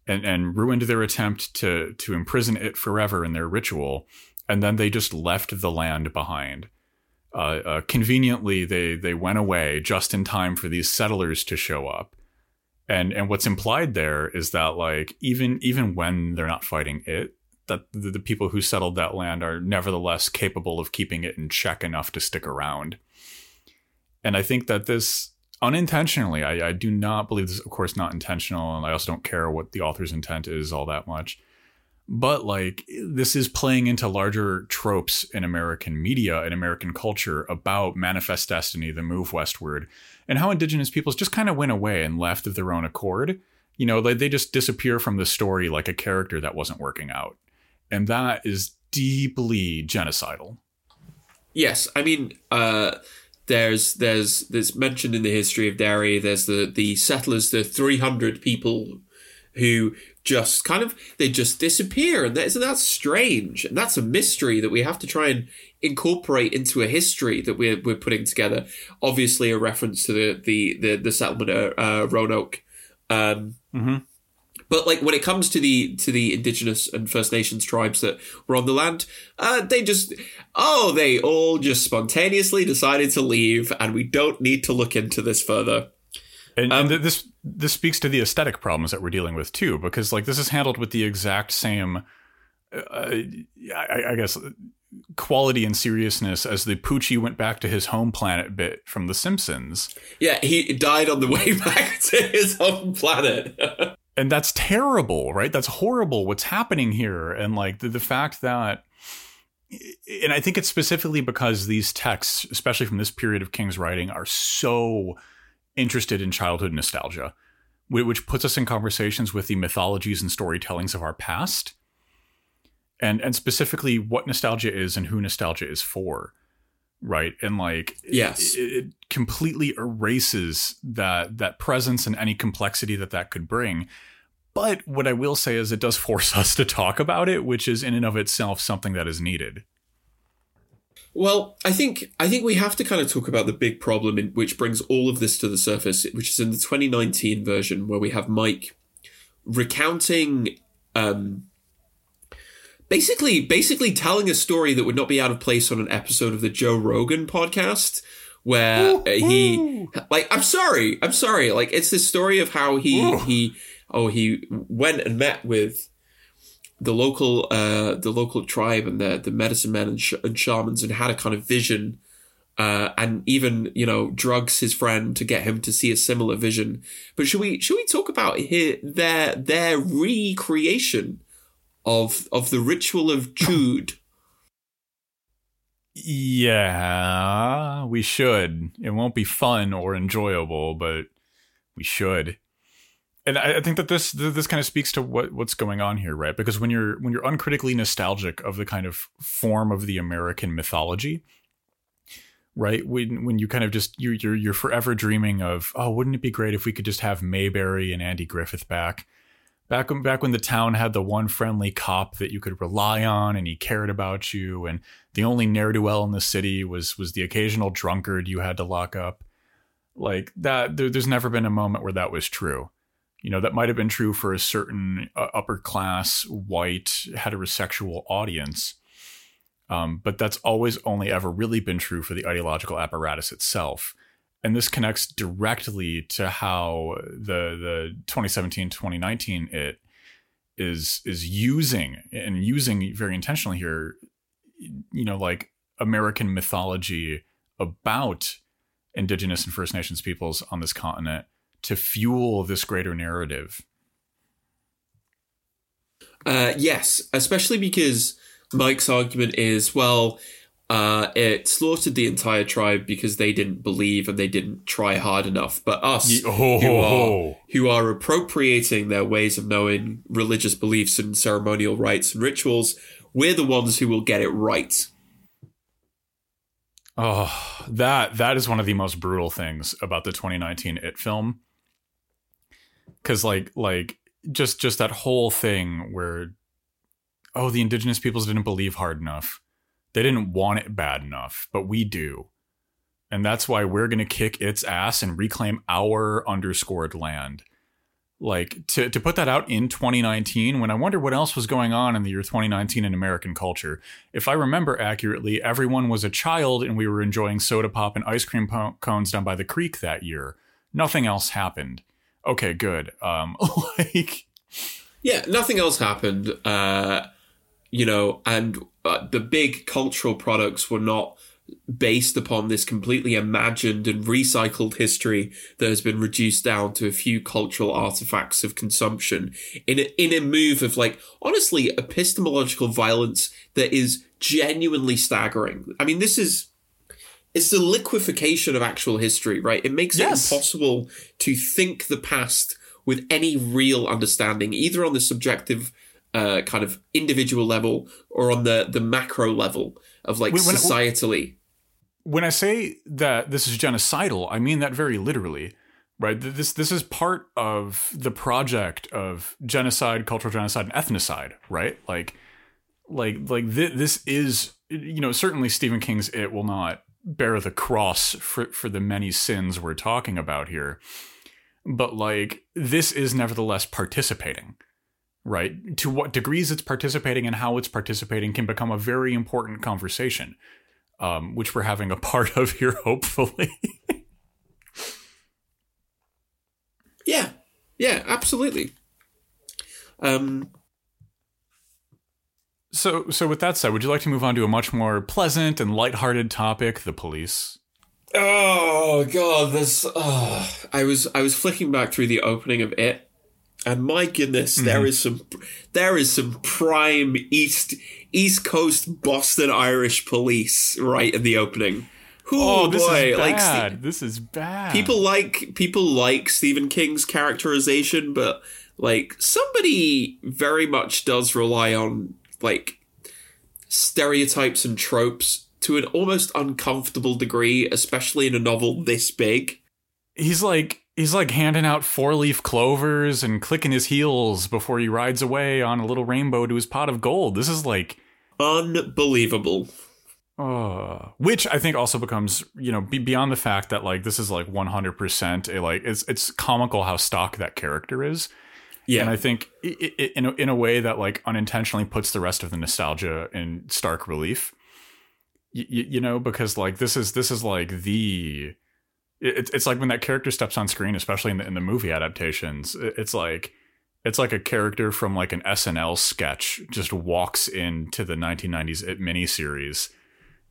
and, and ruined their attempt to, to imprison it forever in their ritual. And then they just left the land behind. Uh, uh, conveniently, they they went away just in time for these settlers to show up. And and what's implied there is that, like, even even when they're not fighting it, that the, the people who settled that land are nevertheless capable of keeping it in check enough to stick around. And I think that this unintentionally, I, I do not believe this, of course, not intentional. And I also don't care what the author's intent is all that much. But, like, this is playing into larger tropes in American media and American culture about manifest destiny, the move westward, and how indigenous peoples just kind of went away and left of their own accord. You know, like, they just disappear from the story like a character that wasn't working out. And that is deeply genocidal. Yes. I mean, uh, there's there's there's mentioned in the history of Derry, there's the, the settlers, the three hundred people who just kind of, they just disappear. And that, so that's strange. And that's a mystery that we have to try and incorporate into a history that we're, we're putting together. Obviously a reference to the, the, the, the settlement at uh, Roanoke. Um, mm-hmm. But, like, when it comes to the, to the indigenous and First Nations tribes that were on the land, uh, they just, oh, they all just spontaneously decided to leave, and we don't need to look into this further. And, um, and this this speaks to the aesthetic problems that we're dealing with, too, because, like, this is handled with the exact same, uh, I, I guess, quality and seriousness as the Poochie went back to his home planet bit from The Simpsons. Yeah, he died on the way back to his home planet. And that's terrible, right? That's horrible what's happening here. And, like, the, the fact that, and I think it's specifically because these texts, especially from this period of King's writing, are so interested in childhood nostalgia, which puts us in conversations with the mythologies and storytellings of our past, and and specifically what nostalgia is and who nostalgia is for, right? And, like, yes, it, it completely erases that that presence and any complexity that that could bring. But what I will say is it does force us to talk about it, which is in and of itself something that is needed. Well, I think I think we have to kind of talk about the big problem in, which brings all of this to the surface, which is in the twenty nineteen version, where we have Mike recounting, um, basically basically telling a story that would not be out of place on an episode of the Joe Rogan podcast, where he, like, I'm sorry, I'm sorry, like, it's this story of how he Ooh. he oh he went and met with the local, uh, the local tribe and the the medicine men and, sh- and shamans, and had a kind of vision, uh, and even, you know, drugs his friend to get him to see a similar vision. But should we should we talk about here their their recreation of of the ritual of Jude? Yeah, we should. It won't be fun or enjoyable, but we should. And I, I think that this this kind of speaks to what, what's going on here, right? Because when you're when you're uncritically nostalgic of the kind of form of the American mythology, right? When when you kind of just you're you're you're forever dreaming of, oh, wouldn't it be great if we could just have Mayberry and Andy Griffith back? Back when, back when the town had the one friendly cop that you could rely on and he cared about you. And the only ne'er-do-well in the city was was the occasional drunkard you had to lock up. Like that, there, there's never been a moment where that was true. You know, that might have been true for a certain uh, upper class, white, heterosexual audience. Um, but that's always only ever really been true for the ideological apparatus itself. And this connects directly to how the the twenty seventeen twenty nineteen it is is using and using very intentionally here, you know, like American mythology about Indigenous and First Nations peoples on this continent to fuel this greater narrative. Uh, yes, especially because Mike's argument is, well, Uh, it slaughtered the entire tribe because they didn't believe and they didn't try hard enough. But us, oh. who are who are appropriating their ways of knowing, religious beliefs and ceremonial rites and rituals, we're the ones who will get it right. Oh, that that is one of the most brutal things about the twenty nineteen It film. Because like like just just that whole thing where, oh, the Indigenous peoples didn't believe hard enough. They didn't want it bad enough, but we do. And that's why we're going to kick its ass and reclaim our underscored land. Like to, to put that out in twenty nineteen, when I wonder what else was going on in the year twenty nineteen in American culture. If I remember accurately, everyone was a child and we were enjoying soda pop and ice cream cones down by the creek that year. Nothing else happened. Okay, good. Um, like, yeah, nothing else happened. Uh, You know, and uh, the big cultural products were not based upon this completely imagined and recycled history that has been reduced down to a few cultural artifacts of consumption in a, in a move of, like, honestly, epistemological violence that is genuinely staggering. I mean, this is it's the liquefaction of actual history, right? It makes yes. it impossible to think the past with any real understanding, either on the subjective Uh, kind of individual level or on the, the macro level of like when, societally. When I say that this is genocidal, I mean that very literally, right? This, this is part of the project of genocide, cultural genocide, and ethnocide, right? Like, like, like th- this is, you know, certainly Stephen King's It will not bear the cross for, for the many sins we're talking about here. But like, this is nevertheless participating. Right? To what degrees it's participating and how it's participating can become a very important conversation, um, which we're having a part of here, hopefully. yeah, yeah, absolutely. Um, so, so with that said, would you like to move on to a much more pleasant and lighthearted topic, the police? Oh God, this. Oh, I was I was flicking back through the opening of It. And my goodness, mm-hmm. there is some, there is some prime East East Coast Boston Irish police right in the opening. Ooh, oh this boy. is bad. Like, this is bad. People like people like Stephen King's characterization, but like somebody very much does rely on like stereotypes and tropes to an almost uncomfortable degree, especially in a novel this big. He's like. He's like handing out four-leaf clovers and clicking his heels before he rides away on a little rainbow to his pot of gold. This is like unbelievable. Uh, which I think also becomes, you know, be- beyond the fact that like this is like one hundred percent a like it's it's comical how stock that character is. Yeah, and I think it, it, in a, in a way that like unintentionally puts the rest of the nostalgia in stark relief. Y- y- you know, because like this is this is like the. It's like when that character steps on screen, especially in the, in the movie adaptations, it's like it's like a character from like an S N L sketch just walks into the nineteen nineties It miniseries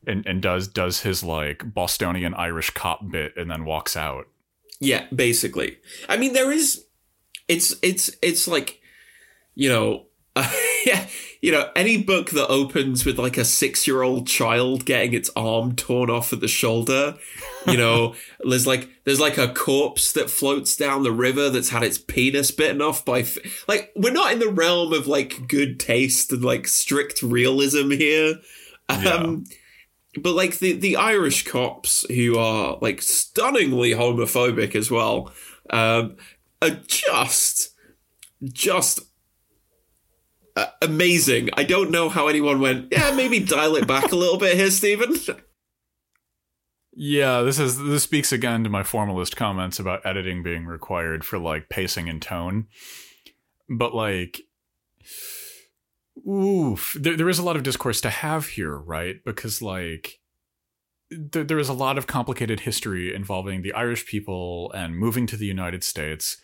and, and does does his like Bostonian Irish cop bit and then walks out. Yeah, basically. I mean, there is it's it's it's like, you know, yeah, you know, any book that opens with like a six-year-old child getting its arm torn off at the shoulder, you know, there's like there's like a corpse that floats down the river that's had its penis bitten off by f- like we're not in the realm of like good taste and like strict realism here. Yeah. Um, but like the the Irish cops, who are like stunningly homophobic as well, um, are just just. Uh, amazing. I don't know how anyone went, yeah, maybe dial it back a little bit here, Stephen. Yeah, this is this speaks again to my formalist comments about editing being required for like pacing and tone. But like, oof, there there is a lot of discourse to have here, right? Because like, there there is a lot of complicated history involving the Irish people and moving to the United States,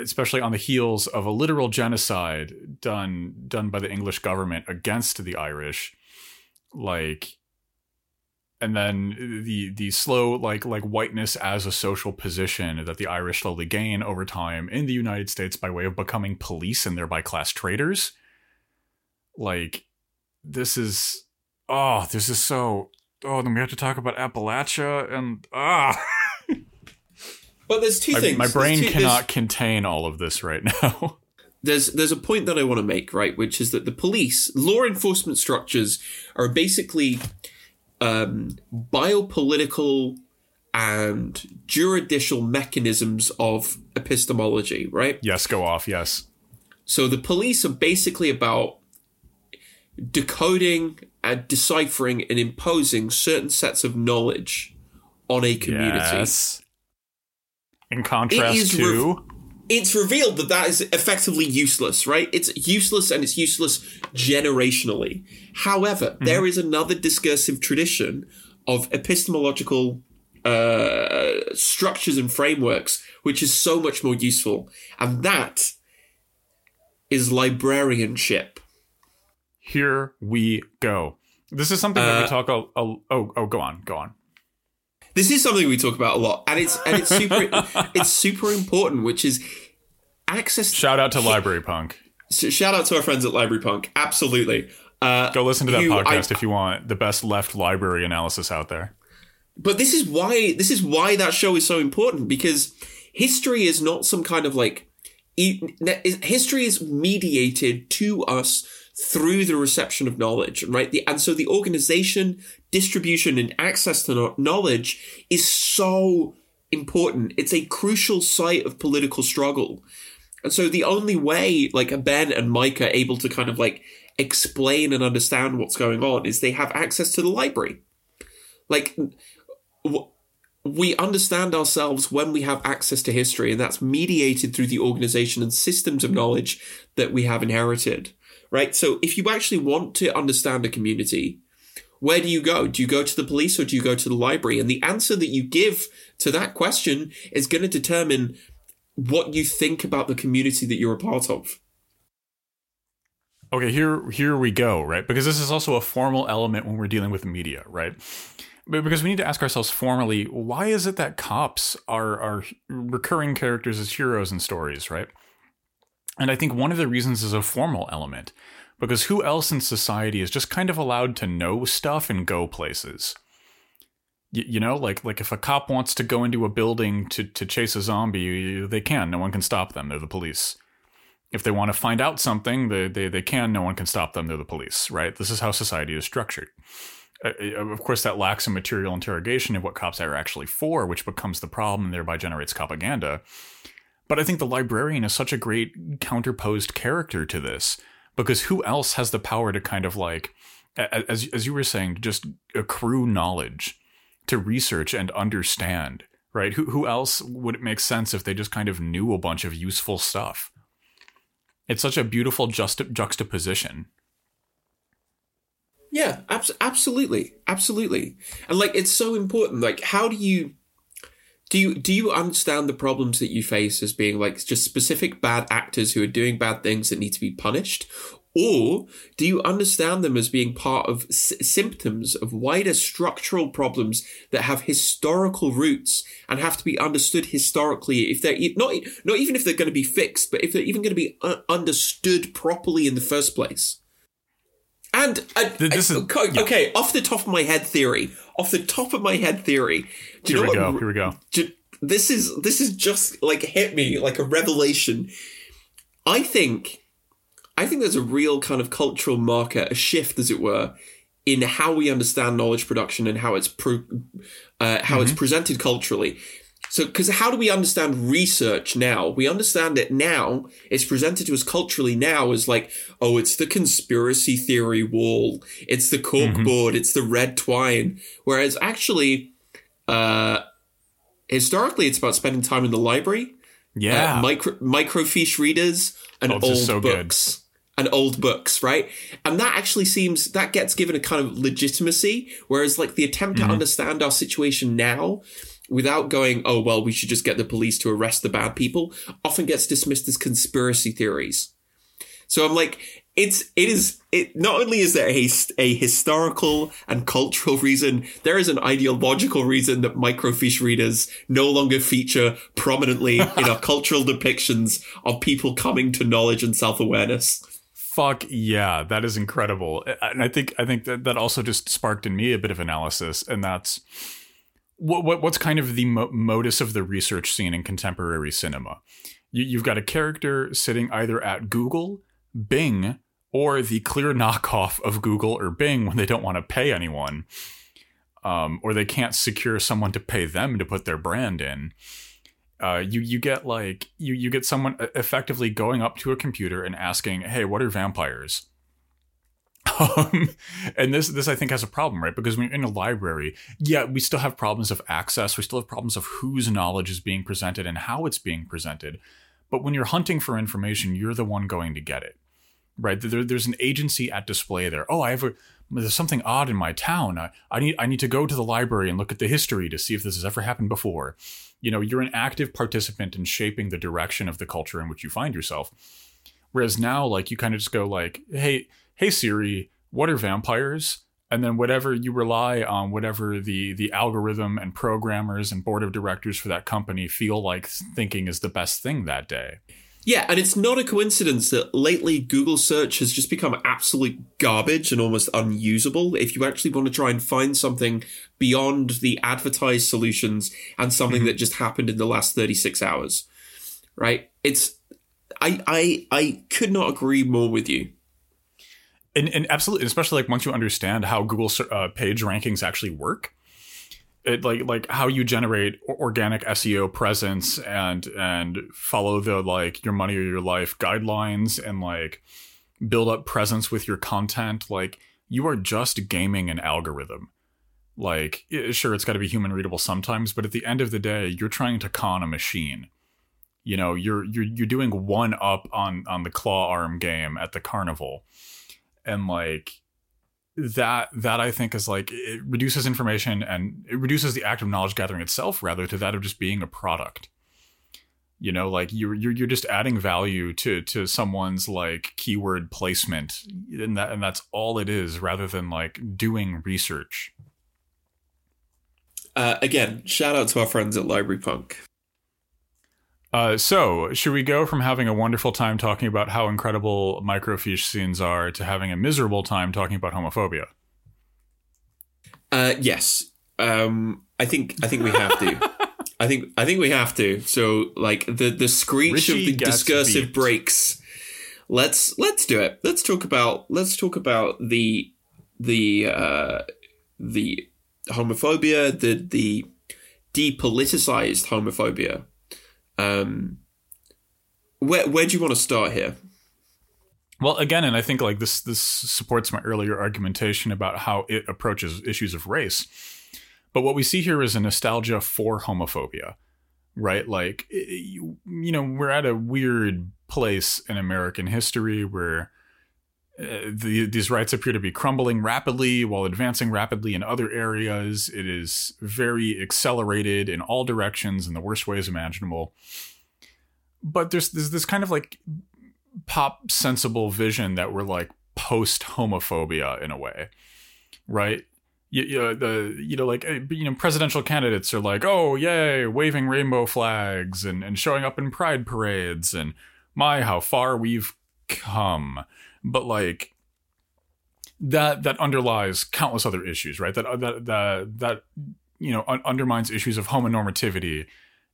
especially on the heels of a literal genocide done done by the English government against the Irish, like, and then the the slow like like whiteness as a social position that the Irish slowly gain over time in the United States by way of becoming police and thereby class traitors. Like, this is oh this is so oh then we have to talk about Appalachia and ah. Well, there's two I, things. My brain two, cannot contain all of this right now. There's there's a point that I want to make, right, which is that the police, law enforcement structures, are basically um, biopolitical and juridical mechanisms of epistemology, right? Yes, go off, yes. So the police are basically about decoding and deciphering and imposing certain sets of knowledge on a community. Yes. In contrast it to... Re- it's revealed that that is effectively useless, right? It's useless, and it's useless generationally. However, mm-hmm. there is another discursive tradition of epistemological uh, structures and frameworks, which is so much more useful. And that is librarianship. Here we go. This is something uh, that we talk... A, a, oh, oh, go on, go on. This is something we talk about a lot, and it's and it's super it's super important, which is access. Shout out to Library Punk. Shout out to our friends at Library Punk. Absolutely, uh, go listen to that podcast I, if you want the best left library analysis out there. But this is why this is why that show is so important, because history is not some kind of like history is mediated to us through the reception of knowledge, right? The, and so the organization, distribution, and access to knowledge is so important. It's a crucial site of political struggle. And so the only way, like, Ben and Mike are able to kind of, like, explain and understand what's going on is they have access to the library. Like, w- we understand ourselves when we have access to history, and that's mediated through the organization and systems of knowledge that we have inherited. Right. So if you actually want to understand a community, where do you go? Do you go to the police or do you go to the library? And the answer that you give to that question is going to determine what you think about the community that you're a part of. OK, here here we go. Right. Because this is also a formal element when we're dealing with media. Right. But because we need to ask ourselves formally, why is it that cops are are recurring characters as heroes in stories? Right. And I think one of the reasons is a formal element, because who else in society is just kind of allowed to know stuff and go places? Y- you know, like like if a cop wants to go into a building to, to chase a zombie, they can. No one can stop them. They're the police. If they want to find out something, they, they, they can. No one can stop them. They're the police, right? This is how society is structured. Uh, of course, that lacks a material interrogation of what cops are actually for, which becomes the problem and thereby generates propaganda. But I think the librarian is such a great counterposed character to this, because who else has the power to kind of like, as as you were saying, to just accrue knowledge, to research and understand, right? Who who else would it make sense if they just kind of knew a bunch of useful stuff? It's such a beautiful juxtap- juxtaposition. Yeah, abs- absolutely. Absolutely. And like, it's so important. Like, how do you... Do you do you understand the problems that you face as being like just specific bad actors who are doing bad things that need to be punished? Or do you understand them as being part of s- symptoms of wider structural problems that have historical roots and have to be understood historically? If they're e- not, not even if they're going to be fixed, but if they're even going to be u- understood properly in the first place. And I, this I, is, okay, yeah. okay, off the top of my head theory, off the top of my head theory. Do you here know we what, go. Here we go. Do, this is this is just like hit me like a revelation. I think. I think there's a real kind of cultural marker, a shift, as it were, in how we understand knowledge production and how it's pro- uh, how mm-hmm. it's presented culturally. So, because how do we understand research now? We understand it now. It's presented to us culturally now as like, oh, it's the conspiracy theory wall, it's the corkboard, mm-hmm. it's the red twine. Whereas actually, uh, historically, it's about spending time in the library. Yeah, uh, micro microfiche readers and oh, old so books. Good. And old books, right? And that actually seems, that gets given a kind of legitimacy, whereas like the attempt mm-hmm. to understand our situation now without going, oh, well, we should just get the police to arrest the bad people, often gets dismissed as conspiracy theories. So I'm like, it's, it is, it not only is there a, a historical and cultural reason, there is an ideological reason that microfiche readers no longer feature prominently in our cultural depictions of people coming to knowledge and self-awareness. Fuck yeah, that is incredible. And I think I think that, that also just sparked in me a bit of analysis, and that's what, what what's kind of the mo- modus of the research scene in contemporary cinema. You, you've got a character sitting either at Google, Bing, or the clear knockoff of Google or Bing when they don't want to pay anyone, um, or they can't secure someone to pay them to put their brand in. Uh, you you get like you you get someone effectively going up to a computer and asking, hey, what are vampires? Um, and this this I think has a problem, right? Because when you're in a library, yeah, we still have problems of access. We still have problems of whose knowledge is being presented and how it's being presented. But when you're hunting for information, you're the one going to get it, right? There, there's an agency at display there. Oh, I have a there's something odd in my town. I, I need I need to go to the library and look at the history to see if this has ever happened before. You know, you're an active participant in shaping the direction of the culture in which you find yourself. Whereas now, like, you kind of just go like, hey, hey, Siri, what are vampires? And then whatever you rely on, whatever the the algorithm and programmers and board of directors for that company feel like thinking is the best thing that day. Yeah, and it's not a coincidence that lately Google search has just become absolute garbage and almost unusable if you actually want to try and find something beyond the advertised solutions and something mm-hmm. that just happened in the last thirty-six hours, right? It's I I I could not agree more with you. And, and absolutely, especially like once you understand how Google uh, page rankings actually work. It, like like how you generate organic S E O presence and and follow the like your money or your life guidelines and like build up presence with your content. Like you are just gaming an algorithm. Like it, sure, it's got to be human readable sometimes, but at the end of the day, you're trying to con a machine. You know, you're you're you're doing one up on on the claw arm game at the carnival, and like. That that I think is like it reduces information and it reduces the act of knowledge gathering itself rather to that of just being a product. You know, like you're you're you're just adding value to to someone's like keyword placement, and that and that's all it is rather than like doing research. Uh, again, shout out to our friends at Library Punk. Uh, so should we go from having a wonderful time talking about how incredible microfiche scenes are to having a miserable time talking about homophobia? Uh, yes. Um, I think I think we have to. I think I think we have to. So like the, the screech Richie of the discursive beat. breaks. Let's let's do it. Let's talk about let's talk about the the uh, the homophobia, the the depoliticized homophobia. Um, where where do you want to start here? Well, again, and I think like this this supports my earlier argumentation about how it approaches issues of race. But what we see here is a nostalgia for homophobia, right? Like, you, you know, we're at a weird place in American history where uh, the, these rights appear to be crumbling rapidly while advancing rapidly in other areas. It is very accelerated in all directions in the worst ways imaginable. But there's, there's this kind of like pop sensible vision that were like post homophobia in a way, right? You, you know, the you know like you know presidential candidates are like, oh yay, waving rainbow flags and and showing up in pride parades and my how far we've come, but like that that underlies countless other issues, right? That that that that you know un- undermines issues of homonormativity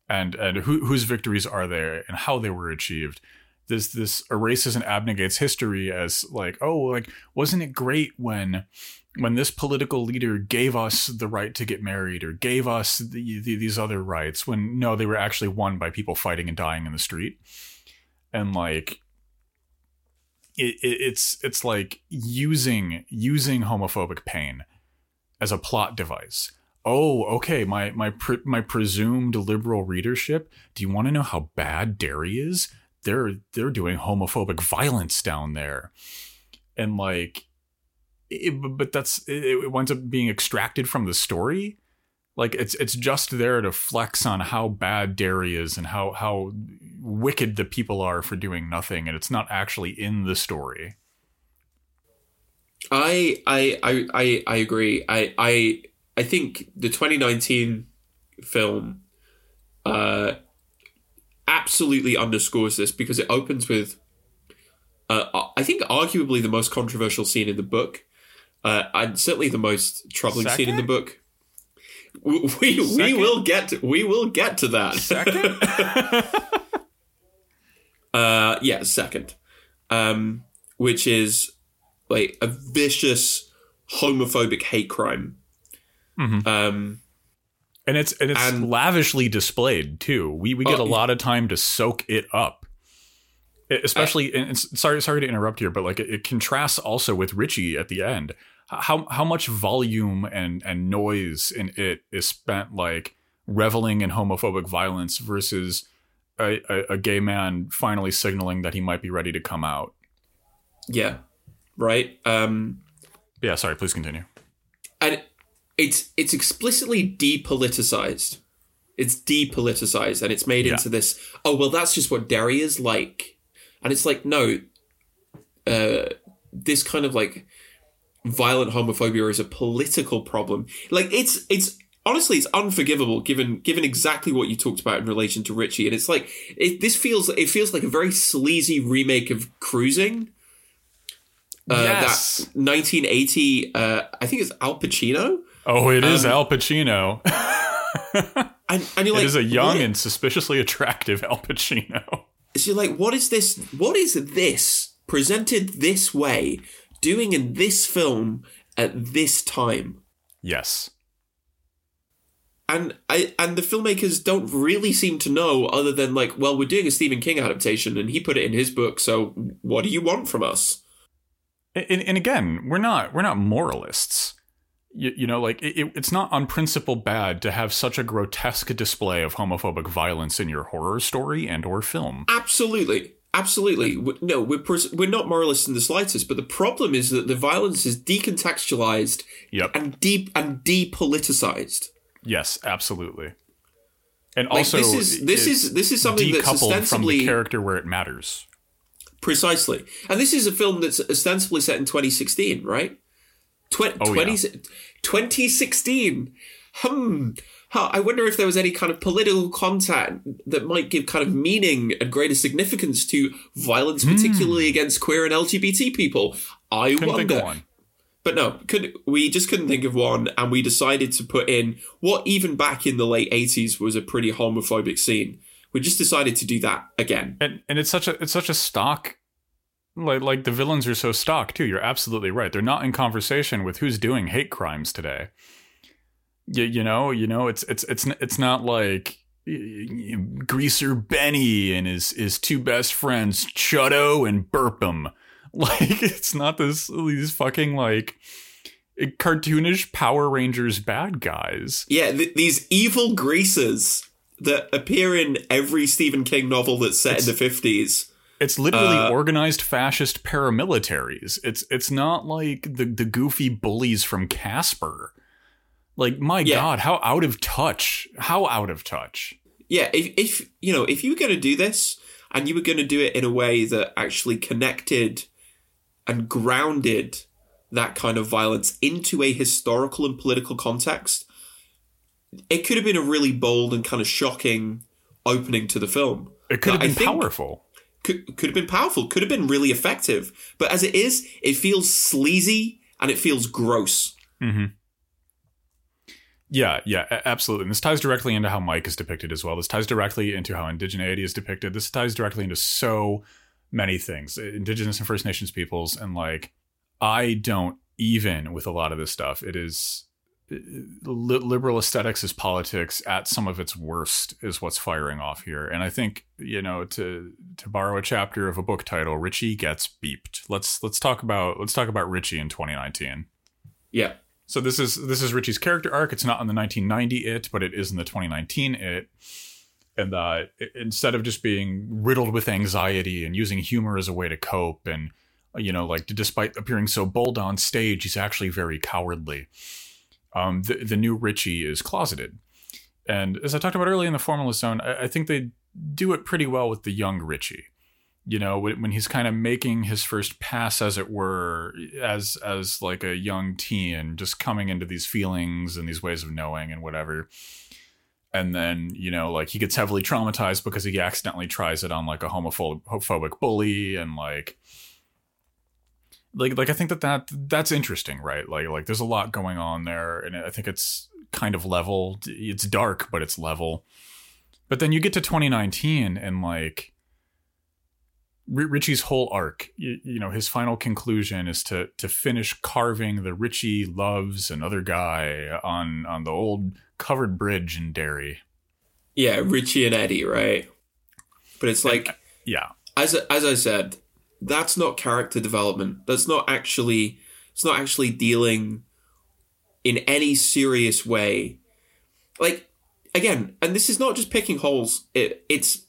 and and who, whose victories are there and how they were achieved. This this erases and abnegates history as like, oh, like wasn't it great when when this political leader gave us the right to get married or gave us the, the, these other rights, when no, they were actually won by people fighting and dying in the street. And like it, it, it's it's like using using homophobic pain as a plot device. Oh, okay, my my pre, my presumed liberal readership. Do you want to know how bad Derry is? They're they're doing homophobic violence down there, and like, it, but that's it, it winds up being extracted from the story. Like it's it's just there to flex on how bad Derry is and how how wicked the people are for doing nothing, and it's not actually in the story. I I I I, I agree. I I I think the twenty nineteen film. Uh, absolutely underscores this because it opens with, uh, I think, arguably the most controversial scene in the book, uh, and certainly the most troubling Second? scene in the book. We we, we will get to, we will get to that. Second. uh, yeah, second, um, which is like a vicious homophobic hate crime. Mm-hmm. Um. And it's and it's and, lavishly displayed too. We we get uh, a lot of time to soak it up, it, especially. Uh, and, and sorry, sorry to interrupt here, but like it, it contrasts also with Richie at the end. How how much volume and and noise in it is spent like reveling in homophobic violence versus a, a, a gay man finally signaling that he might be ready to come out. Yeah, right. Um, yeah, sorry. Please continue. And. It's it's explicitly depoliticized. It's depoliticized and it's made yeah. into this, oh, well, that's just what Derry is like. And it's like, no, uh, this kind of like violent homophobia is a political problem. Like it's it's honestly, it's unforgivable given given exactly what you talked about in relation to Richie. And it's like it, this feels it feels like a very sleazy remake of Cruising. Uh, yes. That nineteen eighty, uh, I think it's Al Pacino. Oh, it is um, Al Pacino. and, and you're like, it is a young what? and suspiciously attractive Al Pacino. So you're like, what is this? What is this presented this way, doing in this film at this time? Yes. And I and the filmmakers don't really seem to know, other than like, well, we're doing a Stephen King adaptation, and he put it in his book. So what do you want from us? And, and again, we're not we're not moralists. You, you know, like it, it's not on principle bad to have such a grotesque display of homophobic violence in your horror story and or film. Absolutely. Absolutely. No, we're pres- we're not moralists in the slightest. But the problem is that the violence is decontextualized yep. and deep and depoliticized. Yes, absolutely. And like, also, this is this is this is something that's ostensibly decoupled from the character where it matters. Precisely. And this is a film that's ostensibly set in twenty sixteen, right? Tw- oh, twenty, yeah. twenty sixteen. Hmm. Huh. I wonder if there was any kind of political content that might give kind of meaning and greater significance to violence, particularly mm. against queer and L G B T people. I couldn't wonder. Think of one. But no, could, we just couldn't think of one. And we decided to put in what even back in the late eighties was a pretty homophobic scene. We just decided to do that again, and and it's such a it's such a stock, like like the villains are so stock too. You're absolutely right. They're not in conversation with who's doing hate crimes today. You you know you know it's it's it's it's not like Greaser Benny and his his two best friends Chutto and Burpham. Like it's not this these fucking like. Cartoonish Power Rangers bad guys. Yeah, th- these evil greasers. That appear in every Stephen King novel that's set it's, in the fifties. It's literally uh, organized fascist paramilitaries. It's it's not like the, the goofy bullies from Casper. Like, my yeah. God, how out of touch. How out of touch. Yeah, if, if you know, if you're going to do this, and you were going to do it in a way that actually connected and grounded that kind of violence into a historical and political context, it could have been a really bold and kind of shocking opening to the film. It could have been powerful. Could, could have been powerful. Could have been really effective. But as it is, it feels sleazy and it feels gross. Mm-hmm. Yeah, yeah, absolutely. And this ties directly into how Mike is depicted as well. This ties directly into how indigeneity is depicted. This ties directly into so many things. Indigenous and First Nations peoples. And like, I don't even with a lot of this stuff. It is liberal aesthetics is politics at some of its worst is what's firing off here. And I think, you know, to to borrow a chapter of a book title, Richie gets beeped. Let's let's talk about let's talk about Richie in twenty nineteen. Yeah. So this is this is Richie's character arc. It's not in the nineteen ninety it, but it is in the twenty nineteen it. And uh, instead of just being riddled with anxiety and using humor as a way to cope, and, you know, like, despite appearing so bold on stage, he's actually very cowardly. Um, the, the new Richie is closeted. And as I talked about earlier in the Formalist Zone, I, I think they do it pretty well with the young Richie. You know, when, when he's kind of making his first pass, as it were, as as like a young teen, just coming into these feelings and these ways of knowing and whatever. And then, you know, like, he gets heavily traumatized because he accidentally tries it on like a homophobic bully and like... Like, like I think that, that that's interesting, right? Like, like there's a lot going on there, and I think it's kind of level. It's dark, but it's level. But then you get to twenty nineteen, and like Richie's whole arc, you, you know, his final conclusion is to to finish carving the Richie loves another guy on on the old covered bridge in Derry. Yeah, Richie and Eddie, right? But it's like, and, yeah, as as I said. That's not character development. That's not actually, it's not actually dealing in any serious way. Like, again, and this is not just picking holes. It, it's,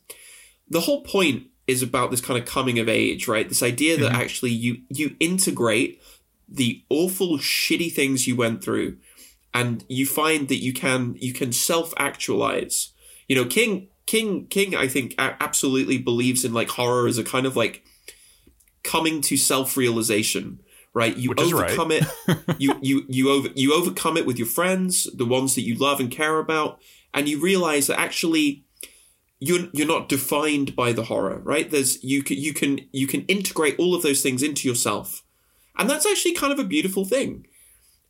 the whole point is about this kind of coming of age, right? This idea that mm-hmm. actually you, you integrate the awful shitty things you went through and you find that you can, you can self-actualize. You know, King, King, King, I think absolutely believes in like horror as a kind of like, coming to self-realization, right? You Which overcome right. it. You you you over you overcome it with your friends, the ones that you love and care about, and you realize that actually you're you're not defined by the horror, right? There's you can you can you can integrate all of those things into yourself, and that's actually kind of a beautiful thing.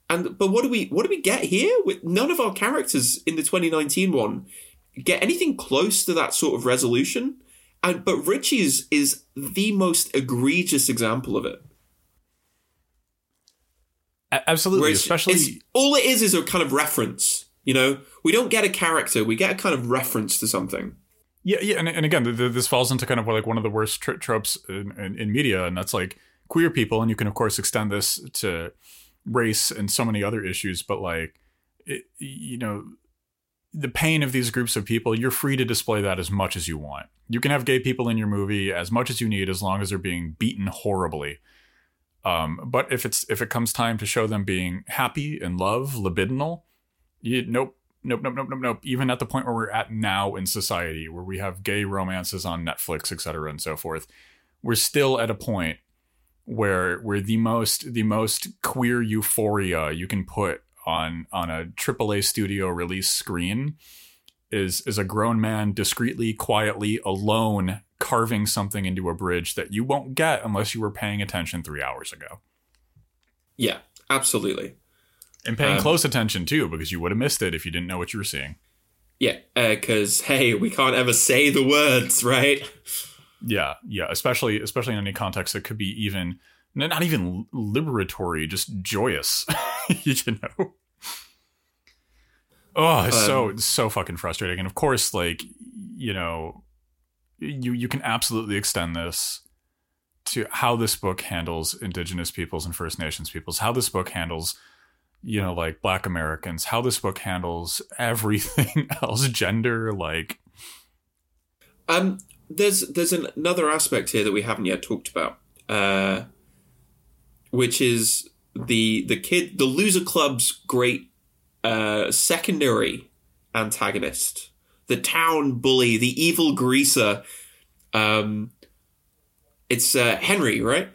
And but what do we what do we get here? With none of our characters in the twenty nineteen one get anything close to that sort of resolution. And, but Richie's is the most egregious example of it. Absolutely, it's, especially it's, all it is is a kind of reference. You know, we don't get a character; we get a kind of reference to something. Yeah, yeah, and, and again, the, the, this falls into kind of like one of the worst tr- tropes in, in, in media, and that's like queer people. And you can, of course, extend this to race and so many other issues. But like, it, you know. The pain of these groups of people, you're free to display that as much as you want. You can have gay people in your movie as much as you need, as long as they're being beaten horribly. Um, but if it's if it comes time to show them being happy and love, libidinal, you, nope, nope, nope, nope, nope, nope. Even at the point where we're at now in society, where we have gay romances on Netflix, et cetera, and so forth, we're still at a point where we're the most the most queer euphoria you can put on on a triple A studio release screen is is a grown man discreetly, quietly, alone, carving something into a bridge that you won't get unless you were paying attention three hours ago. Yeah, absolutely. And paying um, close attention, too, because you would have missed it if you didn't know what you were seeing. Yeah, because, uh, hey, we can't ever say the words, right? Yeah, yeah, especially especially in any context that could be even... Not even liberatory, just joyous, you know? Oh, it's um, so, it's so fucking frustrating. And of course, like, you know, you, you can absolutely extend this to how this book handles Indigenous peoples and First Nations peoples, how this book handles, you know, like Black Americans, how this book handles everything else, gender, like. Um, there's, there's an, another aspect here that we haven't yet talked about. Uh, Which is the the kid, the loser club's great uh, secondary antagonist, the town bully, the evil greaser, Um, it's uh, Henry, right?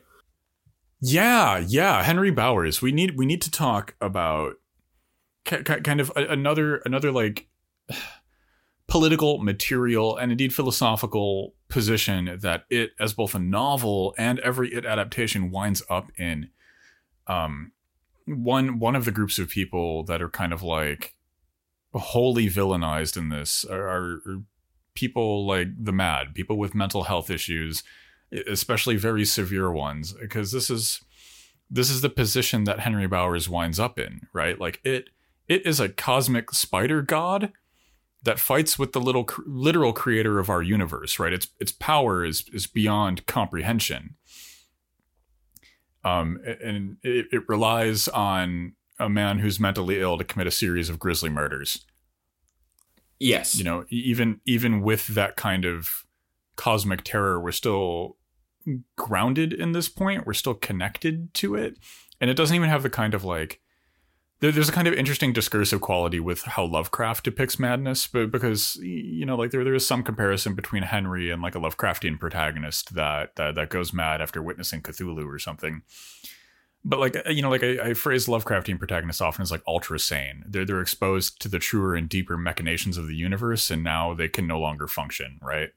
Yeah, yeah, Henry Bowers. We need we need to talk about ca- ca- kind of a- another another like political material and indeed philosophical position that it, as both a novel and every it adaptation, winds up in. Um, one one of the groups of people that are kind of like wholly villainized in this are, are people like the mad, people with mental health issues, especially very severe ones, because this is this is the position that Henry Bowers winds up in, right? Like it it is a cosmic spider god that fights with the little literal creator of our universe, right? Its its power is is beyond comprehension. Um, and it, it relies on a man who's mentally ill to commit a series of grisly murders. Yes. You know, even even with that kind of cosmic terror, we're still grounded in this point. We're still connected to it. And it doesn't even have the kind of like, there, there's a kind of interesting discursive quality with how Lovecraft depicts madness, but because, you know, like there, there is some comparison between Henry and like a Lovecraftian protagonist that, that, that goes mad after witnessing Cthulhu or something. But like, you know, like I, I phrase Lovecraftian protagonists often as like ultra sane. They're, they're exposed to the truer and deeper machinations of the universe, and now they can no longer function, right?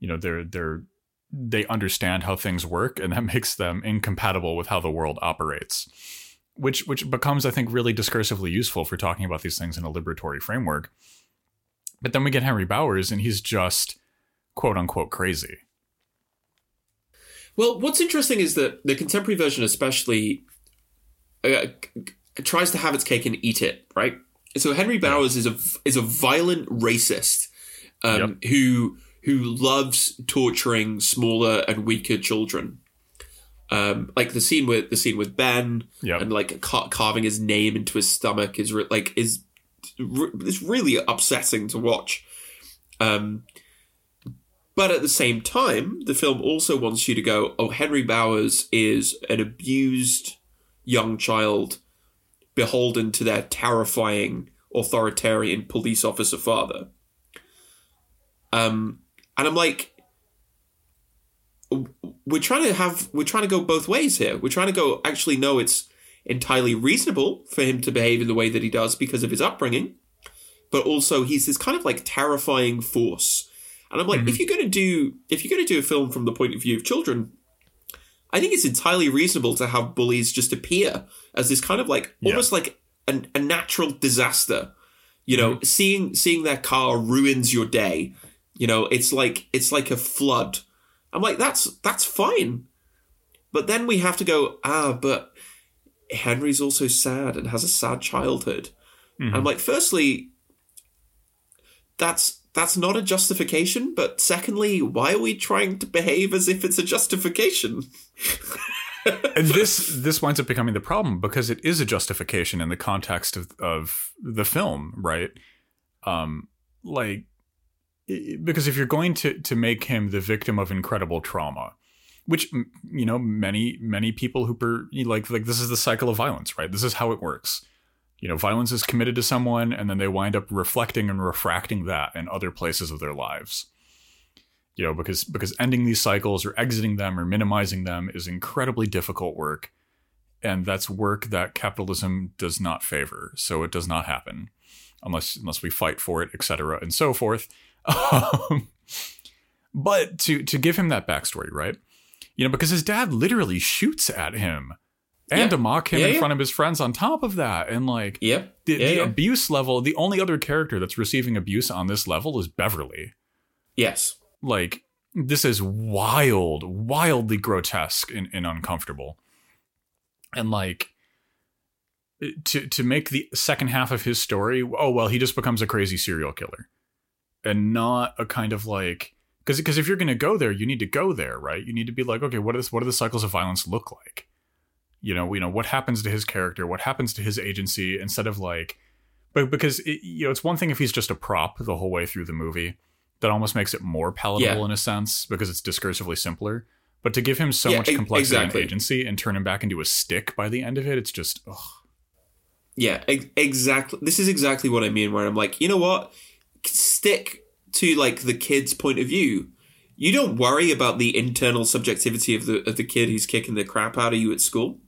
You know, they're they're they understand how things work, and that makes them incompatible with how the world operates, which which becomes, I think, really discursively useful for talking about these things in a liberatory framework. But then we get Henry Bowers, and he's just quote unquote crazy. Well, what's interesting is that the contemporary version, especially, uh, tries to have its cake and eat it, right? So Henry Bowers yeah. is a is a violent racist um, yep. who. who loves torturing smaller and weaker children. Um, like the scene with the scene with Ben yep. and like car- carving his name into his stomach is re- like is re- it's really upsetting to watch. Um, but at the same time, the film also wants you to go, oh, Henry Bowers is an abused young child beholden to their terrifying authoritarian police officer father. Um, And I'm like, we're trying to have, we're trying to go both ways here. We're trying to go, actually, no, it's entirely reasonable for him to behave in the way that he does because of his upbringing. But also he's this kind of like terrifying force. And I'm like, mm-hmm. if you're going to do, if you're going to do a film from the point of view of children, I think it's entirely reasonable to have bullies just appear as this kind of like, yeah. almost like an, a natural disaster. You know, mm-hmm. seeing, seeing their car ruins your day. You know, it's like it's like a flood. I'm like, that's that's fine. But then we have to go, ah, but Henry's also sad and has a sad childhood. Mm-hmm. I'm like, firstly, that's that's not a justification. But secondly, why are we trying to behave as if it's a justification? And this this winds up becoming the problem, because it is a justification in the context of, of the film, right? Um, like. Because if you're going to, to make him the victim of incredible trauma, which, you know, many, many people who per, like, like this is the cycle of violence, right? This is how it works. You know, violence is committed to someone, and then they wind up reflecting and refracting that in other places of their lives. You know, because because ending these cycles or exiting them or minimizing them is incredibly difficult work. And that's work that capitalism does not favor. So it does not happen unless unless we fight for it, et cetera, and so forth. Um, but to, to give him that backstory, right? You know, because his dad literally shoots at him and yeah. to mock him yeah, in yeah. front of his friends on top of that. And like yeah. the, yeah, the yeah. abuse level, the only other character that's receiving abuse on this level is Beverly. Yes. Like, this is wild, wildly grotesque and, and uncomfortable. And like, to, to make the second half of his story, oh, well, he just becomes a crazy serial killer. And not a kind of like, because because if you're going to go there, you need to go there, right? You need to be like, okay, what is what do the cycles of violence look like? You know, you know what happens to his character, what happens to his agency, instead of like, but because it, you know, it's one thing if he's just a prop the whole way through the movie, that almost makes it more palatable yeah. in a sense because it's discursively simpler. But to give him so yeah, much complexity exactly. and agency and turn him back into a stick by the end of it, it's just, ugh. yeah, ex- exactly. This is exactly what I mean. Where I'm like, you know what? Stick to like the kid's point of view. You don't worry about the internal subjectivity of the of the kid who's kicking the crap out of you at school,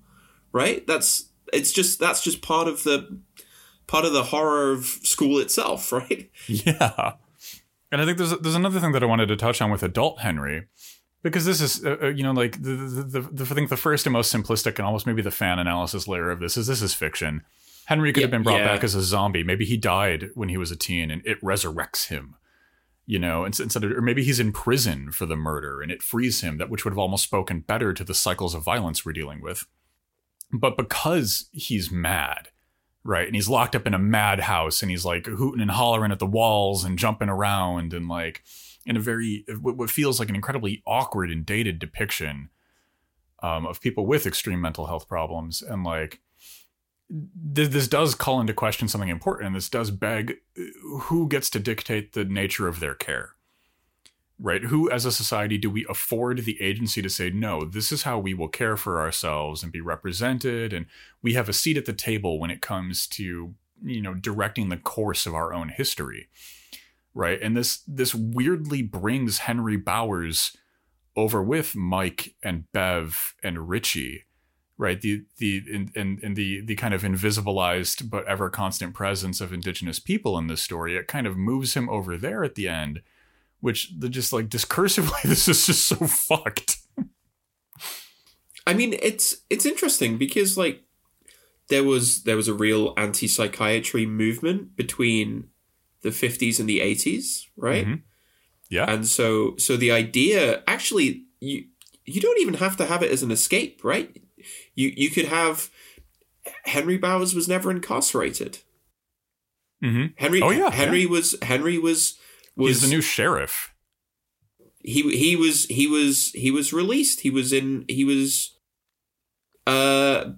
right? That's it's just that's just part of the part of the horror of school itself, right? Yeah. And I think there's there's another thing that I wanted to touch on with adult Henry, because this is uh, you know like the the, the the I think the first and most simplistic and almost maybe the fan analysis layer of this is this is fiction. Henry could yeah, have been brought yeah. back as a zombie. Maybe he died when he was a teen and it resurrects him, you know, instead of, or maybe he's in prison for the murder and it frees him, that which would have almost spoken better to the cycles of violence we're dealing with. But because he's mad, right, and he's locked up in a madhouse and he's like hooting and hollering at the walls and jumping around and like in a very, what feels like an incredibly awkward and dated depiction um, of people with extreme mental health problems. And like, this does call into question something important, and this does beg who gets to dictate the nature of their care, right? Who as a society do we afford the agency to say, no, this is how we will care for ourselves and be represented, and we have a seat at the table when it comes to, you know, directing the course of our own history, right? And this this weirdly brings Henry Bowers over with Mike and Bev and Richie, right? The the and, and, and the the kind of invisibilized but ever constant presence of indigenous people in this story, it kind of moves him over there at the end, which the just like discursively, this is just so fucked. I mean, it's it's interesting because like there was there was a real anti-psychiatry movement between the fifties and the eighties, right? Mm-hmm. Yeah. And so so the idea actually you you don't even have to have it as an escape, right? You you could have Henry Bowers was never incarcerated. Mm-hmm. Henry oh, yeah, Henry yeah. was Henry was, was he's the new sheriff. He he was he was he was released. He was in he was uh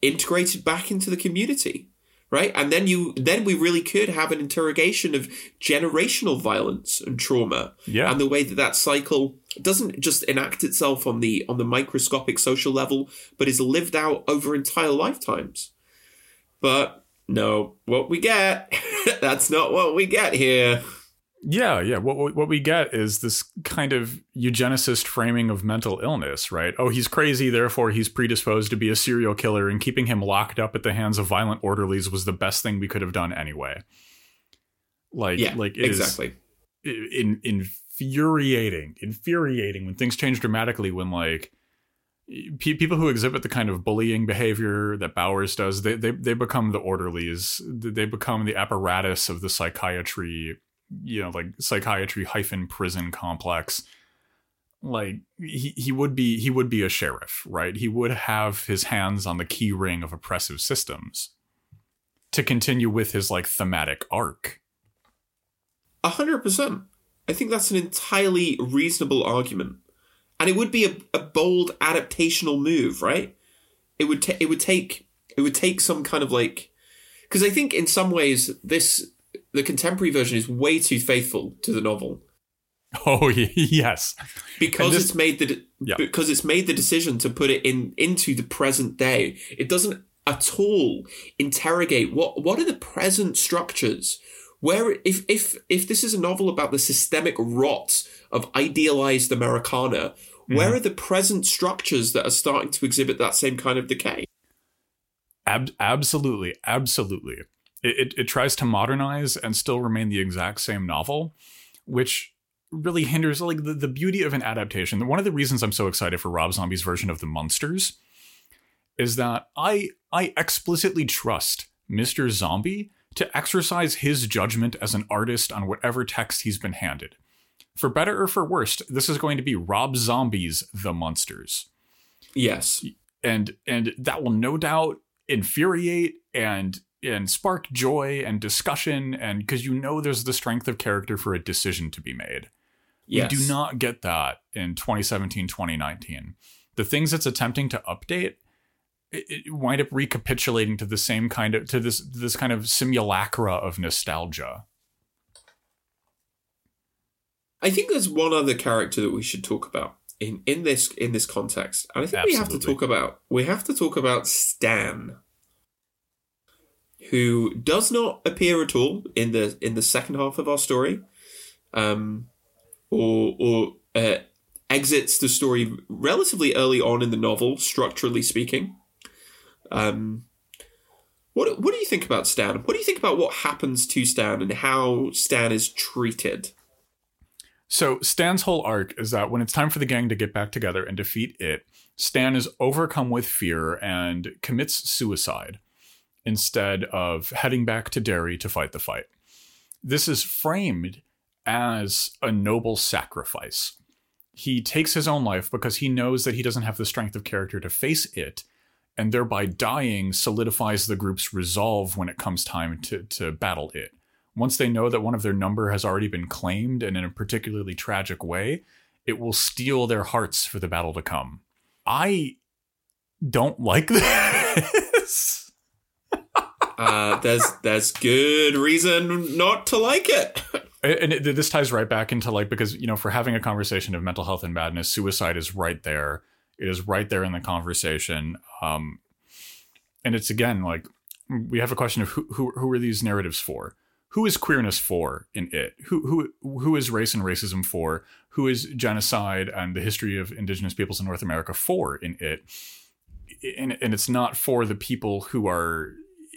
integrated back into the community, right? And then you then we really could have an interrogation of generational violence and trauma, yeah. and the way that that cycle doesn't just enact itself on the on the microscopic social level, but is lived out over entire lifetimes. But no, what we get, that's not what we get here. Yeah, yeah. What what we get is this kind of eugenicist framing of mental illness, right? Oh, he's crazy, therefore he's predisposed to be a serial killer, and keeping him locked up at the hands of violent orderlies was the best thing we could have done anyway. Like, yeah, like it exactly. is in in. Infuriating, infuriating when things change dramatically, when like pe- people who exhibit the kind of bullying behavior that Bowers does, they, they they become the orderlies. They become the apparatus of the psychiatry, you know, like psychiatry hyphen prison complex. Like he, he would be he would be a sheriff, right? He would have his hands on the key ring of oppressive systems to continue with his like thematic arc. A hundred percent. I think that's an entirely reasonable argument, and it would be a, a bold adaptational move, right? It would ta- it would take it would take some kind of like, because I think in some ways this the contemporary version is way too faithful to the novel. Oh yes, because this, it's made the de- yeah. because it's made the decision to put it in into the present day. It doesn't at all interrogate what what are the present structures. Where if, if if this is a novel about the systemic rot of idealized Americana, where mm-hmm. are the present structures that are starting to exhibit that same kind of decay? Ab- absolutely. Absolutely. It, it it tries to modernize and still remain the exact same novel, which really hinders like the, the beauty of an adaptation. One of the reasons I'm so excited for Rob Zombie's version of The Munsters is that I I explicitly trust Mister Zombie to exercise his judgment as an artist on whatever text he's been handed. For better or for worse, this is going to be Rob Zombie's The Munsters. Yes. And and that will no doubt infuriate and and spark joy and discussion, and because you know there's the strength of character for a decision to be made. Yes. We do not get that in twenty seventeen, twenty nineteen. The things it's attempting to update it wind up recapitulating to the same kind of to this this kind of simulacra of nostalgia. I think there's one other character that we should talk about in, in this in this context, and I think Absolutely. we have to talk about we have to talk about Stan, who does not appear at all in the in the second half of our story, um, or or uh, exits the story relatively early on in the novel, structurally speaking. Um, what what do you think about Stan? What do you think about what happens to Stan and how Stan is treated? So Stan's whole arc is that when it's time for the gang to get back together and defeat it, Stan is overcome with fear and commits suicide instead of heading back to Derry to fight the fight. This is framed as a noble sacrifice. He takes his own life because he knows that he doesn't have the strength of character to face it, and thereby dying solidifies the group's resolve when it comes time to, to battle it. Once they know that one of their number has already been claimed, and in a particularly tragic way, it will steel their hearts for the battle to come. I don't like this. uh, there's there's good reason not to like it. And it, this ties right back into, like, because, you know, for having a conversation of mental health and madness, suicide is right there. It is right there in the conversation. Um, and it's, again, like, we have a question of who who, who are these narratives for? Who is queerness for in it? Who who who is race and racism for? Who is genocide and the history of indigenous peoples in North America for in it? And, and it's not for the people who are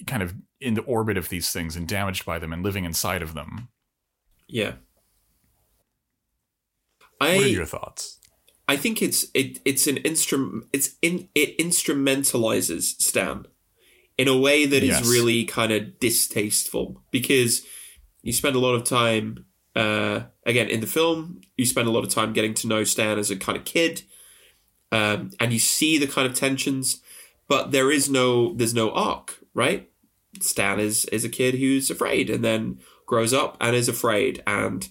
kind of in the orbit of these things and damaged by them and living inside of them. Yeah. I, what are your thoughts? I think it's it it's an instrument. It's in it instrumentalizes Stan in a way that yes. is really kind of distasteful, because you spend a lot of time, uh, again, in the film, you spend a lot of time getting to know Stan as a kind of kid, um, and you see the kind of tensions, but there is no, there's no arc, right? Stan is, is a kid who's afraid and then grows up and is afraid and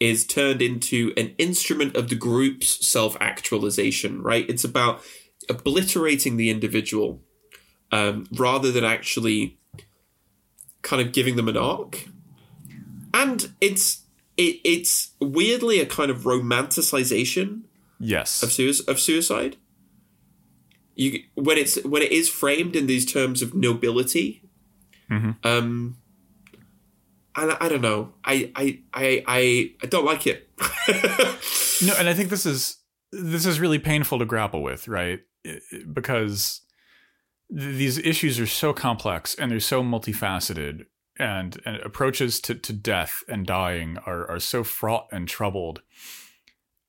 is turned into an instrument of the group's self-actualization, right? It's about obliterating the individual, Um, rather than actually kind of giving them an arc. And it's it, it's weirdly a kind of romanticization yes. of, su- of suicide. You when it's when it is framed in these terms of nobility, mm-hmm. um, and I, I don't know, I I I I, I don't like it. No, and I think this is this is really painful to grapple with, right? Because these issues are so complex and they're so multifaceted, and, and approaches to, to death and dying are, are so fraught and troubled.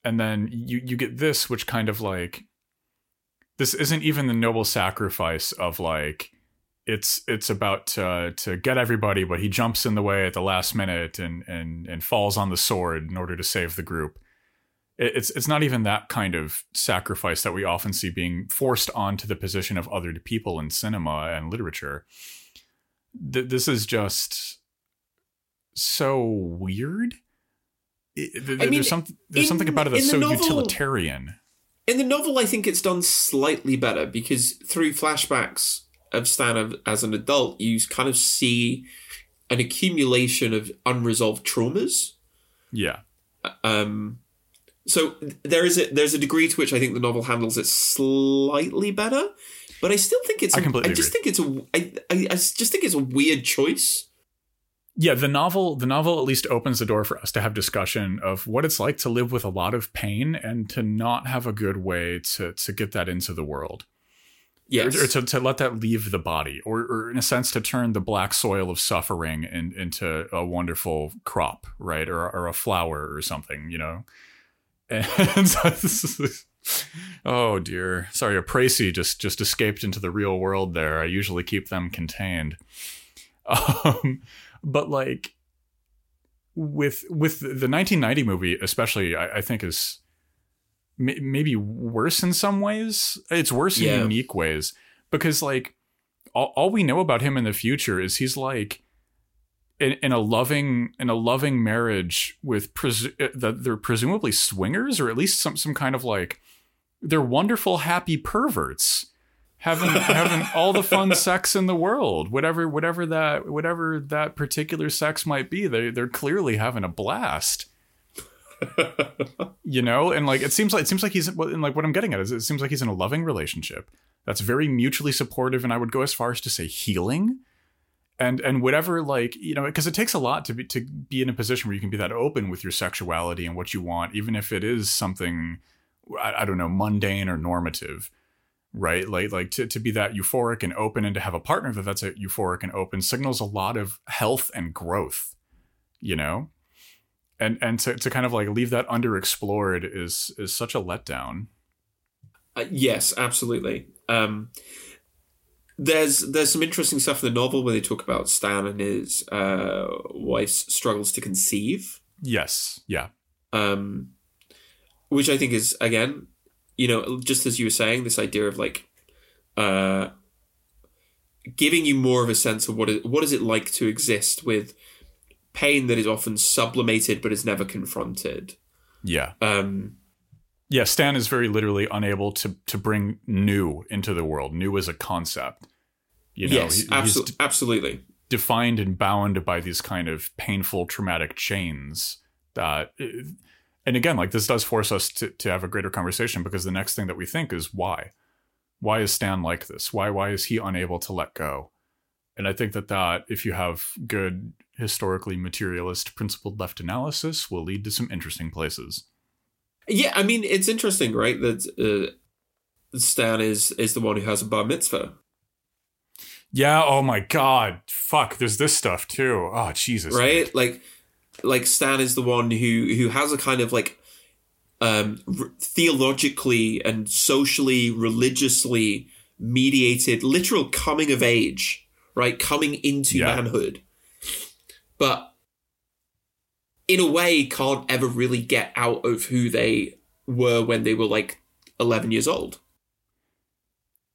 And then you, you get this, which kind of like, this isn't even the noble sacrifice of, like, it's, it's about uh, to get everybody, but he jumps in the way at the last minute and, and, and falls on the sword in order to save the group. It's it's not even that kind of sacrifice that we often see being forced onto the position of other people in cinema and literature. Th- this is just so weird. It, th- I mean, there's some, there's in, something about it that's so novel, utilitarian. In the novel, I think it's done slightly better, because through flashbacks of Stan as an adult, you kind of see an accumulation of unresolved traumas. Yeah. Um. So there is a there's a degree to which I think the novel handles it slightly better, but I still think it's I completely I just agree. think it's a I, I just think it's a weird choice. Yeah, the novel the novel at least opens the door for us to have discussion of what it's like to live with a lot of pain and to not have a good way to to get that into the world. Yes. Or, or to, to let that leave the body, or, or in a sense to turn the black soil of suffering in, into a wonderful crop, right? Or or a flower or something, you know. And so this is, oh dear, sorry, a Precy just just escaped into the real world there. I usually keep them contained, um, but like with with the nineteen ninety movie, especially, I, I think is m- maybe worse in some ways. It's worse yeah. in unique ways, because like all, all we know about him in the future is he's like. In, in a loving in a loving marriage with presu- that they're presumably swingers, or at least some some kind of like they're wonderful happy perverts having having all the fun sex in the world, whatever whatever that whatever that particular sex might be, they they're clearly having a blast, you know. And like it seems like it seems like he's and like what I'm getting at is it seems like he's in a loving relationship that's very mutually supportive, and I would go as far as to say healing. And and whatever, like, you know, because it takes a lot to be to be in a position where you can be that open with your sexuality and what you want, even if it is something, I, I don't know, mundane or normative, right? Like, like to, to be that euphoric and open, and to have a partner that that's a euphoric and open signals a lot of health and growth, you know? And and to, to kind of like leave that underexplored is is such a letdown. Uh, yes, absolutely. Um There's there's some interesting stuff in the novel where they talk about Stan and his uh, wife's struggles to conceive. Yes, yeah. Um, which I think is, again, you know, just as you were saying, this idea of like uh, giving you more of a sense of what is, what is it like to exist with pain that is often sublimated but is never confronted. Yeah. Um, yeah, Stan is very literally unable to to bring new into the world. New as a concept. You know, yes, he, abso- he's de- absolutely. Defined and bound by these kind of painful, traumatic chains. That, and again, like this does force us to, to have a greater conversation, because the next thing that we think is why? Why is Stan like this? Why Why is he unable to let go? And I think that that, if you have good, historically materialist, principled left analysis, will lead to some interesting places. Yeah, I mean, it's interesting, right, that uh, Stan is is the one who has a bar mitzvah. Yeah, oh my God. Fuck, there's this stuff too. Oh, Jesus. Right? Man. Like like Stan is the one who, who has a kind of like um, re- theologically and socially, religiously mediated literal coming of age, right? Coming into yeah. manhood. But in a way, can't ever really get out of who they were when they were like eleven years old.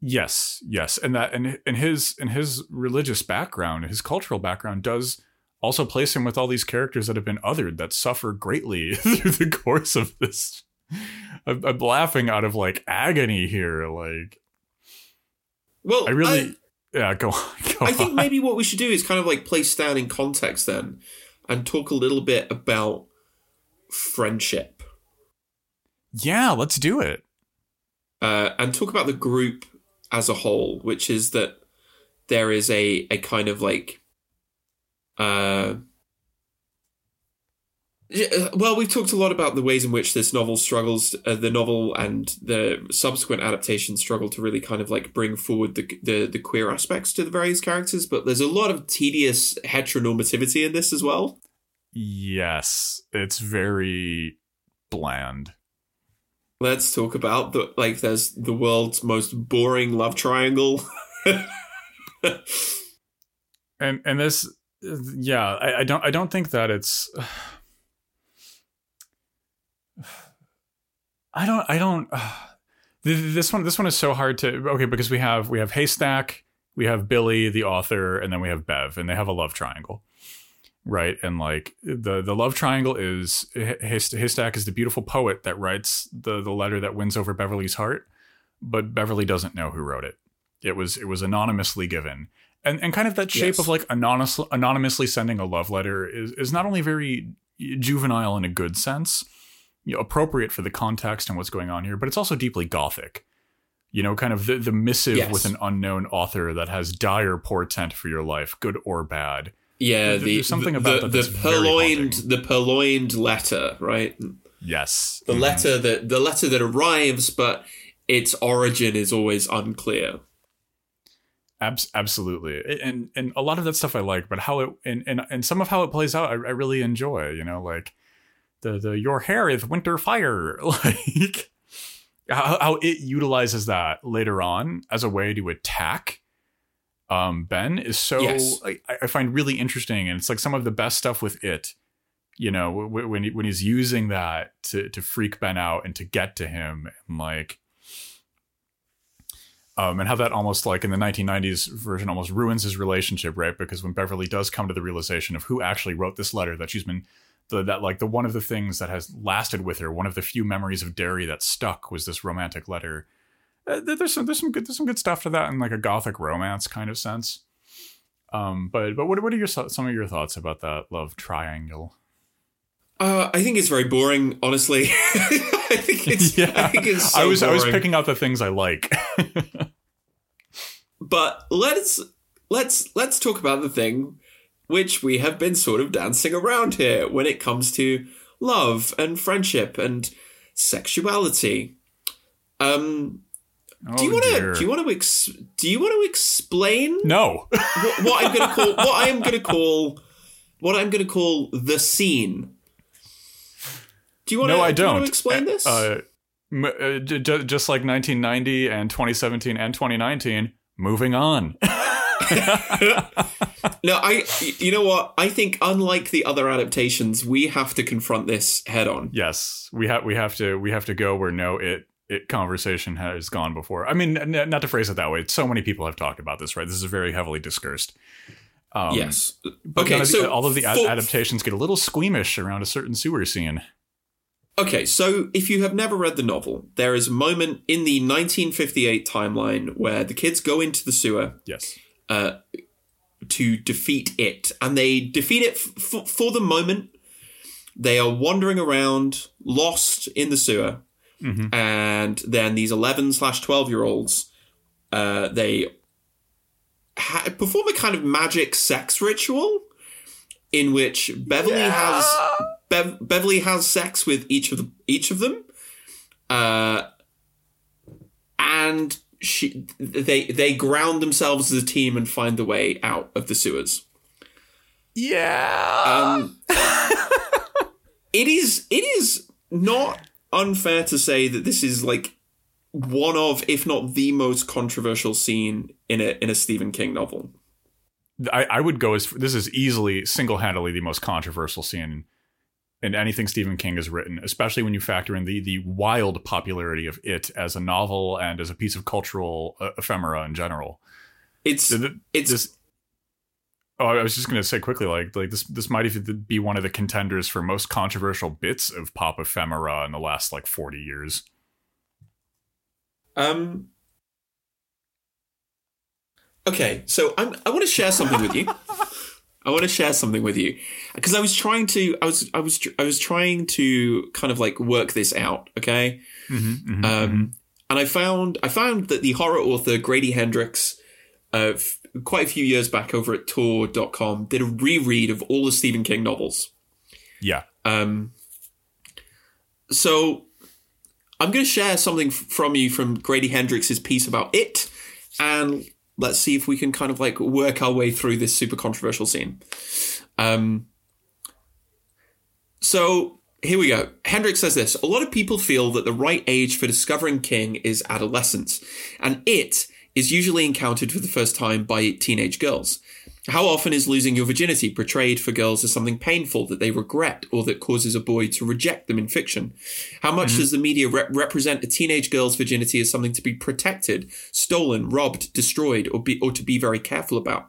Yes, yes, and that, and and his and his religious background, his cultural background, does also place him with all these characters that have been othered, that suffer greatly through the course of this. I'm, I'm laughing out of like agony here, like. Well, I really, I, yeah, go on. Go I think on. Maybe what we should do is kind of like place Stan in context then. And talk a little bit about friendship. Yeah, let's do it. Uh, and talk about the group as a whole, which is that there is a, a kind of like... Uh, well, we've talked a lot about the ways in which this novel struggles, uh, the novel and the subsequent adaptation struggle to really kind of like bring forward the, the the queer aspects to the various characters, but there's a lot of tedious heteronormativity in this as well. Yes, it's very bland. Let's talk about the like there's the world's most boring love triangle. and and this yeah, I, I don't I don't think that it's I don't, I don't, uh, this one, this one is so hard to, okay, because we have, we have Haystack, we have Billy, the author, and then we have Bev, and they have a love triangle, right? And like the, the love triangle is Haystack is the beautiful poet that writes the, the letter that wins over Beverly's heart, but Beverly doesn't know who wrote it. It was, it was anonymously given. And, and kind of that shape yes. of like anonymous, anonymously sending a love letter is, is not only very juvenile in a good sense, you know, appropriate for the context and what's going on here, but it's also deeply gothic, you know, kind of the, the missive yes. with an unknown author that has dire portent for your life, good or bad. Yeah, there, the, there's something the, about the, that the that's purloined, the purloined letter, right? Yes, the mm-hmm. letter that the letter that arrives, but its origin is always unclear. Abs- absolutely, and and a lot of that stuff I like, but how it and and, and some of how it plays out, I, I really enjoy. You know, like. The, the your hair is winter fire, like how, how it utilizes that later on as a way to attack um, Ben is so yes. I, I find really interesting, and it's like some of the best stuff with it, you know, when he, when he's using that to to freak Ben out and to get to him, and like um and how that almost like in the nineteen nineties version almost ruins his relationship, right? Because when Beverly does come to the realization of who actually wrote this letter that she's been The, that like the one of the things that has lasted with her, one of the few memories of Derry that stuck was this romantic letter. Uh, there's some there's some good there's some good stuff to that in like a gothic romance kind of sense. Um, but but what what are your some of your thoughts about that love triangle? Uh, I think it's very boring, honestly. I think it's yeah. I think it's. So I was boring. I was picking out the things I like. But let's. let's let's talk about the thing which we have been sort of dancing around here when it comes to love and friendship and sexuality. Um, oh, do you want to do you want to ex- do you want to explain? No. What, what I'm going to call what I'm going to call what I'm going to call the scene. Do you want to? No, I don't. Do you want to explain this? Uh, uh, just like nineteen ninety and twenty seventeen and twenty nineteen. Moving on. No, I. You know what? I think unlike the other adaptations, we have to confront this head on. Yes, we have. We have to. We have to go where no it it conversation has gone before. I mean, n- not to phrase it that way. So many people have talked about this, right? This is very heavily discursed. Um, yes. Okay. Of so the, all of the for- adaptations get a little squeamish around a certain sewer scene. Okay, so if you have never read the novel, there is a moment in the nineteen fifty-eight timeline where the kids go into the sewer. Yes. Uh, to defeat it. And they defeat it f- f- for the moment. They are wandering around, lost in the sewer. Mm-hmm. And then these eleven slash twelve year olds, uh, they ha- perform a kind of magic sex ritual in which Beverly yeah. has... Bev- Beverly has sex with each of the, each of them, uh, and she they they ground themselves as a team and find the way out of the sewers. Yeah, um, it is it is not unfair to say that this is like one of, if not the most controversial scene in a in a Stephen King novel. I, I would go as this is easily single-handedly the most controversial scene in anything Stephen King has written, especially when you factor in the the wild popularity of it as a novel and as a piece of cultural uh, ephemera in general. It's the, the, it's. This, oh, I was just going to say quickly, like like this this might even be one of the contenders for most controversial bits of pop ephemera in the last like forty years. Um. Okay, so I'm I want to share something with you. I want to share something with you because I was trying to, I was, I was, I was trying to kind of like work this out. Okay. Mm-hmm, mm-hmm, um, mm-hmm. And I found, I found that the horror author Grady Hendrix, uh, f- quite a few years back over at tor dot com did a reread of all the Stephen King novels. Yeah. Um, so I'm going to share something f- from you from Grady Hendrix's piece about it, and let's see if we can kind of like work our way through this super controversial scene. Um, so here we go. Hendrix says this. A lot of people feel that the right age for discovering King is adolescence, and it is usually encountered for the first time by teenage girls. How often is losing your virginity portrayed for girls as something painful that they regret or that causes a boy to reject them in fiction? How much mm-hmm. does the media re- represent a teenage girl's virginity as something to be protected, stolen, robbed, destroyed, or be, or to be very careful about?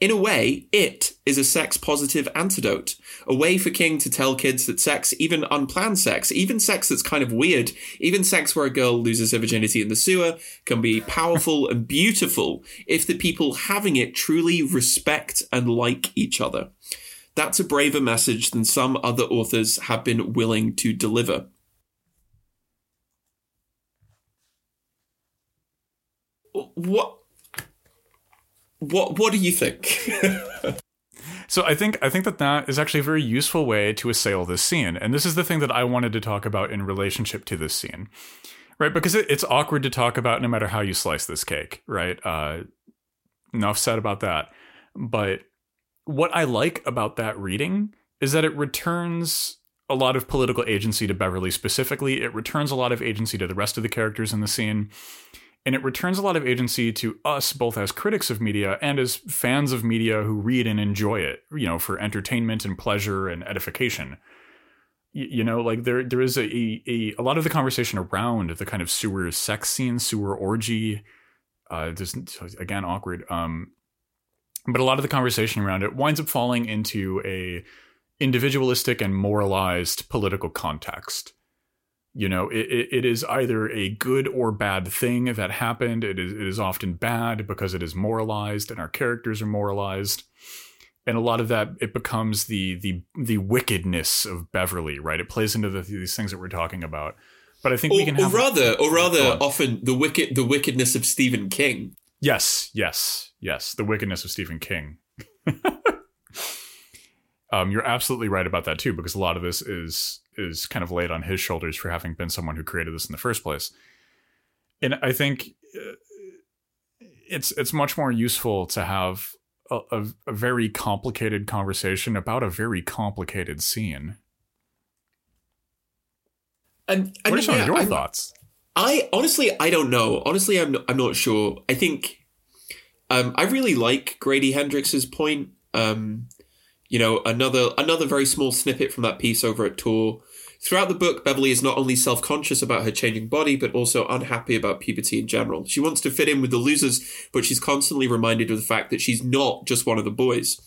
In a way, it is a sex-positive antidote, a way for King to tell kids that sex, even unplanned sex, even sex that's kind of weird, even sex where a girl loses her virginity in the sewer, can be powerful and beautiful if the people having it truly respect and like each other. That's a braver message than some other authors have been willing to deliver. What? What what do you think? So I think I think that that is actually a very useful way to assail this scene. And this is the thing that I wanted to talk about in relationship to this scene, right? Because it, it's awkward to talk about no matter how you slice this cake, right? Uh, enough said about that. But what I like about that reading is that it returns a lot of political agency to Beverly specifically. It returns a lot of agency to the rest of the characters in the scene. And it returns a lot of agency to us, both as critics of media and as fans of media who read and enjoy it, you know, for entertainment and pleasure and edification. You, you know, like there there is a, a a lot of the conversation around the kind of sewer sex scene, sewer orgy. Uh, just, again, awkward. Um, but a lot of the conversation around it winds up falling into a individualistic and moralized political context. You know, it, it is either a good or bad thing that happened. It is, it is often bad because it is moralized and our characters are moralized. And a lot of that, it becomes the the the wickedness of Beverly, right? It plays into the, these things that we're talking about. But I think or, we can have... Or rather, a- or rather often the wicked the wickedness of Stephen King. Yes, yes, yes. The wickedness of Stephen King. um, you're absolutely right about that, too, because a lot of this is is kind of laid on his shoulders for having been someone who created this in the first place. And I think it's it's much more useful to have a, a, a very complicated conversation about a very complicated scene. And, and what are some yeah, of your I'm, thoughts? I honestly, I don't know. Honestly, I'm not, I'm not sure. I think um, I really like Grady Hendrix's point. Um, you know, another another very small snippet from that piece over at Tor. Throughout the book, Beverly is not only self-conscious about her changing body, but also unhappy about puberty in general. She wants to fit in with the losers, but she's constantly reminded of the fact that she's not just one of the boys.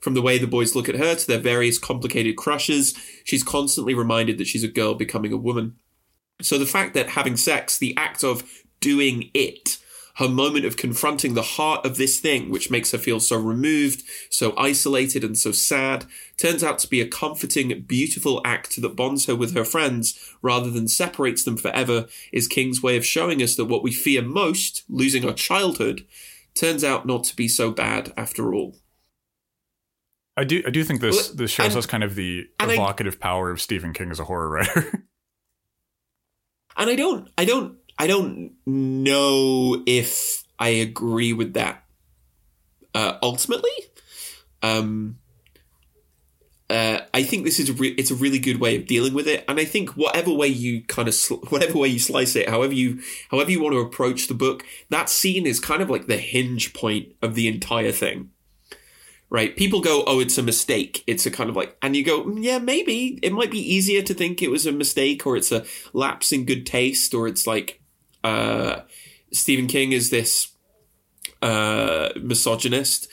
From the way the boys look at her to their various complicated crushes, she's constantly reminded that she's a girl becoming a woman. So the fact that having sex, the act of doing it, her moment of confronting the heart of this thing, which makes her feel so removed, so isolated and so sad, turns out to be a comforting, beautiful act that bonds her with her friends rather than separates them forever, is King's way of showing us that what we fear most, losing our childhood, turns out not to be so bad after all. I do I do think this, this shows and, us kind of the evocative I, power of Stephen King as a horror writer. And I don't I don't I don't know if I agree with that uh, ultimately. Um, uh, I think this is re- it's a really good way of dealing with it, and I think whatever way you kind of sl- whatever way you slice it, however you however you want to approach the book, that scene is kind of like the hinge point of the entire thing. Right. People go, oh, it's a mistake. It's a kind of like, and you go, mm, yeah, maybe it might be easier to think it was a mistake, or it's a lapse in good taste, or it's like uh, Stephen King is this uh, misogynist.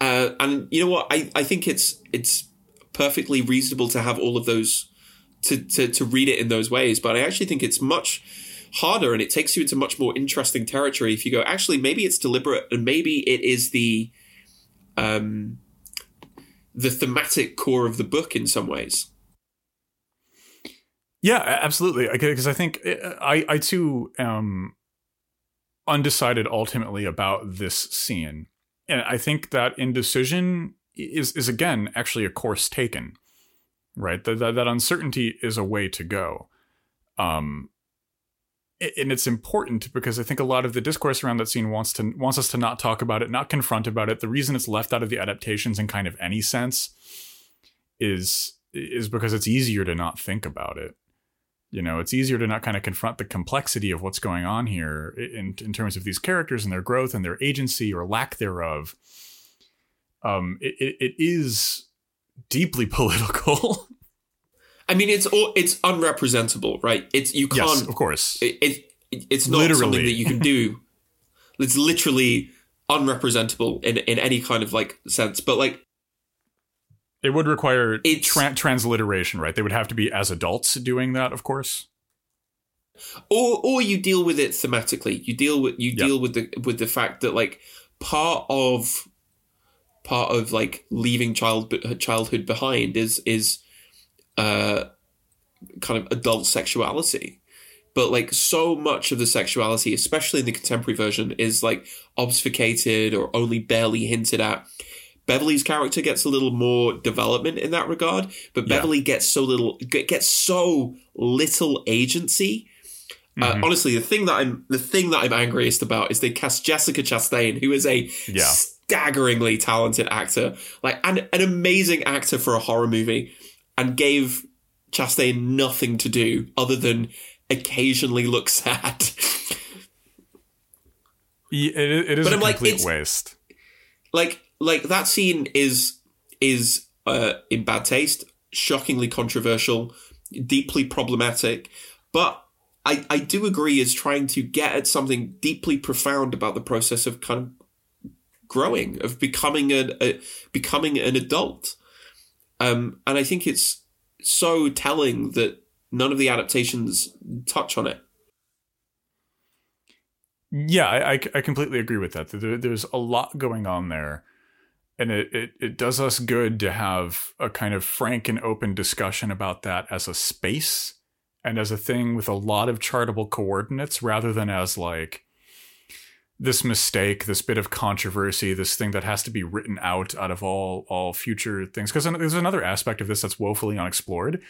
Uh, and you know what? I, I think it's it's perfectly reasonable to have all of those, to, to, to read it in those ways. But I actually think it's much harder, and it takes you into much more interesting territory if you go, actually, maybe it's deliberate, and maybe it is the... Um, the thematic core of the book in some ways. Yeah, absolutely. Because I, I think I, I too am undecided ultimately about this scene. And I think that indecision is, is again, actually a course taken, right? That, that, that uncertainty is a way to go. Um, And it's important because I think a lot of the discourse around that scene wants to wants us to not talk about it, not confront about it. The reason it's left out of the adaptations in kind of any sense is is because it's easier to not think about it. You know, it's easier to not kind of confront the complexity of what's going on here in in terms of these characters and their growth and their agency or lack thereof. Um, it it is deeply political. I mean, it's all, it's unrepresentable, right? It's you can't. Yes, of course. It, it, it it's not literally. Something that you can do. It's literally unrepresentable in, in any kind of like sense. But like, it would require tra- transliteration, right? They would have to be as adults doing that, of course. Or or you deal with it thematically. You deal with you yep. deal with the with the fact that like part of part of like leaving child childhood behind is is. Uh, kind of adult sexuality, but like so much of the sexuality, especially in the contemporary version, is like obfuscated or only barely hinted at. Beverly's character gets a little more development in that regard, but yeah. Beverly gets so little gets so little agency. Mm-hmm. Uh, honestly, the thing that I'm the thing that I'm angriest about is they cast Jessica Chastain, who is a yeah. staggeringly talented actor, like an an amazing actor for a horror movie. And gave Chastain nothing to do other than occasionally look sad. it, it is but a I'm complete like, waste. Like, like that scene is is uh, in bad taste, shockingly controversial, deeply problematic. But I, I do agree is trying to get at something deeply profound about the process of kind of growing, of becoming a, a becoming an adult. Um, and I think it's so telling that none of the adaptations touch on it. Yeah, I, I, I completely agree with that. There, there's a lot going on there. And it, it, it does us good to have a kind of frank and open discussion about that as a space and as a thing with a lot of chartable coordinates rather than as like, this mistake, this bit of controversy, this thing that has to be written out out of all all future things. Because there's another aspect of this that's woefully unexplored.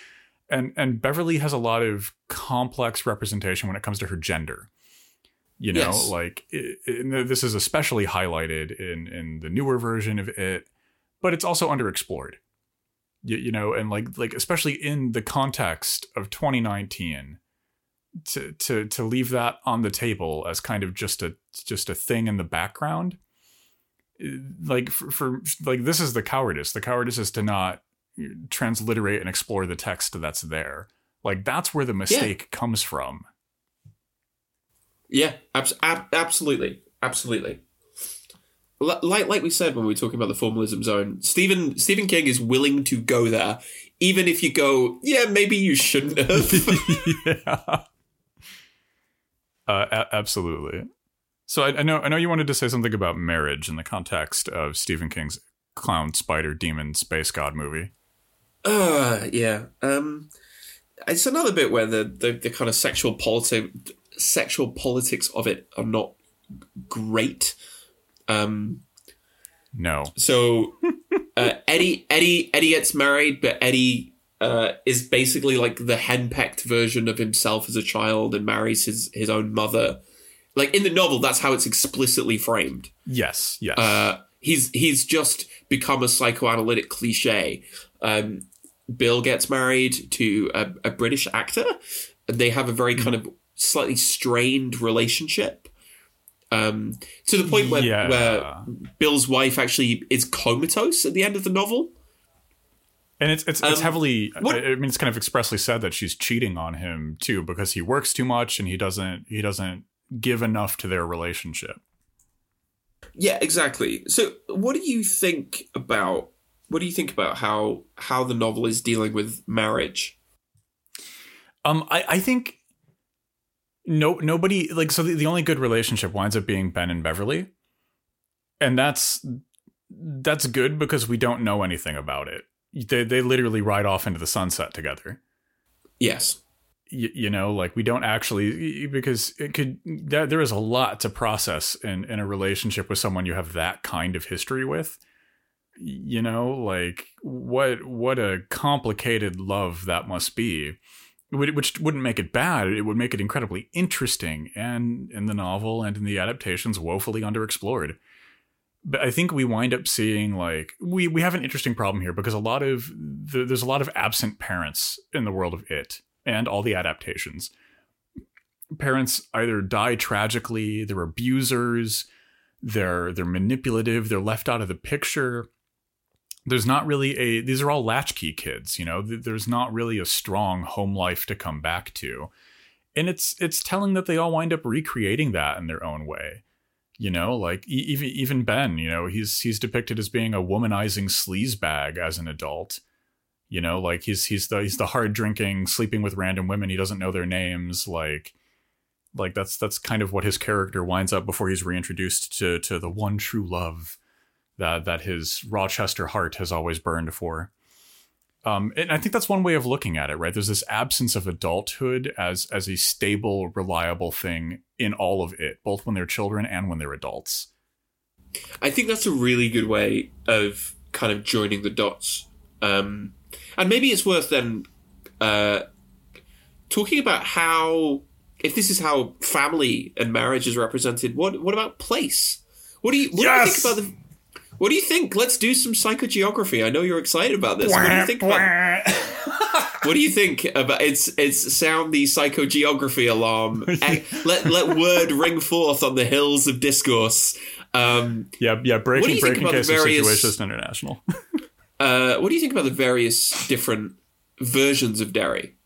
And and Beverly has a lot of complex representation when it comes to her gender. You know, yes. like it, it, this is especially highlighted in, in the newer version of it, but it's also underexplored. You, you know, and like like especially in the context of twenty nineteen, to to to leave that on the table as kind of just a just a thing in the background. Like for, for like this is the cowardice. The cowardice is to not transliterate and explore the text that's there. Like that's where the mistake yeah. comes from. Yeah, ab- ab- absolutely, absolutely. L- like like we said when we were talking about the formalism zone, Stephen Stephen King is willing to go there, even if you go, yeah, maybe you shouldn't have. yeah, uh, a- absolutely. So I, I know I know you wanted to say something about marriage in the context of Stephen King's clown, spider, demon, space god movie. Uh yeah. Um, it's another bit where the the, the kind of sexual politics. Sexual politics of it are not great. Um, no. So uh, Eddie, Eddie, Eddie gets married, but Eddie uh, is basically like the henpecked version of himself as a child and marries his his own mother. Like in the novel, that's how it's explicitly framed. Yes, yes. Uh, he's he's just become a psychoanalytic cliche. Um, Bill gets married to a, a British actor, and they have a very kind of slightly strained relationship, um, to the point where, yeah. where Bill's wife actually is comatose at the end of the novel. And it's it's, um, it's heavily, what? I mean, it's kind of expressly said that she's cheating on him too, because he works too much and he doesn't, he doesn't give enough to their relationship. Yeah, exactly. So what do you think about, what do you think about how, how the novel is dealing with marriage? Um, I, I think, No, nobody like so. The, the only good relationship winds up being Ben and Beverly, and that's that's good because we don't know anything about it. They they literally ride off into the sunset together. Yes, you, you know, like we don't actually because it could there, there is a lot to process in in a relationship with someone you have that kind of history with. You know, like what what a complicated love that must be. Which wouldn't make it bad. It would make it incredibly interesting, and in the novel and in the adaptations, woefully underexplored. But I think we wind up seeing like we we have an interesting problem here because a lot of the, there's a lot of absent parents in the world of it and all the adaptations. Parents either die tragically, they're abusers, they're they're manipulative, they're left out of the picture. There's not really a, these are all latchkey kids, you know, there's not really a strong home life to come back to. And it's, it's telling that they all wind up recreating that in their own way. You know, like even, even Ben, you know, he's, he's depicted as being a womanizing sleazebag as an adult, you know, like he's, he's the, he's the hard drinking, sleeping with random women. He doesn't know their names. Like, like that's, that's kind of what his character winds up before he's reintroduced to, to the one true love that that his Rochester heart has always burned for. Um, and I think that's one way of looking at it, right? There's this absence of adulthood as as a stable, reliable thing in all of it, both when they're children and when they're adults. I think that's a really good way of kind of joining the dots. Um, and maybe it's worth then uh, talking about how, if this is how family and marriage is represented, what what about place? What do you, what yes! do you think about the... What do you think? Let's do some psychogeography. I know you're excited about this. What do you think about? What do you think about? It's it's sound the psychogeography alarm. let let word ring forth on the hills of discourse. Um, yeah, yeah. Breaking breaking case of Situationist International. uh, what do you think about the various different versions of Derry?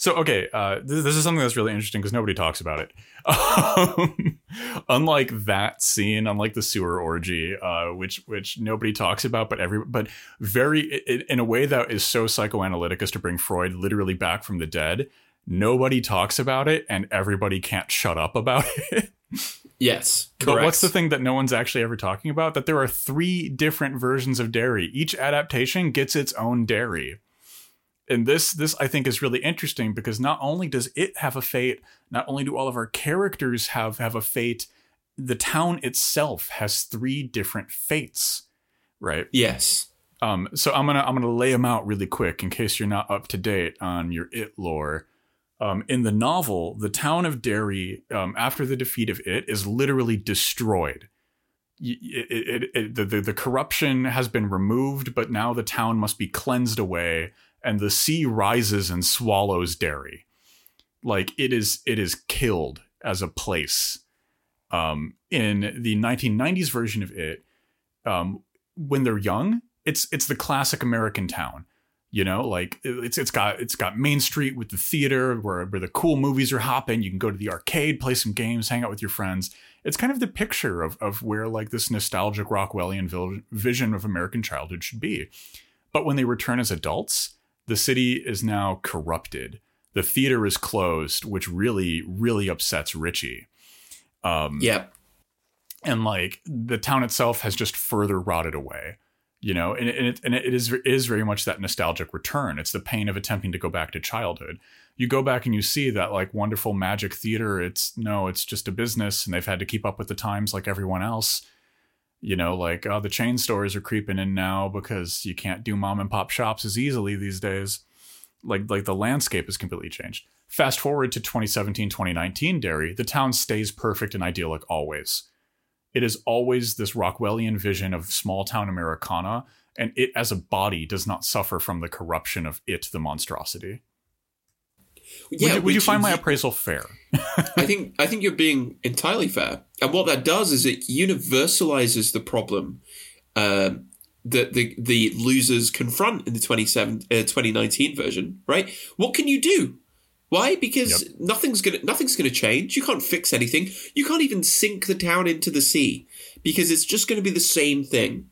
So, okay, uh, this, this is something that's really interesting because nobody talks about it. Um, unlike that scene, unlike the sewer orgy, uh, which which nobody talks about, but every but very in a way that is so psychoanalytic as to bring Freud literally back from the dead. Nobody talks about it, and everybody can't shut up about it. Yes, correct. But what's the thing that no one's actually ever talking about? That there are three different versions of Derry. Each adaptation gets its own Derry. And this, this I think is really interesting because not only does it have a fate, not only do all of our characters have, have a fate, the town itself has three different fates, right? Yes. Um, so I'm gonna I'm gonna lay them out really quick in case you're not up to date on your It lore. Um, in the novel, the town of Derry, um, after the defeat of It, is literally destroyed. It, it, it, the, the, the corruption has been removed, but now the town must be cleansed away, and the sea rises and swallows Derry. Like it is, it is killed as a place. Um, in the nineteen nineties version of It, um, when they're young, it's it's the classic American town, you know, like it's it's got it's got Main Street with the theater where, where the cool movies are hopping. You can go to the arcade, play some games, hang out with your friends. It's kind of the picture of of where like this nostalgic Rockwellian vision of American childhood should be. But when they return as adults, the city is now corrupted. The theater is closed, which really, really upsets Richie. Um, yep. And like the town itself has just further rotted away. You know, and it, and it is it is very much that nostalgic return. It's the pain of attempting to go back to childhood. You go back and you see that like wonderful magic theater. It's no, it's just a business, and they've had to keep up with the times like everyone else. You know, like oh, the chain stores are creeping in now because you can't do mom and pop shops as easily these days. Like like the landscape is completely changed. Fast forward to twenty seventeen, twenty nineteen Derry, the town stays perfect and idyllic always. It is always this Rockwellian vision of small town Americana, and it as a body does not suffer from the corruption of It, the monstrosity. Yeah, would you, would you find is, my appraisal fair? I think I think you're being entirely fair. And what that does is it universalizes the problem um, that the the losers confront in the twenty nineteen version, right? What can you do? Why? Because yep. nothing's gonna nothing's gonna change. You can't fix anything. You can't even sink the town into the sea because it's just gonna be the same thing.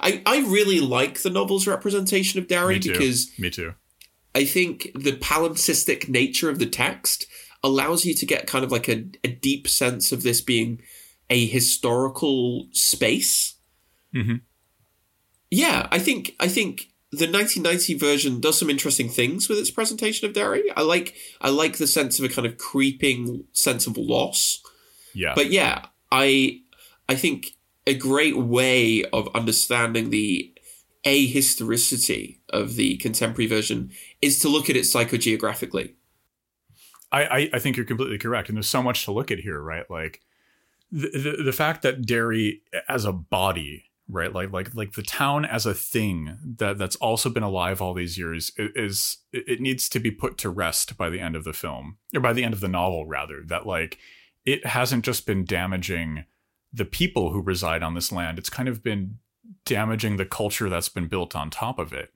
I, I really like the novel's representation of Derry Me too. because Me too. I think the palimpsestic nature of the text allows you to get kind of like a, a deep sense of this being a historical space. Mm-hmm. Yeah, I think I think the nineteen ninety version does some interesting things with its presentation of Derry. I like I like the sense of a kind of creeping sense of loss. Yeah. But yeah, I I think a great way of understanding the ahistoricity of the contemporary version is to look at it psychogeographically. I, I, I think you're completely correct. And there's so much to look at here, right? Like the the, the fact that Derry as a body, right, like like like the town as a thing that that's also been alive all these years is it needs to be put to rest by the end of the film, or by the end of the novel rather, that like it hasn't just been damaging the people who reside on this land, it's kind of been damaging the culture that's been built on top of it.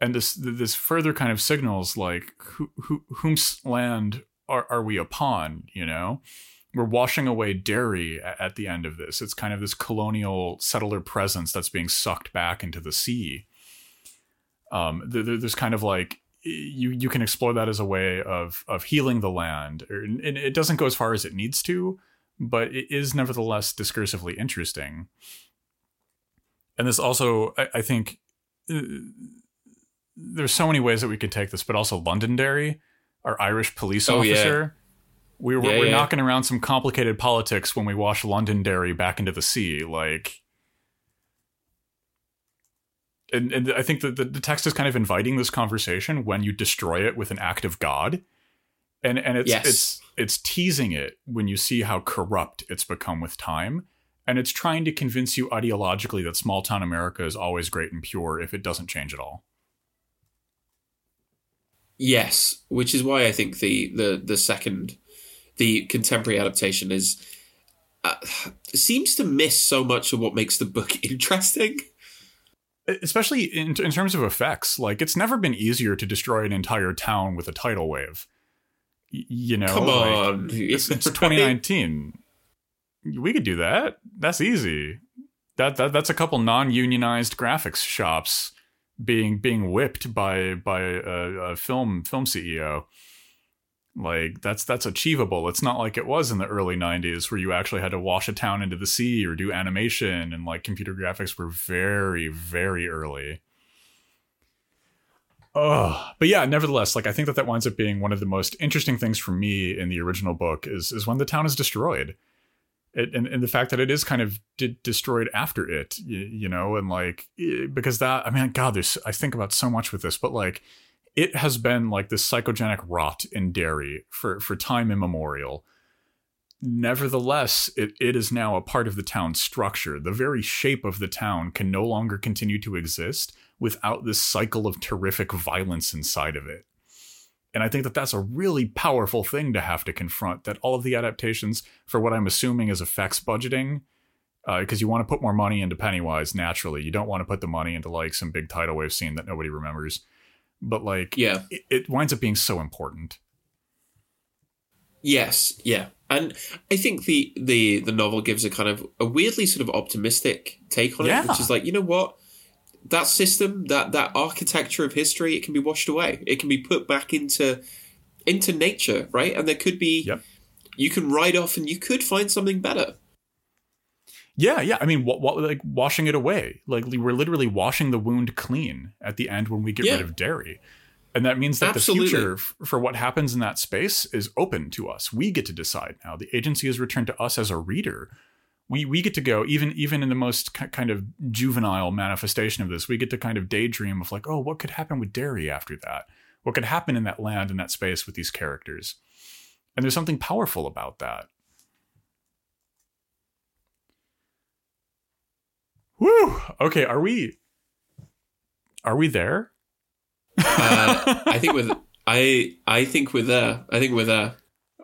And this this further kind of signals like who, who whom's land are, are we upon, you know? We're washing away Derry at the end of this. It's kind of this colonial settler presence that's being sucked back into the sea. Um, there's kind of like you you can explore that as a way of of healing the land. And it doesn't go as far as it needs to, but it is nevertheless discursively interesting. And this also, I, I think, uh, there's so many ways that we could take this, but also Londonderry, our Irish police oh, officer. Yeah. We were, yeah, we're yeah. knocking around some complicated politics when we wash Londonderry back into the sea. Like, and, and I think that the, the text is kind of inviting this conversation when you destroy it with an act of God. And and it's yes. it's it's teasing it when you see how corrupt it's become with time. And it's trying to convince you ideologically that small town America is always great and pure if it doesn't change at all. Yes, which is why I think the the, the second... the contemporary adaptation is uh, seems to miss so much of what makes the book interesting. Especially in, in terms of effects. Like, it's never been easier to destroy an entire town with a tidal wave. Y- you know? Come like, on. It's, it's twenty nineteen. We could do that. That's easy. That, that That's a couple non-unionized graphics shops being being whipped by, by a, a film film C E O. Like that's that's achievable. It's not like it was in the early nineties where you actually had to wash a town into the sea or do animation, and like computer graphics were very, very early. Oh, but yeah, nevertheless, like I think that that winds up being one of the most interesting things for me in the original book is is when the town is destroyed. It, and, and the fact that it is kind of d- destroyed after it, you, you know, and like, because that, I mean, God, there's, I think about so much with this, but like, it has been like this psychogenic rot in Derry for, for time immemorial. Nevertheless, it, it is now a part of the town's structure. The very shape of the town can no longer continue to exist without this cycle of terrific violence inside of it. And I think that that's a really powerful thing to have to confront, that all of the adaptations for what I'm assuming is effects budgeting, because uh, you want to put more money into Pennywise naturally. You don't want to put the money into like some big tidal wave scene that nobody remembers. But like, yeah, it, it winds up being so important. Yes. Yeah. And I think the, the, the novel gives a kind of a weirdly sort of optimistic take on yeah. it, which is like, you know what? That system, that, that architecture of history, it can be washed away. It can be put back into into nature, right? And there could be, yep. you can ride off and you could find something better. Yeah, yeah. I mean, what, what, like washing it away. Like we're literally washing the wound clean at the end when we get yeah. rid of Derry. And that means that Absolutely. the future f- for what happens in that space is open to us. We get to decide now. The agency has returned to us as a reader. We we get to go, even even in the most k- kind of juvenile manifestation of this, we get to kind of daydream of like, oh, what could happen with Derry after that? What could happen in that land, in that space with these characters? And there's something powerful about that. Woo! Okay, are we... Are we there? uh, I think we're... I, I think we're there. I think we're there.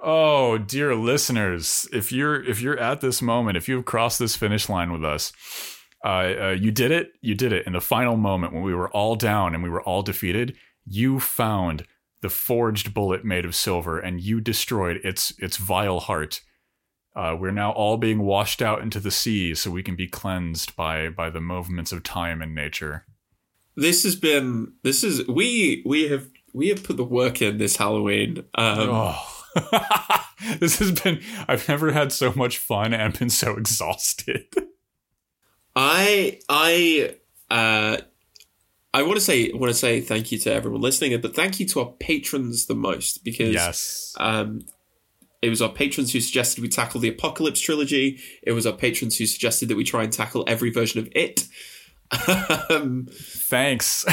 Oh, dear listeners, if you're if you're at this moment, if you've crossed this finish line with us, uh, uh, you did it. You did it. In the final moment when we were all down and we were all defeated, you found the forged bullet made of silver and you destroyed its its vile heart. Uh, we're now all being washed out into the sea so we can be cleansed by by the movements of time and nature. This has been this is we we have we have put the work in this Halloween. Um, oh. This has been I've never had so much fun and been so exhausted. I I uh I want to say want to say thank you to everyone listening, but thank you to our patrons the most, because yes. um it was our patrons who suggested we tackle the Apocalypse trilogy. It was our patrons who suggested that we try and tackle every version of It. um, thanks.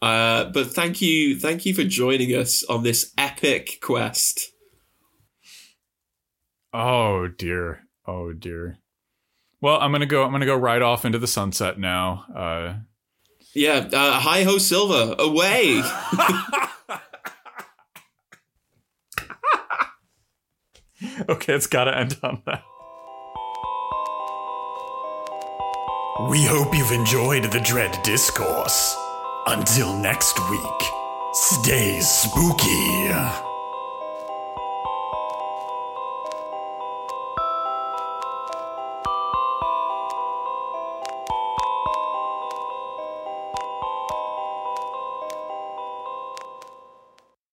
Uh, but thank you, thank you for joining us on this epic quest. Oh dear, oh dear. Well, I'm gonna go. I'm gonna go right off into the sunset now. Uh, yeah, uh, hi ho, Silver, away! Okay, it's gotta end on that. We hope you've enjoyed the Dread Discourse. Until next week, stay spooky.